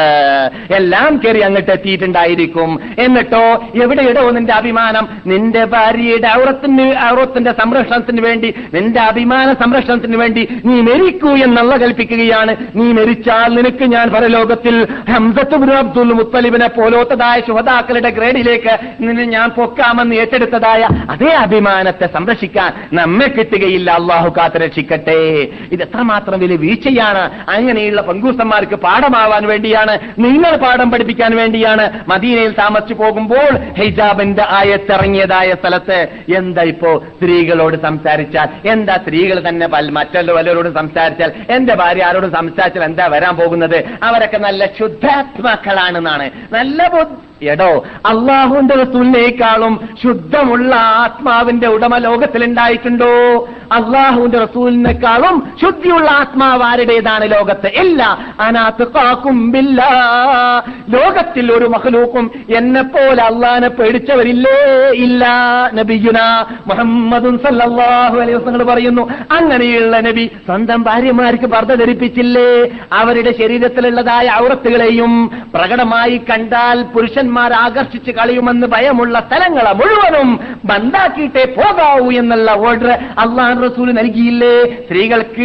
എല്ലാം കയറി അങ്ങോട്ട് എത്തിയിട്ടുണ്ടായിരിക്കും. എന്നിട്ടോ എവിടെ ഇടോ നിന്റെ അഭിമാനം? നിന്റെ ഭാര്യയുടെ ഔറത്തിന് ഔറത്തിന്റെ സംരക്ഷണത്തിന് വേണ്ടി, നിന്റെ അഭിമാന സംരക്ഷണത്തിന് വേണ്ടി നീ മരിക്കൂ എന്നുള്ള കൽപ്പിക്കുകയാണ്. നീ മരിച്ചാൽ നിനക്ക് ഞാൻ പരലോകത്തിൽ ഹംസത്ത് ബിൻ അബ്ദുൽ മുത്തലിബിനെ പോലോത്തതായ ശുഹദാക്കളുടെ ഗ്രേഡിലേക്ക് നിന്നെ ഞാൻ പൊക്കാമെന്ന് ഏറ്റെടുത്തതായ അതേ അഭിമാനത്തെ സംരക്ഷിക്കാൻ നമ്മെ കിട്ടുകയില്ല. അള്ളാഹു കാത്തുരക്ഷിക്കട്ടെ. ഇത് എത്രമാത്രം വലിയ വീഴ്ചയാണ്. അങ്ങനെയുള്ള പങ്കൂസന്മാർക്ക് പാഠമാവാൻ വേണ്ടിയാണ്, നിങ്ങൾ പാഠം പഠിപ്പിക്കാൻ വേണ്ടിയാണ് മദീനയിൽ താമസിച്ചു പോകുമ്പോൾ ഹിജാബിന്റെ ആയത്തിറങ്ങിയതായ സ്ഥലത്ത് എന്താ ഇപ്പോ സ്ത്രീകളോട് സംസാരിച്ചാൽ, എന്താ സ്ത്രീകൾ തന്നെ മറ്റുള്ള വല്ലവരോട് സംസാരിച്ചാൽ, എന്റെ ഭാര്യ ആരോട് സംസാരിച്ചാൽ എന്താ വരാൻ പോകുന്നത്? അവരൊക്കെ നല്ല ശുദ്ധാത്മാക്കളാണെന്നാണ്. നല്ല എടോ, അള്ളാഹുവിന്റെ റസൂലിനേക്കാളും ശുദ്ധമുള്ള ആത്മാവിന്റെ ഉടമ ലോകത്തിലുണ്ടായിട്ടുണ്ടോ? അള്ളാഹുവിന്റെ റസൂലിനേക്കാളും ശുദ്ധിയുള്ള ആത്മാവ് ആരുടേതാണ് ലോകത്ത്? ഇല്ല. അനാത്തും ലോകത്തിൽ ഒരു മഖ്ലൂക്കും എന്നെപ്പോലെ അള്ളാഹിനെ പേടിച്ചവരില്ലേ? ഇല്ല. നബിയുനാ മുഹമ്മദുൻ സല്ലല്ലാഹു അലൈഹി വസല്ലം പറയുന്നു, അങ്ങനെയുള്ള നബി സ്വന്തം ഭാര്യമാർക്ക് പർദ്ദ ധരിപ്പിച്ചില്ലേ? അവരുടെ ശരീരത്തിലുള്ളതായ ഔറത്തുകളെയും പ്രകടമായി കണ്ടാൽ പുരുഷൻ ആകർഷിച്ച് കളിയുമെന്ന് ഭയമുള്ള സ്ഥലങ്ങളെ മുഴുവനും ബന്ധാക്കിയിട്ടേ പോകാവൂ എന്നുള്ള ഓർഡർ അള്ളാഹു റസൂൽ നൽകിയില്ലേ? സ്ത്രീകൾക്ക്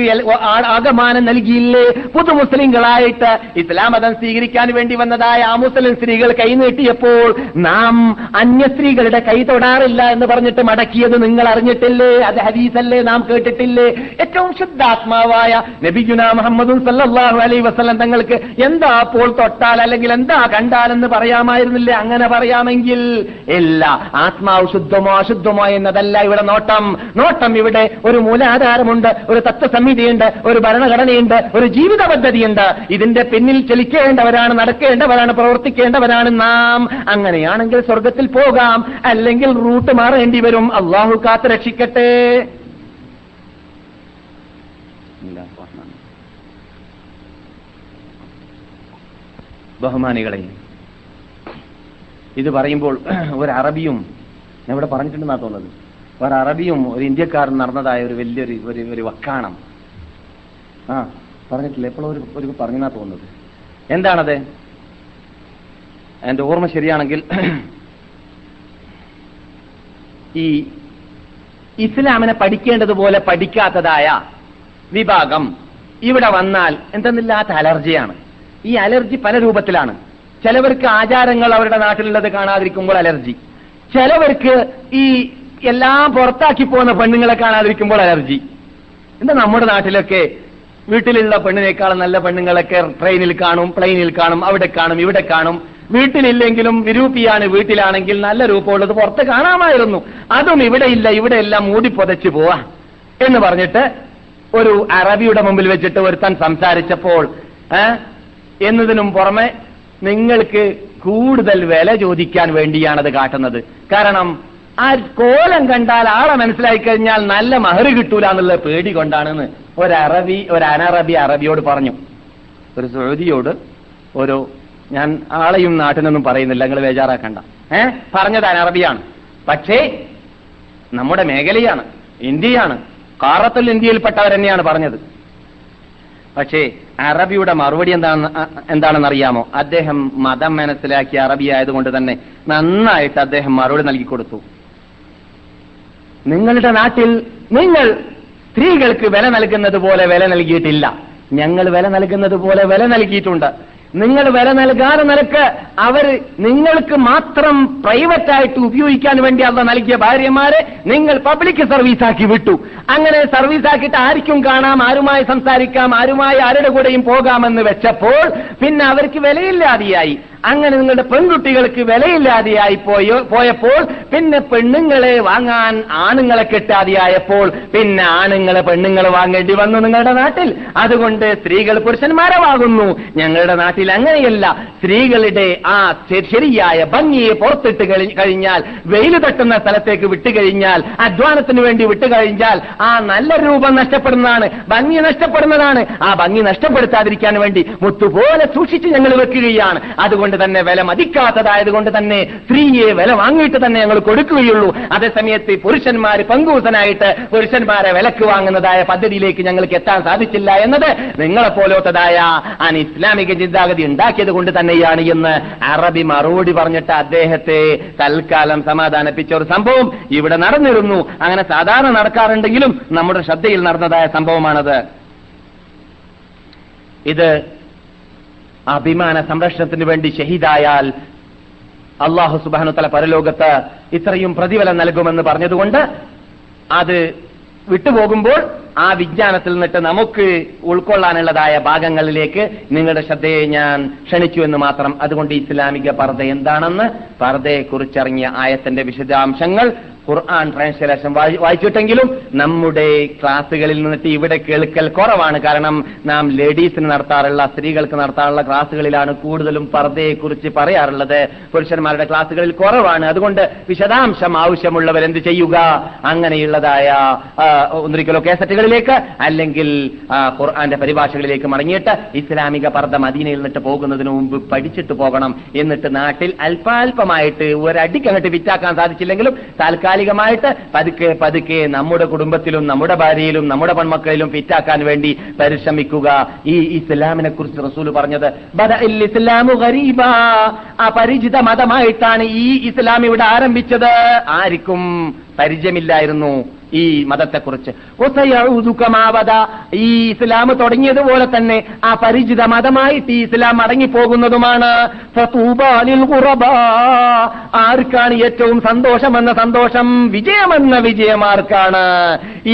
ആഗമാനം നൽകിയില്ലേ? പുതു മുസ്ലിങ്ങളായിട്ട് ഇസ്ലാം മതം സ്വീകരിക്കാൻ വേണ്ടി വന്നതായ ആ മുസ്ലിം സ്ത്രീകൾ കൈനീട്ടിയപ്പോൾ നാം അന്യ സ്ത്രീകളുടെ കൈ തൊടാറില്ല എന്ന് പറഞ്ഞിട്ട് മടക്കിയത് നിങ്ങൾ അറിഞ്ഞിട്ടില്ലേ? അത് ഹദീസല്ലേ? നാം കേട്ടിട്ടില്ലേ? ഏറ്റവും ശുദ്ധാത്മാവായ നബിയുന മുഹമ്മദും സല്ലല്ലാഹു അലൈഹി വസല്ലം തങ്ങൾക്ക് എന്താ അപ്പോൾ തൊട്ടാൽ അല്ലെങ്കിൽ എന്താ കണ്ടാലെന്ന് പറയാമായിരുന്നില്ലേ? അങ്ങനെ പറയാമെങ്കിൽ എല്ലാ ആത്മാവ് ശുദ്ധമോ അശുദ്ധമോ എന്നതല്ല ഇവിടെ നോട്ടം. നോട്ടം ഇവിടെ ഒരു മൂലാധാരമുണ്ട്, ഒരു തത്വസമിതിയുണ്ട്, ഒരു ഭരണഘടനയുണ്ട്, ഒരു ജീവിത പദ്ധതിയുണ്ട്. ഇതിന്റെ പിന്നിൽ ചലിക്കേണ്ടവരാണ്, നടക്കേണ്ടവരാണ്, പ്രവർത്തിക്കേണ്ടവരാണ് നാം. അങ്ങനെയാണെങ്കിൽ സ്വർഗത്തിൽ പോകാം, അല്ലെങ്കിൽ റൂട്ട് മാറേണ്ടി വരും. അള്ളാഹു കാത്ത് രക്ഷിക്കട്ടെ. ബഹുമാനികളെ, ഇത് പറയുമ്പോൾ ഒരു അറബിയും, ഞാൻ ഇവിടെ പറഞ്ഞിട്ടുണ്ടെന്നാ തോന്നുന്നത്, ഒരു അറബിയും ഒരു ഇന്ത്യക്കാരനും നടന്നതായ ഒരു വലിയൊരു ഒരു ഒരു വക്കാണം, ആ പറഞ്ഞിട്ടില്ല, എപ്പോഴും ഒരു ഒരു പറഞ്ഞെന്നാ തോന്നുന്നത്. എന്താണത്? എൻ്റെ ഓർമ്മ ശരിയാണെങ്കിൽ ഈ ഇസ്ലാമിനെ പഠിക്കേണ്ടതുപോലെ പഠിക്കാത്തതായ വിഭാഗം ഇവിടെ വന്നാൽ എന്തെന്നില്ലാത്ത അലർജിയാണ്. ഈ അലർജി പല രൂപത്തിലാണ്. ചിലവർക്ക് ആചാരങ്ങൾ അവരുടെ നാട്ടിലുള്ളത് കാണാതിരിക്കുമ്പോൾ അലർജി, ചിലവർക്ക് ഈ എല്ലാം പുറത്താക്കി പോകുന്ന പെണ്ണുങ്ങളെ കാണാതിരിക്കുമ്പോൾ അലർജി. എന്താ നമ്മുടെ നാട്ടിലൊക്കെ വീട്ടിലുള്ള പെണ്ണിനേക്കാളും നല്ല പെണ്ണുങ്ങളൊക്കെ ട്രെയിനിൽ കാണും, പ്ലെയിനിൽ കാണും, അവിടെ കാണും, ഇവിടെ കാണും. വീട്ടിലില്ലെങ്കിലും വിരൂപിയാണ്, വീട്ടിലാണെങ്കിൽ നല്ല രൂപമുള്ളത് പുറത്ത് കാണാമായിരുന്നു, അതും ഇവിടെ ഇല്ല, ഇവിടെ എല്ലാം മൂടി പൊതച്ചു പോവാ എന്ന് പറഞ്ഞിട്ട് ഒരു അറബിയുടെ മുമ്പിൽ വെച്ചിട്ട് ഒരുത്തൻ സംസാരിച്ചപ്പോൾ ഏഹ് എന്നതിനും പുറമെ നിങ്ങൾക്ക് കൂടുതൽ വില ചോദിക്കാൻ വേണ്ടിയാണത് കാട്ടുന്നത്. കാരണം ആ കോലം കണ്ടാൽ ആളെ മനസ്സിലായി കഴിഞ്ഞാൽ നല്ല മഹർ കിട്ടൂല എന്നുള്ള പേടി കൊണ്ടാണെന്ന് ഒരറബി ഒരു അനറബി അറബിയോട് പറഞ്ഞു. ഒരു സൗദിയോട് ഒരു ഞാൻ ആളെയും നാട്ടിനൊന്നും പറയുന്നില്ല, നിങ്ങൾ ബേജാറാക്കണ്ട, ഏഹ് പറഞ്ഞത് അനറബിയാണ്, പക്ഷേ നമ്മുടെ മേഖലയാണ്, ഇന്ത്യയാണ്, കാറത്തുൽ ഇന്ത്യയിൽപ്പെട്ടവർ തന്നെയാണ് പറഞ്ഞത്. പക്ഷേ അറബിയുടെ മറുപടി എന്താണ് എന്താണെന്നറിയാമോ? അദ്ദേഹം മതം മനസ്സിലാക്കിയ അറബി ആയതുകൊണ്ട് തന്നെ നന്നായിട്ട് അദ്ദേഹം മറുപടി നൽകി കൊടുത്തു. നിങ്ങളുടെ നാട്ടിൽ നിങ്ങൾ സ്ത്രീകൾക്ക് വില നൽകുന്നത് പോലെ വില നൽകിയിട്ടില്ല, ഞങ്ങൾ വില നൽകുന്നത് പോലെ വില നൽകിയിട്ടുണ്ട്. നിങ്ങൾ വില നൽകാതെ നിലക്ക് അവർ നിങ്ങൾക്ക് മാത്രം പ്രൈവറ്റായിട്ട് ഉപയോഗിക്കാൻ വേണ്ടി അള്ള നൽകിയ ഭാര്യമാരെ നിങ്ങൾ പബ്ലിക് സർവീസാക്കി വിട്ടു. അങ്ങനെ സർവീസാക്കിയിട്ട് ആർക്കും കാണാം, ആരുമായി സംസാരിക്കാം, ആരുമായി ആരുടെ കൂടെയും പോകാമെന്ന് വെച്ചപ്പോൾ പിന്നെ അവർക്ക് വിലയില്ലാതെയായി. അങ്ങനെ നിങ്ങളുടെ പെൺകുട്ടികൾക്ക് വിലയില്ലാതെയായി പോയോ പോയപ്പോൾ പിന്നെ പെണ്ണുങ്ങളെ വാങ്ങാൻ ആണുങ്ങളെ കിട്ടാതെയായപ്പോൾ പിന്നെ ആണുങ്ങളെ പെണ്ണുങ്ങൾ വാങ്ങേണ്ടി വന്നു നിങ്ങളുടെ നാട്ടിൽ. അതുകൊണ്ട് സ്ത്രീകൾ പുരുഷന്മാരെ വാങ്ങുന്നു. ഞങ്ങളുടെ നാട്ടിൽ അങ്ങനെയല്ല. സ്ത്രീകളുടെ ആ ശരിയായ ഭംഗിയെ പുറത്തിട്ട് കഴിഞ്ഞാൽ, വെയിൽ തട്ടുന്ന സ്ഥലത്തേക്ക് വിട്ടുകഴിഞ്ഞാൽ, അധ്വാനത്തിന് വേണ്ടി വിട്ടുകഴിഞ്ഞാൽ ആ നല്ല രൂപം നഷ്ടപ്പെടുന്നതാണ്, ഭംഗി നഷ്ടപ്പെടുന്നതാണ്. ആ ഭംഗി നഷ്ടപ്പെടുത്താതിരിക്കാൻ വേണ്ടി മുത്തുപോലെ സൂക്ഷിച്ച് ഞങ്ങൾ വെക്കുകയാണ്. അതുകൊണ്ട് അതുകൊണ്ട് തന്നെ വില മതിക്കാത്തതായതുകൊണ്ട് തന്നെ സ്ത്രീയെ വില വാങ്ങിയിട്ട് തന്നെ ഞങ്ങൾ കൊടുക്കുകയുള്ളൂ. അതേസമയത്ത് പുരുഷന്മാർ പങ്കൂസനായിട്ട് പുരുഷന്മാരെ വിലക്ക് വാങ്ങുന്നതായ പദ്ധതിയിലേക്ക് ഞങ്ങൾക്ക് എത്താൻ സാധിച്ചില്ല എന്നത് നിങ്ങളെപ്പോലത്തതായ അൻ ഇസ്ലാമിക ചിന്താഗതി ഉണ്ടാക്കിയത് കൊണ്ട് തന്നെയാണ് എന്ന് അറബി മറുപടി പറഞ്ഞിട്ട് അദ്ദേഹത്തെ തൽക്കാലം സമാധാനിപ്പിച്ച ഒരു സംഭവം ഇവിടെ നടന്നിരുന്നു. അങ്ങനെ സാധാരണ നടക്കാറുണ്ടെങ്കിലും നമ്മുടെ ശ്രദ്ധയിൽ നടന്നതായ സംഭവമാണത്. ഇത് അഭിമാന സംരക്ഷണത്തിന് വേണ്ടി ഷഹീദായാൽ അല്ലാഹു സുബ്ഹാനഹു വ തആല പരലോകത്ത് ഇത്രയും പ്രതിഫലം നൽകുമെന്ന് പറഞ്ഞതുകൊണ്ട് അത് വിട്ടുപോകുമ്പോൾ ആ വിജ്ഞാനത്തിൽ നിന്നിട്ട് നമുക്ക് ഉൾക്കൊള്ളാനുള്ളതായ ഭാഗങ്ങളിലേക്ക് നിങ്ങളുടെ ശ്രദ്ധയെ ഞാൻ ക്ഷണിച്ചു എന്ന് മാത്രം. അതുകൊണ്ട് ഇസ്ലാമിക പർദ എന്താണെന്ന്, പർദയെക്കുറിച്ചിറങ്ങിയ ആയത്തിന്റെ വിശദാംശങ്ങൾ ഖുർആൻ ട്രാൻസ്ലേഷൻ വായിച്ചിട്ടെങ്കിലും നമ്മുടെ ക്ലാസുകളിൽ നിന്നിട്ട് ഇവിടെ കേൾക്കൽ കുറവാണ്. കാരണം നാം ലേഡീസിന് നടത്താറുള്ള, സ്ത്രീകൾക്ക് നടത്താറുള്ള ക്ലാസുകളിലാണ് കൂടുതലും പർദയെക്കുറിച്ച് പറയാറുള്ളത്. പുരുഷന്മാരുടെ ക്ലാസുകളിൽ കുറവാണ്. അതുകൊണ്ട് വിശദാംശം ആവശ്യമുള്ളവരെന്ത് ചെയ്യുക, അങ്ങനെയുള്ളതായ ഒന്നിരിക്കലോ കേസറ്റുകളിലേക്ക് അല്ലെങ്കിൽ ഖുർആന്റെ പരിഭാഷകളിലേക്ക് മടങ്ങിയിട്ട് ഇസ്ലാമിക പർദ മദീനയിൽ നിന്നിട്ട് പോകുന്നതിന് മുമ്പ് പഠിച്ചിട്ട് പോകണം. എന്നിട്ട് നാട്ടിൽ അല്പാൽപമായിട്ട് ഒരടിക്കങ്ങട്ട് വിറ്റാക്കാൻ സാധിച്ചില്ലെങ്കിലും താൽക്കാലിക ായിട്ട് പതുക്കെ പതുക്കെ നമ്മുടെ കുടുംബത്തിലും നമ്മുടെ ഭാര്യയിലും നമ്മുടെ പെൺമക്കളിലും ഫിറ്റാക്കാൻ വേണ്ടി പരിശ്രമിക്കുക. ഈ ഇസ്ലാമിനെ കുറിച്ച് റസൂൽ പറഞ്ഞത് ബദഅൽ ഇസ്ലാമു ഗരീബാ, അപരിചിത മതമായിട്ടാണ് ഈ ഇസ്ലാം ഇവിടെ ആരംഭിച്ചത്. ആർക്കും പരിചയമില്ലായിരുന്നു ഈ മതത്തെക്കുറിച്ച്. ഈ ഇസ്ലാം തുടങ്ങിയതുപോലെ തന്നെ ആ പരിചിത മതമായിട്ട് ഈ ഇസ്ലാം അടങ്ങിപ്പോകുന്നതുമാണ്. ആർക്കാണ് ഏറ്റവും സന്തോഷമെന്ന സന്തോഷം, വിജയമെന്ന വിജയമാർക്കാണ്.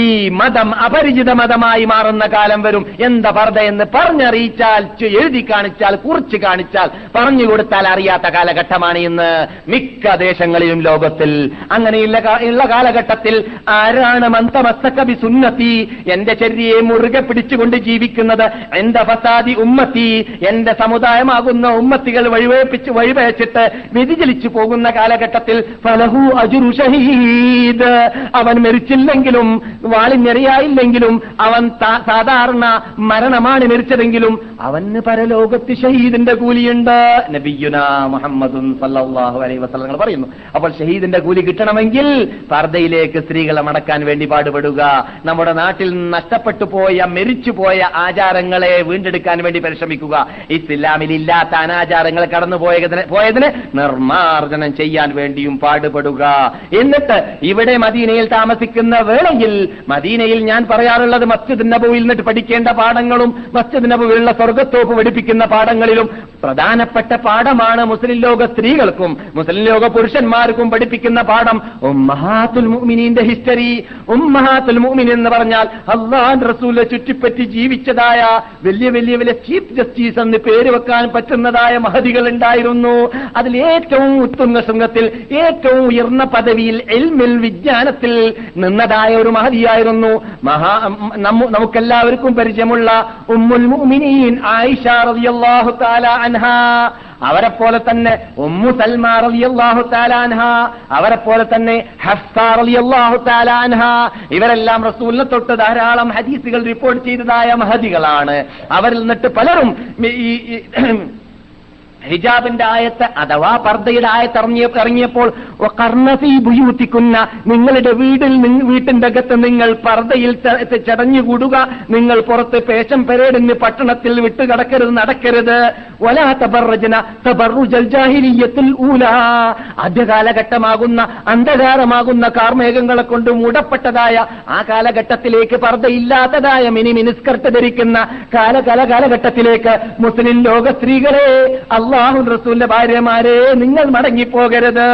ഈ മതം അപരിചിത മതമായി മാറുന്ന കാലം വരും. എന്താ പർദ എന്ന് പറഞ്ഞറിയിച്ചാൽ, എഴുതി കാണിച്ചാൽ, കുറിച്ച് കാണിച്ചാൽ, പറഞ്ഞു കൊടുത്താൽ അറിയാത്ത കാലഘട്ടമാണ് ഇന്ന് മിക്ക ദേശങ്ങളിലും ലോകത്തിൽ. അങ്ങനെയുള്ള ഉള്ള കാലഘട്ടത്തിൽ ആരാണ് മന്തമസ്തകബി സുന്നത്തി, എന്റെ ശരീരയെ മുറുകെ പിടിച്ചുകൊണ്ട് ജീവിക്കുന്നത്, എന്റെ ഫസാദി ഉമ്മത്തി, എന്റെ സമുദായമാകുന്ന ഉമ്മത്തികൾ വഴിവേപ്പിച്ച് വഴിവയച്ചിട്ട് വ്യതിചലിച്ചു പോകുന്ന കാലഘട്ടത്തിൽ ഫലഹു അജുറു ഷഹീദ്, അവൻ മരിച്ചില്ലെങ്കിലും വാളിഞ്ഞെറിയായില്ലെങ്കിലും അവൻ സാധാരണ മരണമാണ് മരിച്ചതെങ്കിലും അവന് പരലോകത്ത് ഷഹീദിന്റെ കൂലിയുണ്ട്. നബിയുന മുഹമ്മദുൻ സല്ലല്ലാഹു അലൈഹി വസല്ലം പറയുന്നു. അപ്പോൾ ഷഹീദിന്റെ കൂലി കിട്ടണമെങ്കിൽ പർദയിലേക്ക് സ്ത്രീകളെ മടക്കാൻ വേണ്ടി പാടുപെടുക. നമ്മുടെ നാട്ടിൽ നഷ്ടപ്പെട്ടു പോയ മരിച്ചു പോയ ആചാരങ്ങളെ വീണ്ടെടുക്കാൻ വേണ്ടി പരിശ്രമിക്കുക. ഇസ്ലാമിലില്ലാത്ത അനാചാരങ്ങൾ കടന്നു പോയതിന് പോയതിന് നിർമാർജനം ചെയ്യാൻ വേണ്ടിയും പാടുപെടുക. എന്നിട്ട് ഇവിടെ മദീനയിൽ താമസിക്കുന്ന വേളയിൽ, മദീനയിൽ ഞാൻ പറയാറുള്ളത് മസ്ജിദ് നബവിയിൽ നിന്നിട്ട് പഠിക്കേണ്ട പാഠങ്ങളും മസ്ജിദ് നബവിയിലുള്ള സ്വർഗത്തോപ്പ് പഠിപ്പിക്കുന്ന പാഠങ്ങളിലും പ്രധാനപ്പെട്ട പാഠമാണ് മുസ്ലിം ലോക സ്ത്രീകൾക്കും മുസ്ലിം ലോക പുരുഷന്മാർക്കും പഠിപ്പിക്കുന്ന പാഠം ഉമ്മഹാത്തുൽ മുഅ്മിനീന്റെ ഹിസ്റ്ററി. ഉമ്മഹാത്തുൽ മുഅ്മിൻ എന്ന് പറഞ്ഞാൽ അല്ലാഹുവിന്റെ റസൂലിനെ ചുറ്റിപ്പറ്റി ജീവിച്ചതായ വലിയ വലിയ വലിയ ചീഫ് ജസ്റ്റിസ് എന്ന് പേര് വെക്കാൻ പറ്റുന്നതായ മഹതികൾ ഉണ്ടായിരുന്നു. അതിൽ ഏറ്റവും ഉത്തുംഗ ശൃംഗത്തിൽ, ഏറ്റവും ഉയർന്ന പദവിയിൽ, ഇൽമിൽ, വിജ്ഞാനത്തിൽ നിന്നതായ ഒരു മഹതിയായിരുന്നു മഹാ നമുക്കെല്ലാവർക്കും പരിചയമുള്ള ഉമ്മുൽ മുഅ്മിനീൻ ആയിഷ റളിയല്ലാഹു തആല അൻഹ. അവരെ പോലെ തന്നെ ഉമ്മു സൽമ റളിയല്ലാഹു തആല അൻഹ, അവരെ പോലെ തന്നെ ഹഫ്സ റളിയല്ലാഹു തആല അൻഹ. ഇവരെല്ലാം റസൂലിനെ തൊട്ട് ധാരാളം ഹദീസുകൾ റിപ്പോർട്ട് ചെയ്തതായ മഹദികളാണ്. അവരിൽ നിന്നിട്ട് പലരും ഹിജാബിന്റെ ആയത്ത് അഥവാ പർദയുടെ ആയത്ത് ഇറങ്ങിയ ഇറങ്ങിയപ്പോൾ കർണഫി ബുയൂത്തിക്കുന്ന, നിങ്ങളുടെ വീടിൽ വീട്ടിന്റെ അകത്ത് നിങ്ങൾ പർദയിൽ ചടഞ്ഞുകൂടുക, നിങ്ങൾ പുറത്ത് പേശം പെരേടിന് പട്ടണത്തിൽ വിട്ടുകിടക്കരുത്, നടക്കരുത്. വലാ തബർറജ്ന തബർറുജൽ ജാഹിലിയ്യത്തുൽ ഊലാ, ആദ്യകാലഘട്ടമാകുന്ന അന്ധകാരമാകുന്ന കാർമേഘങ്ങളെ കൊണ്ട് മൂടപ്പെട്ടതായ ആ കാലഘട്ടത്തിലേക്ക്, പർദയില്ലാത്തതായ മിനി മിനിസ്കർട്ട് ധരിക്കുന്ന കാല കാല കാലഘട്ടത്തിലേക്ക് മുസ്ലിം ലോക സ്ത്രീകളെ, അല്ലാഹുവിന്റെ റസൂലിന്റെ ഭാര്യമാരെ, നിങ്ങൾ മടങ്ങിപ്പോകരുത്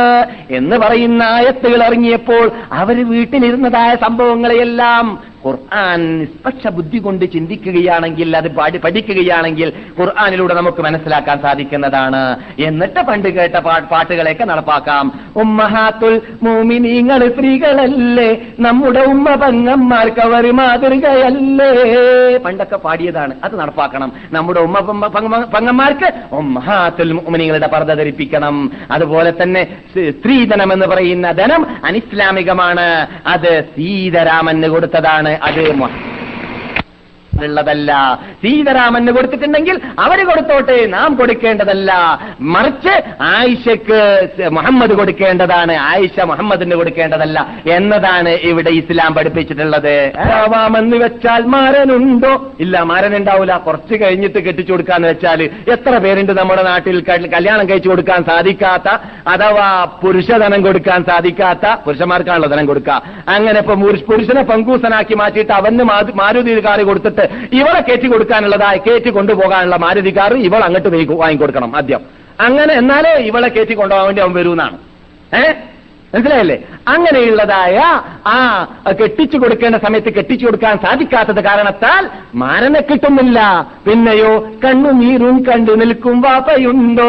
എന്ന് പറയുന്ന ആയത്തുകൾ ഇറങ്ങിയപ്പോൾ അവർ വീട്ടിലിരുന്നതായ സംഭവങ്ങളെയെല്ലാം ഖുർആൻ നിഷ്പക്ഷ ബുദ്ധി കൊണ്ട് ചിന്തിക്കുകയാണെങ്കിൽ, അത് പാടി പഠിക്കുകയാണെങ്കിൽ ഖുർആനിലൂടെ നമുക്ക് മനസ്സിലാക്കാൻ സാധിക്കുന്നതാണ്. എന്നിട്ട് പണ്ട് കേട്ട പാട്ടുകളെയൊക്കെ നടപ്പാക്കാം. ഉമ്മഹാത്തുൽ മുഅ്മിനീങ്ങൾ സ്ത്രീകളല്ലേ, നമ്മുടെ ഉമ്മ പെങ്ങന്മാർക്ക് അവർ മാതൃകയല്ലേ, പണ്ടൊക്കെ പാടിയതാണ്. അത് നടപ്പാക്കണം. നമ്മുടെ ഉമ്മ പെങ്ങന്മാർക്ക് ഉമ്മഹാത്തുൽ മുഅ്മിനീങ്ങളുടെ പർദ്ദ ധരിപ്പിക്കണം. അതുപോലെ തന്നെ സ്ത്രീധനം എന്ന് പറയുന്ന ധനം അനിസ്ലാമികമാണ്. അത് സീതാരാമന് കൊടുത്തതാണ്. അത് കൊടുത്തിട്ടുള്ളതല്ല. സീതാരാമന് കൊടുത്തിട്ടുണ്ടെങ്കിൽ അവര് കൊടുത്തോട്ടെ, നാം കൊടുക്കേണ്ടതല്ല. മറിച്ച് ആയിഷക്ക് മുഹമ്മദ് കൊടുക്കേണ്ടതാണ്, ആയിഷ മുഹമ്മദിന് കൊടുക്കേണ്ടതല്ല എന്നതാണ് ഇവിടെ ഇസ്ലാം പഠിപ്പിച്ചിട്ടുള്ളത്. ആവാമെന്ന് വെച്ചാൽ മാരനുണ്ടോ? ഇല്ല, മാരനുണ്ടാവില്ല. കുറച്ച് കഴിഞ്ഞിട്ട് കെട്ടിച്ചു കൊടുക്കാന്ന് വെച്ചാൽ എത്ര പേരുണ്ട് നമ്മുടെ നാട്ടിൽ കല്യാണം കഴിച്ചു കൊടുക്കാൻ സാധിക്കാത്ത, അഥവാ പുരുഷധനം കൊടുക്കാൻ സാധിക്കാത്ത, പുരുഷന്മാർക്കാണല്ലോ ധനം കൊടുക്കുക. അങ്ങനെ ഇപ്പൊ പുരുഷനെ പങ്കൂസനാക്കി മാറ്റിയിട്ട് അവന് മാരുതി കാറ് കൊടുത്തിട്ട് ഇവളെ കയറ്റി കൊടുക്കാനുള്ളതായി കയറ്റി കൊണ്ടുപോകാനുള്ള മാരുതി കാറ് ഇവൾ അങ്ങോട്ട് വാങ്ങിക്കൊടുക്കണം ആദ്യം. അങ്ങനെ എന്നാലേ ഇവളെ കയറ്റി കൊണ്ടുപോകാൻ വേണ്ടി അവൻ വരുമെന്നാണ്. ഏഹ് മനസ്സിലായല്ലേ? അങ്ങനെയുള്ളതായ ആ കെട്ടിച്ചു കൊടുക്കേണ്ട സമയത്ത് കെട്ടിച്ചു കൊടുക്കാൻ സാധിക്കാത്തത് കാരണത്താൽ മാരനെ കിട്ടുന്നില്ല. പിന്നെയോ കണ്ണുനീരും കണ്ടു നിൽക്കും വാപ്പയുണ്ടോ?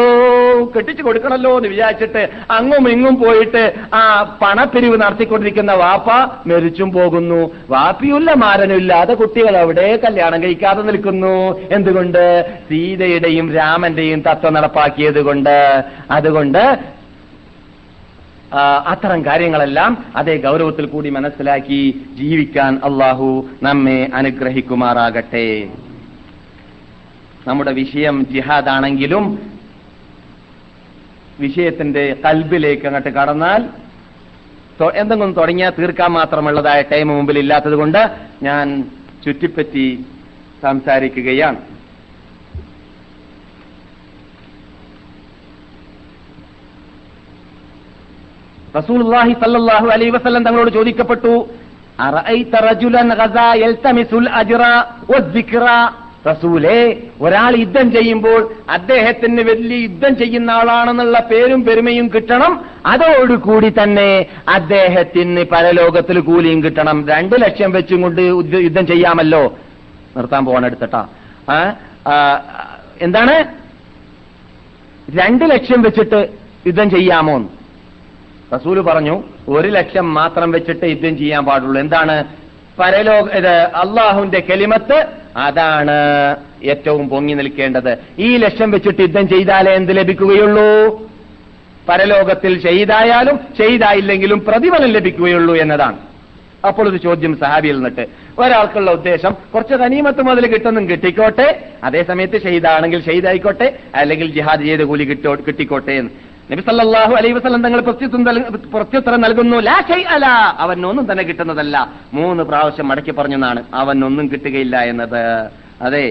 കെട്ടിച്ചു കൊടുക്കണല്ലോ എന്ന് വിചാരിച്ചിട്ട് അങ്ങും ഇങ്ങും പോയിട്ട് ആ പണപ്പിരിവ് നടത്തിക്കൊണ്ടിരിക്കുന്ന വാപ്പ മരിച്ചും പോകുന്നു. വാപ്പിയുമില്ല മാരനുമില്ലാതെ കുട്ടികൾ അവിടെ കല്യാണം കഴിക്കാതെ നിൽക്കുന്നു. എന്തുകൊണ്ട്? സീതയുടെയും രാമന്റെയും തത്വം നടപ്പാക്കിയത് കൊണ്ട്. അതുകൊണ്ട് അത്തരം കാര്യങ്ങളെല്ലാം അതേ ഗൗരവത്തിൽ കൂടി മനസ്സിലാക്കി ജീവിക്കാൻ അള്ളാഹു നമ്മെ അനുഗ്രഹിക്കുമാറാകട്ടെ. നമ്മുടെ വിഷയം ജിഹാദ് ആണെങ്കിലും വിഷയത്തിന്റെ കൽബിലേക്ക് അങ്ങോട്ട് കടന്നാൽ എന്തെങ്കിലും തുടങ്ങിയാൽ തീർക്കാൻ മാത്രമുള്ളതായ ടൈം മുമ്പിൽ ഇല്ലാത്തത് കൊണ്ട് ഞാൻ ചുറ്റിപ്പറ്റി സംസാരിക്കുകയാണ്. റസൂലുള്ളാഹി സല്ലല്ലാഹു അലൈഹി വസല്ലം തങ്ങളോട് ചോദിക്കപ്പെട്ടു, അറഅയ്ത റജുലൻ ഗസാ യൽതമിസുൽ അജ്റ വസ്സിക്റ, റസൂലേ ഒരാൾ യുദ്ധം ചെയ്യുമ്പോൾ അദ്ദേഹത്തിന് വലിയ യുദ്ധം ചെയ്യുന്ന ആളാണെന്നുള്ള പേരും പെരുമയും കിട്ടണം, അതോടുകൂടി തന്നെ അദ്ദേഹത്തിന് പരലോകത്തിൽ കൂലിയും കിട്ടണം. രണ്ടു ലക്ഷ്യം വെച്ചും കൊണ്ട് യുദ്ധം ചെയ്യാമല്ലോ. നിർത്താൻ പോകണം എടുത്തിട്ടാ. എന്താണ് രണ്ടു ലക്ഷ്യം വെച്ചിട്ട് യുദ്ധം ചെയ്യാമോ? റസൂല് പറഞ്ഞു, ഒരു ലക്ഷം മാത്രം വെച്ചിട്ട് യുദ്ധം ചെയ്യാൻ പാടുള്ളൂ. എന്താണ്? പരലോക അള്ളാഹുവിന്റെ കലിമത്ത്, അതാണ് ഏറ്റവും പൊങ്ങി നിൽക്കേണ്ടത്. ഈ ലക്ഷ്യം വെച്ചിട്ട് യുദ്ധം ചെയ്താലേ എന്ത് ലഭിക്കുകയുള്ളൂ? പരലോകത്തിൽ ഷഹീദായാലും ഷഹീദായില്ലെങ്കിലും പ്രതിഫലം ലഭിക്കുകയുള്ളൂ എന്നതാണ്. അപ്പോൾ ഒരു ചോദ്യം സഹാബിയിൽ നിന്നിട്ട്, ഒരാൾക്കുള്ള ഉദ്ദേശം കുറച്ച് ഗനീമത്ത് മുതൽ കിട്ടുന്നു കിട്ടിക്കോട്ടെ, അതേസമയത്ത് ഷഹീദാണെങ്കിൽ ഷഹീദായിക്കോട്ടെ, അല്ലെങ്കിൽ ജിഹാദ് ചെയ്ത കൂലി കിട്ടോ കിട്ടിക്കോട്ടെ എന്ന് നബി സല്ലല്ലാഹു അലൈഹി വസല്ലം തങ്ങൾ പ്രത്യുത്തരം നൽകുന്നു, ലാ ഷൈഅ അലാ, അവനൊന്നും തന്നെ കിട്ടുന്നതല്ല. മൂന്ന് പ്രാവശ്യം മടക്കി പറഞ്ഞതാണ് അവനൊന്നും കിട്ടുകയില്ല എന്നത്. അതെ,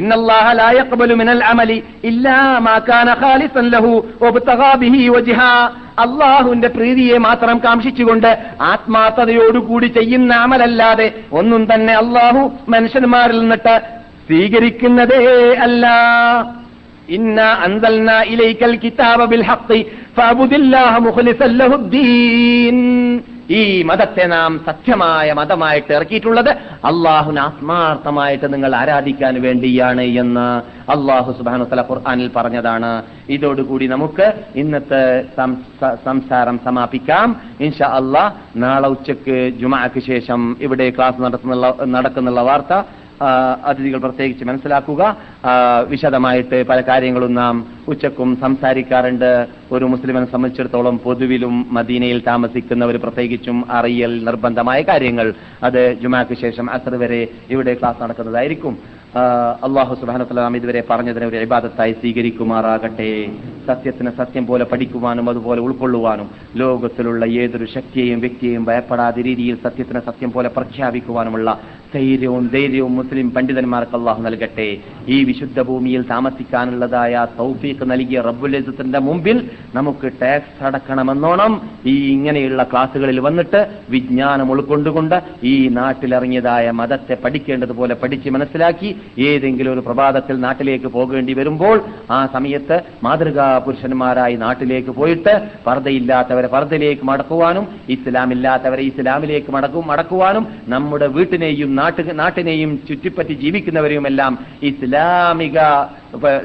ഇന്നല്ലാഹ ലാ യഖ്ബലു മിനൽ അമലി ഇല്ലാ മാ കാന ഖാലിസൻ ലഹു വബ്തഗാ ബിഹി വജ്ഹ, അള്ളാഹുവിന്റെ പ്രീതിയെ മാത്രം കാംക്ഷിച്ചുകൊണ്ട് ആത്മാർത്ഥതയോടുകൂടി ചെയ്യുന്ന അമലല്ലാതെ ഒന്നും തന്നെ അള്ളാഹു മനുഷ്യന്മാരിൽ നിന്നിട്ട് സ്വീകരിക്കുന്നതേ അല്ല. ഇന്ന അൻസൽനാ ഇലൈക്കൽ കിതാബ ബിൽ ഹഖ് ഫഅബ്ദില്ലാഹു മുഖ്ലിസൻ ലഹുദ്ദീൻ, ഈ മതത്തെ നാം സത്യമായ മതമായിട്ട് ഇറക്കിയിട്ടുള്ളത് അള്ളാഹുവിനെ ആത്മാർത്ഥമായിട്ട് നിങ്ങൾ ആരാധിക്കാൻ വേണ്ടിയാണ് എന്ന് അള്ളാഹു സുബ്ഹാനഹു വ തആല ഖുർആനിൽ പറഞ്ഞതാണ്. ഇതോടുകൂടി നമുക്ക് ഇന്നത്തെ സംസാരം സമാപിക്കാം. ഇൻഷാ അള്ളാഹ് നാളെ ഉച്ചക്ക് ജുമുഅക്ക് ശേഷം ഇവിടെ ക്ലാസ് നടത്തുന്ന നടക്കുന്നുള്ള വാർത്ത അതിഥികൾ പ്രത്യേകിച്ച് മനസ്സിലാക്കുക. വിശദമായിട്ട് പല കാര്യങ്ങളും നാം ഉച്ചക്കും സംസാരിക്കാറുണ്ട്. ഒരു മുസ്ലിമിനെ സംബന്ധിച്ചിടത്തോളം പൊതുവിലും മദീനയിൽ താമസിക്കുന്നവർ പ്രത്യേകിച്ചും അറിയൽ നിർബന്ധമായ കാര്യങ്ങൾ അത് ജുമാക്ക് ശേഷം അസർ വരെ ഇവിടെ ക്ലാസ് നടക്കുന്നതായിരിക്കും. അള്ളാഹു സുബ്ഹാനഹു വ തആല നാം ഇതുവരെ പറഞ്ഞതിനെ ഒരു ഇബാദത്തായി സ്വീകരിക്കുമാറാകട്ടെ. സത്യത്തിന് സത്യം പോലെ പഠിക്കുവാനും അതുപോലെ ഉൾക്കൊള്ളുവാനും ലോകത്തിലുള്ള ഏതൊരു ശക്തിയെയും വ്യക്തിയെയും ഭയപ്പെടാതെ രീതിയിൽ സത്യത്തിന് സത്യം പോലെ പ്രഖ്യാപിക്കുവാനുമുള്ള ധൈര്യവും ധൈര്യവും മുസ്ലിം പണ്ഡിതന്മാർക്ക് അള്ളാഹു നൽകട്ടെ. ഈ വിശുദ്ധ ഭൂമിയിൽ താമസിക്കാനുള്ളതായ തൗഫീഖ് നൽകിയ റബ്ബുൽ ഇസ്സത്തിന്റെ മുമ്പിൽ നമുക്ക് ടാക്സ് അടക്കണമെന്നോണം ഈ ഇങ്ങനെയുള്ള ക്ലാസ്സുകളിൽ വന്നിട്ട് വിജ്ഞാനം ഉൾക്കൊണ്ടുകൊണ്ട് ഈ നാട്ടിലിറങ്ങിയതായ മതത്തെ പഠിക്കേണ്ടതുപോലെ പഠിച്ച് മനസ്സിലാക്കി ഏതെങ്കിലും ഒരു പ്രഭാതത്തിൽ നാട്ടിലേക്ക് പോകേണ്ടി വരുമ്പോൾ ആ സമയത്ത് മാതൃകാ പുരുഷന്മാരായി നാട്ടിലേക്ക് പോയിട്ട് പർദ്ദയില്ലാത്തവരെ പർദ്ദയിലേക്ക് മടക്കുവാനും ഇസ്ലാമില്ലാത്തവരെ ഇസ്ലാമിലേക്ക് മടക്കും മടക്കുവാനും നമ്മുടെ വീട്ടിനെയും നാട്ടിനെയും ചുറ്റിപ്പറ്റി ജീവിക്കുന്നവരെയുമെല്ലാം ഇസ്ലാമിക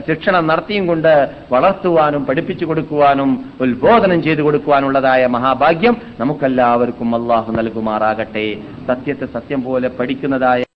ശിക്ഷണം നടത്തിയും കൊണ്ട് വളർത്തുവാനും പഠിപ്പിച്ചു കൊടുക്കുവാനും ഉത്ബോധനം ചെയ്തു കൊടുക്കുവാനുള്ളതായ മഹാഭാഗ്യം നമുക്കെല്ലാവർക്കും അള്ളാഹു നൽകുമാറാകട്ടെ. സത്യത്തെ സത്യം പോലെ പഠിക്കുന്നതായ